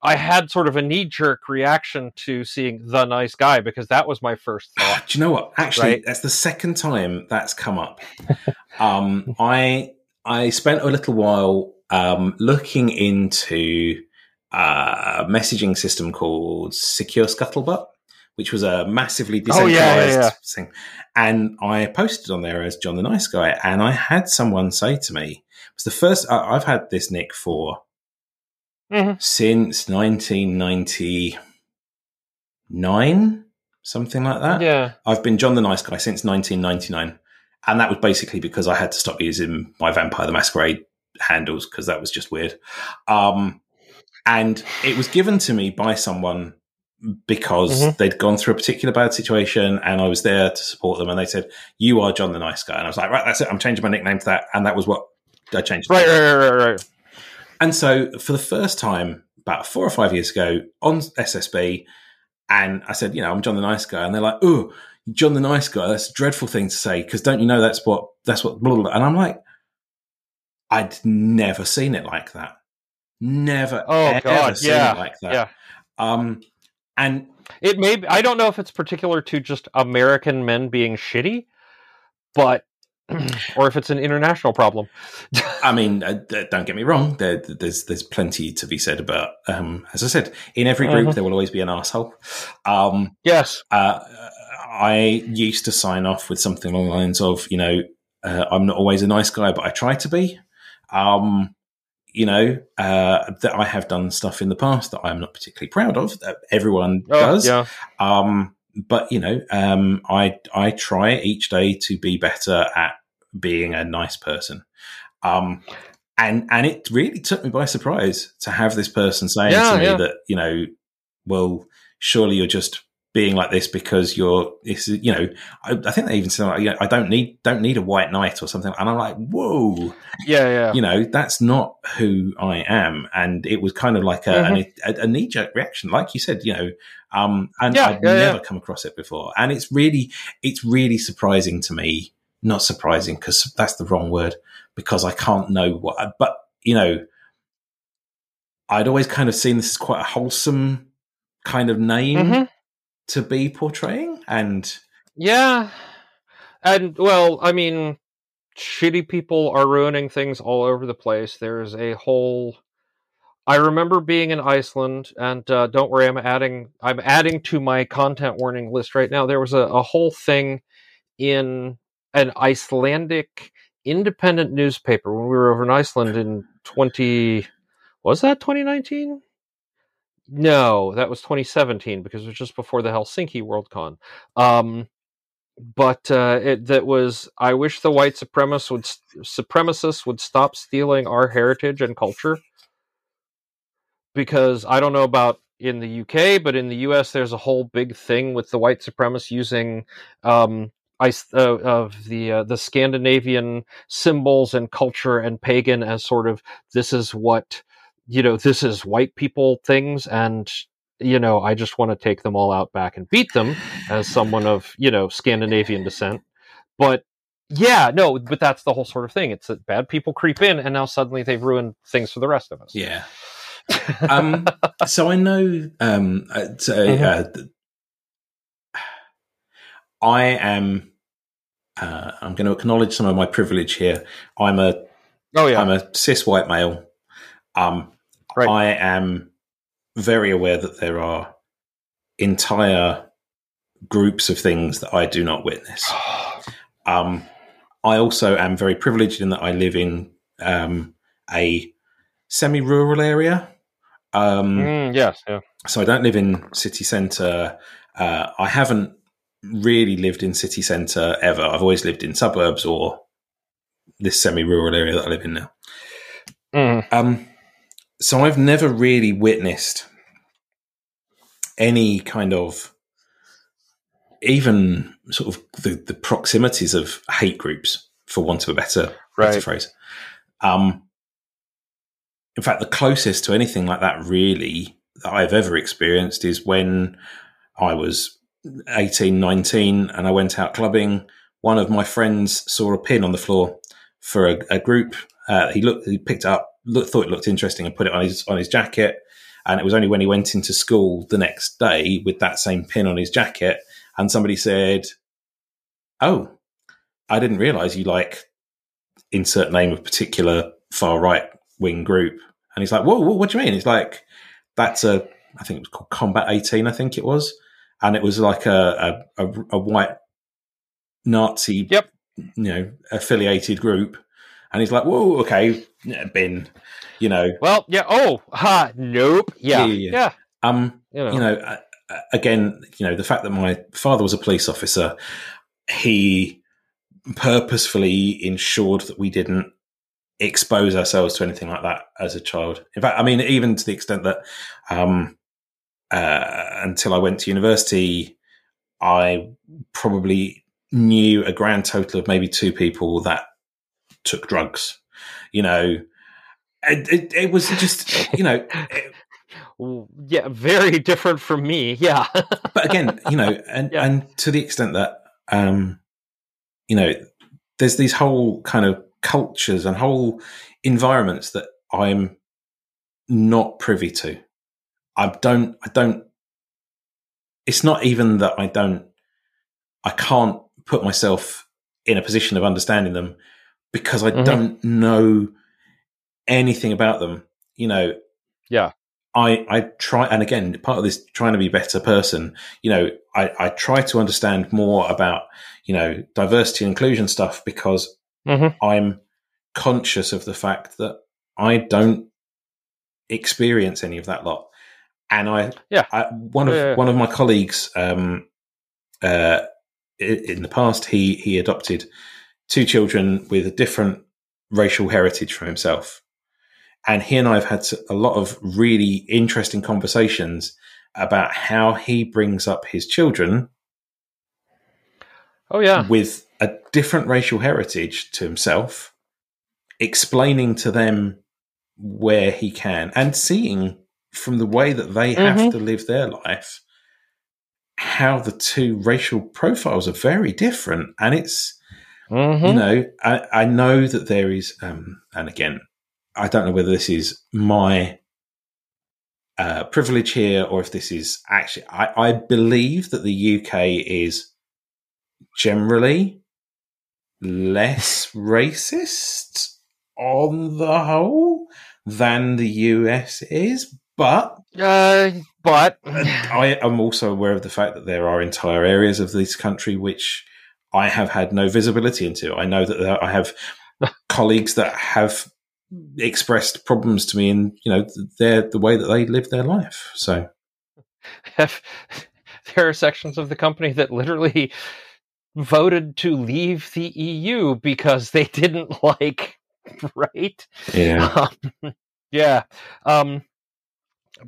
I had sort of a knee-jerk reaction to seeing the nice guy because that was my first thought. Do you know what? Actually, That's the second time that's come up. I spent a little while looking into a messaging system called Secure Scuttlebutt, which was a massively decentralized thing. And I posted on there as John the Nice Guy, and I had someone say to me, it's the first, I've had this nick for since 1999, something like that. Yeah. I've been John the Nice Guy since 1999. And that was basically because I had to stop using my Vampire the Masquerade handles because that was just weird. And it was given to me by someone because they'd gone through a particular bad situation and I was there to support them. And they said, you are John the Nice Guy. And I was like, right, that's it. I'm changing my nickname to that. And that was what I changed. Right. And so for the first time, about 4 or 5 years ago on SSB, and I said, you know, I'm John the Nice Guy. And they're like, oh, John the Nice Guy. That's a dreadful thing to say. Cause don't you know, that's what blah, blah, blah. And I'm like, I'd never seen it like that. Never seen it like that. Yeah. And it may be, I don't know if it's particular to just American men being shitty, but or if it's an international problem. I mean, don't get me wrong. There's plenty to be said about. As I said, in every group there will always be an arsehole. Yes. I used to sign off with something along the lines of, you know, I'm not always a nice guy, but I try to be. You know, that I have done stuff in the past that I'm not particularly proud of, that everyone does. Yeah. But, you know, I try each day to be better at being a nice person. And it really took me by surprise to have this person saying to me that, you know, well, surely you're just being like this because you know, I think they even said, like, you know, I don't need a white knight or something. And I'm like, whoa. Yeah. You know, that's not who I am. And it was kind of like a knee-jerk reaction, like you said, you know, I've never come across it before. And it's really surprising to me, not surprising because that's the wrong word, because I can't know but, you know, I'd always kind of seen this as quite a wholesome kind of name. To be portraying, and well, I mean, shitty people are ruining things all over the place. There's a whole. I remember being in Iceland, and don't worry, I'm adding to my content warning list right now. There was a whole thing in an Icelandic independent newspaper when we were over in Iceland in 2019? No, that was 2017 because it was just before the Helsinki Worldcon. I wish the white supremacists would stop stealing our heritage and culture. Because I don't know about in the UK, but in the US, there's a whole big thing with the white supremacists using the Scandinavian symbols and culture and pagan as sort of this is white people things, and, you know, I just want to take them all out back and beat them as someone of, you know, Scandinavian descent. But but that's the whole sort of thing. It's that bad people creep in and now suddenly they've ruined things for the rest of us. Yeah. So I know, I am, I'm going to acknowledge some of my privilege here. I'm a cis white male. I am very aware that there are entire groups of things that I do not witness. I also am very privileged in that I live in a semi-rural area. So I don't live in city centre. I haven't really lived in city centre ever. I've always lived in suburbs or this semi-rural area that I live in now. So I've never really witnessed any kind of even sort of the proximities of hate groups, for want of a better phrase. In fact, the closest to anything like that really that I've ever experienced is when I was 18, 19, and I went out clubbing. One of my friends saw a pin on the floor for a group. He picked it up, thought it looked interesting, and put it on his jacket. And it was only when he went into school the next day with that same pin on his jacket, and somebody said, "Oh, I didn't realise you like insert name of particular far right wing group." And he's like, "Whoa, what do you mean?" He's like, "That's a," I think it was called Combat 18, I think it was, and it was like a white Nazi, affiliated group. And he's like, "Whoa, okay, bin, you know." Well, yeah. Oh, ha, nope. Yeah. Again, the fact that my father was a police officer, he purposefully ensured that we didn't expose ourselves to anything like that as a child. In fact, I mean, even to the extent that until I went to university, I probably knew a grand total of maybe two people that took drugs. It was just very different from me. But again, and to the extent that there's these whole kind of cultures and whole environments that I'm not privy to. It's not even that I can't put myself in a position of understanding them, because I don't know anything about them, I try, and again, part of this trying to be a better person, I try to understand more about, diversity and inclusion stuff, because I'm conscious of the fact that I don't experience any of that lot. And one of my colleagues in the past, he adopted two children with a different racial heritage from himself. And he and I have had a lot of really interesting conversations about how he brings up his children with a different racial heritage to himself, explaining to them where he can, and seeing from the way that they have to live their life how the two racial profiles are very different. And it's, I know that there is, and again, I don't know whether this is my privilege here or if this is actually, I believe that the UK is generally less racist on the whole than the US is, but I am also aware of the fact that there are entire areas of this country which I have had no visibility into. I know that I have colleagues that have expressed problems to me in, the way that they live their life. So there are sections of the company that literally voted to leave the EU because they didn't like, right? Yeah.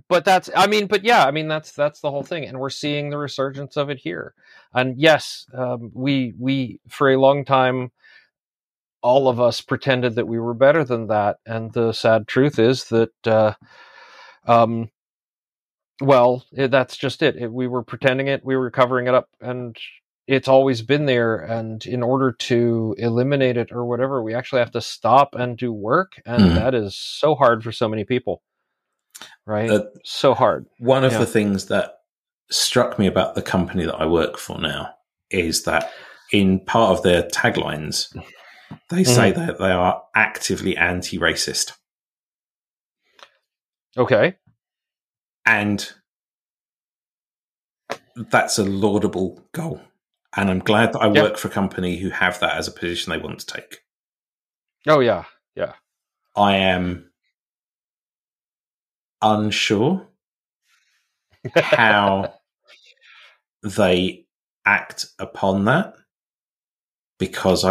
But that's, that's the whole thing. And we're seeing the resurgence of it here. And yes, we for a long time, all of us pretended that we were better than that. And the sad truth is that, that's just it. We were pretending it, we were covering it up, and it's always been there. And in order to eliminate it or whatever, we actually have to stop and do work. And that is so hard for so many people. Right. So hard. One of the things that struck me about the company that I work for now is that in part of their taglines, they say that they are actively anti-racist. Okay. And that's a laudable goal. And I'm glad that I work for a company who have that as a position they want to take. Oh, yeah. Yeah. I am unsure how they act upon that, because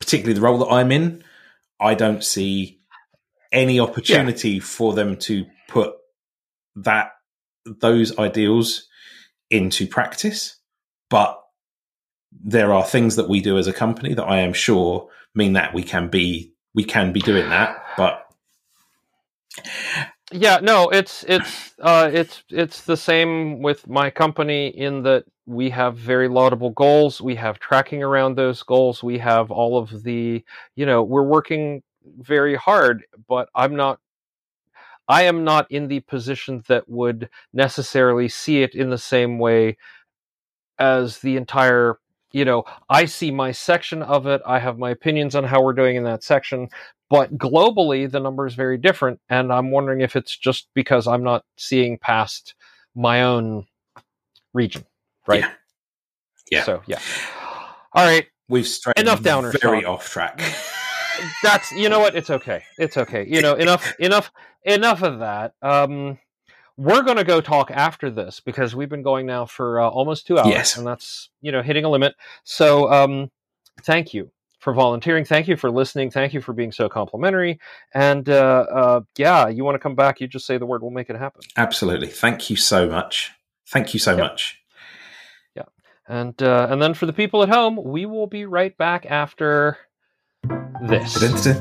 particularly the role that I'm in, I don't see any opportunity for them to put those ideals into practice. But there are things that we do as a company that I am sure mean that we can be doing that. But yeah, no, it's the same with my company in that we have very laudable goals. We have tracking around those goals. We have all of the, we're working very hard, but I am not in the position that would necessarily see it in the same way as the entire, I see my section of it. I have my opinions on how we're doing in that section, but globally the number is very different. And I'm wondering if it's just because I'm not seeing past my own region. Right. Yeah. So, yeah. All right. We've strayed enough downers. Very off track. That's, it's okay. It's okay. Enough of that. We're going to go talk after this because we've been going now for almost 2 hours, and that's, hitting a limit. So thank you for volunteering. Thank you for listening. Thank you for being so complimentary. And you want to come back, you just say the word, we'll make it happen. Absolutely. Thank you so much. Thank you so much. Yeah. And then for the people at home, we will be right back after this.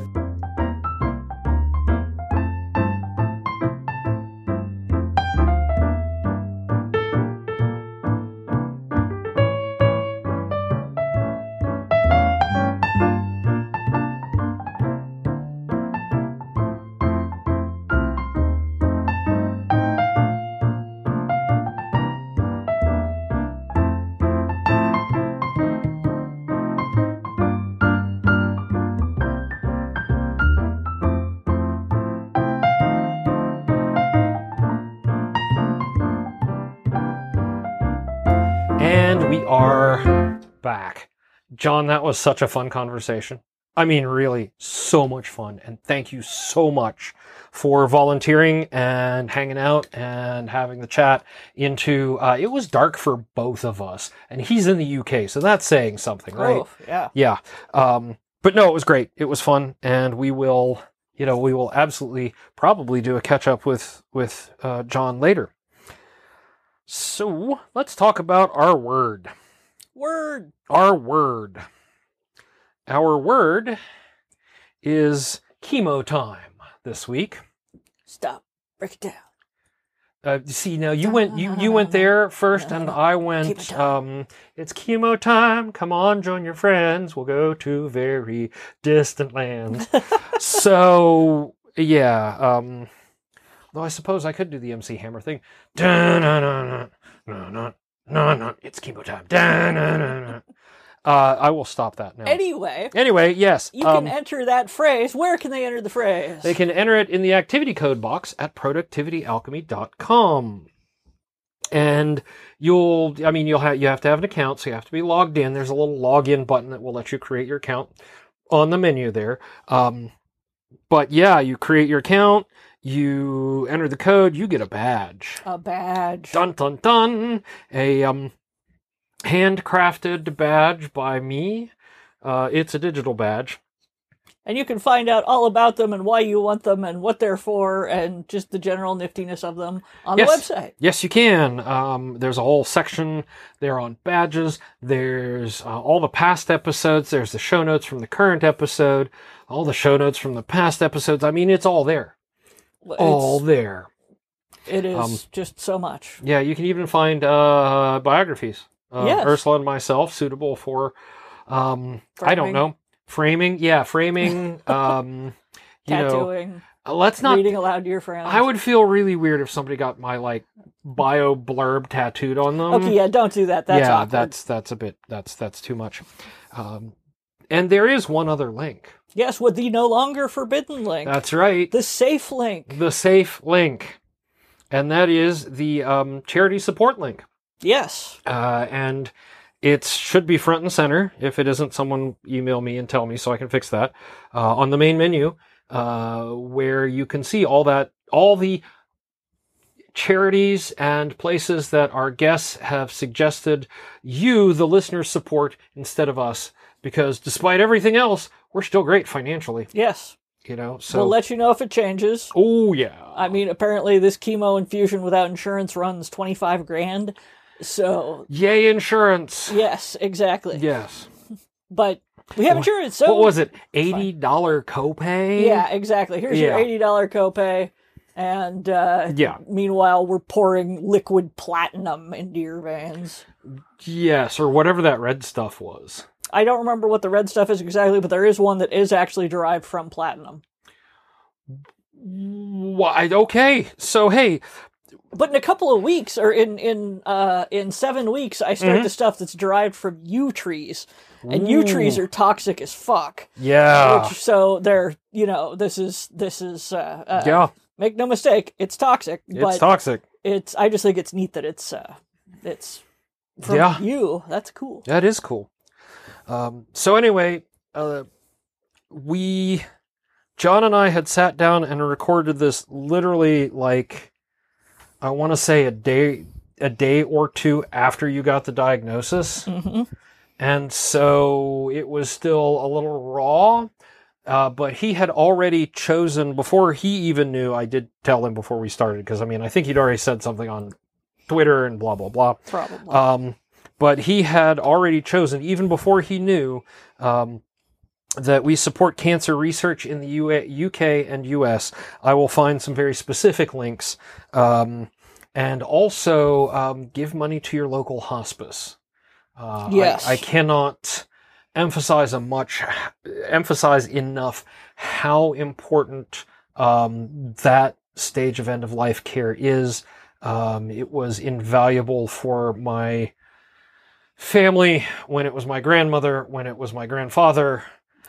Jon, that was such a fun conversation. I mean, really, so much fun. And thank you so much for volunteering and hanging out and having the chat into... it was dark for both of us. And he's in the UK, so that's saying something, right? Oh, yeah. Yeah. But no, it was great. It was fun. And we will, we will absolutely probably do a catch-up with Jon later. So let's talk about our word. Our word is chemo time this week. Stop. Break it down. See, now you went there first, and I went. It's chemo time. Come on, join your friends. We'll go to very distant lands. So yeah. Though I suppose I could do the MC Hammer thing. No, it's chemo time. I will stop that now. Anyway, yes. You can enter that phrase. Where can they enter the phrase? They can enter it in the activity code box at productivityalchemy.com. And you have to have an account, so you have to be logged in. There's a little login button that will let you create your account on the menu there. But yeah, you create your account. You enter the code, you get a badge. Dun, dun, dun. A handcrafted badge by me. It's a digital badge. And you can find out all about them and why you want them and what they're for and just the general niftiness of them on the website. Yes, you can. There's a whole section there on badges. There's all the past episodes. There's the show notes from the current episode. All the show notes from the past episodes. I mean, it's all there. It is just so much. Yeah, you can even find biographies. Ursula and myself, suitable for, framing. I don't know, framing. Yeah, framing. Tattooing. Let's not reading aloud to your friends. I would feel really weird if somebody got my bio blurb tattooed on them. Okay, yeah, don't do that. That's awkward. that's a bit. That's too much. And there is one other link. Yes, with the no longer forbidden link. That's right. The safe link. And that is the charity support link. Yes. And it should be front and center. If it isn't, someone email me and tell me so I can fix that. On the main menu, where you can see all that, all the charities and places that our guests have suggested you, the listeners, support instead of us. Because despite everything else, we're still great financially. Yes. You know, so we'll let you know if it changes. Oh yeah. I mean, apparently this chemo infusion without insurance runs $25,000. So yay insurance. Yes, exactly. Yes. But we have insurance. So what was it? $80 copay? Yeah, exactly. Here's your $80 copay. And meanwhile, we're pouring liquid platinum into your veins. Yes, or whatever that red stuff was. I don't remember what the red stuff is exactly, but there is one that is actually derived from platinum. Why? Okay, so hey. But in a couple of weeks, or in 7 weeks, I start the stuff that's derived from yew trees, and yew trees are toxic as fuck. Yeah. Which, so they're, you know, this is yeah. Make no mistake, it's toxic. It's but toxic. It's. I just think it's neat that it's from yew. That's cool. That is cool. So anyway, John and I had sat down and recorded this literally like, I want to say a day or two after you got the diagnosis. Mm-hmm. And so it was still a little raw, but he had already chosen before he even knew. I did tell him before we started. 'Cause I mean, I think he'd already said something on Twitter and blah, blah, blah. Probably. But he had already chosen, even before he knew, that we support cancer research in the UK and US. I will find some very specific links. And also, give money to your local hospice. Yes. I cannot emphasize enough how important that stage of end-of-life care is. It was invaluable for my family, when it was my grandmother, when it was my grandfather,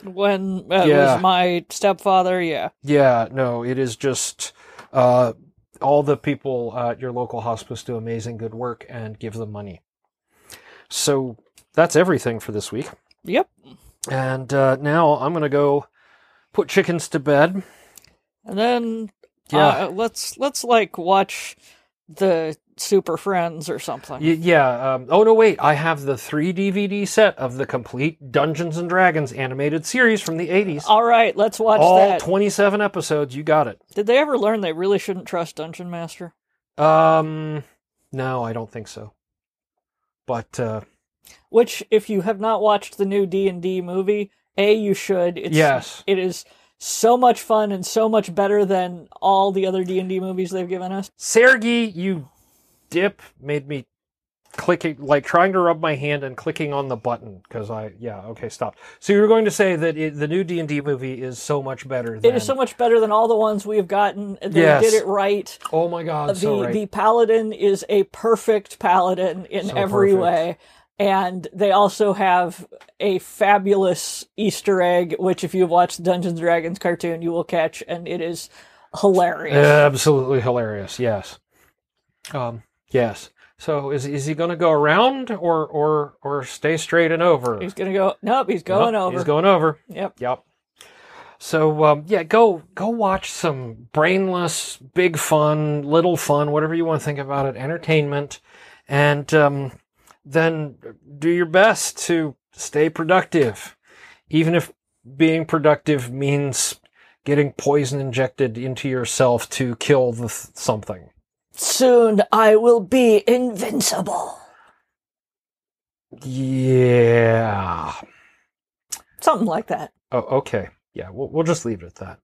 when it was my stepfather. It is just all the people at your local hospice do amazing good work, and give them money. So that's everything for this week. Yep. And now I'm gonna go put chickens to bed, and then let's like watch the Super Friends or something. Oh no, wait, I have the 3 DVD set of the complete Dungeons and Dragons animated series from the 80s. All right, let's watch all 27 episodes. You got it. Did they ever learn they really shouldn't trust Dungeon Master? No, I don't think so. But which, if you have not watched the new D&D movie, you should. It is so much fun and so much better than all the other D&D movies they've given us. Sergey, you dip, made me clicking, like trying to rub my hand and clicking on the button because stopped. So you were going to say that the new D&D movie is so much better than... It is so much better than all the ones we've gotten. They did it right. Oh my God, The Paladin is a perfect Paladin in every way. And they also have a fabulous Easter egg, which if you've watched the Dungeons & Dragons cartoon, you will catch, and it is hilarious. Absolutely hilarious, yes. Yes. So is he going to go around or stay straight and over? He's going to go... Nope, he's going over. He's going over. Yep. So, go watch some brainless, big fun, little fun, whatever you want to think about it, entertainment, and then do your best to stay productive, even if being productive means getting poison injected into yourself to kill the something. Soon I will be invincible. Yeah. Something like that. Oh, okay. Yeah, we'll just leave it at that.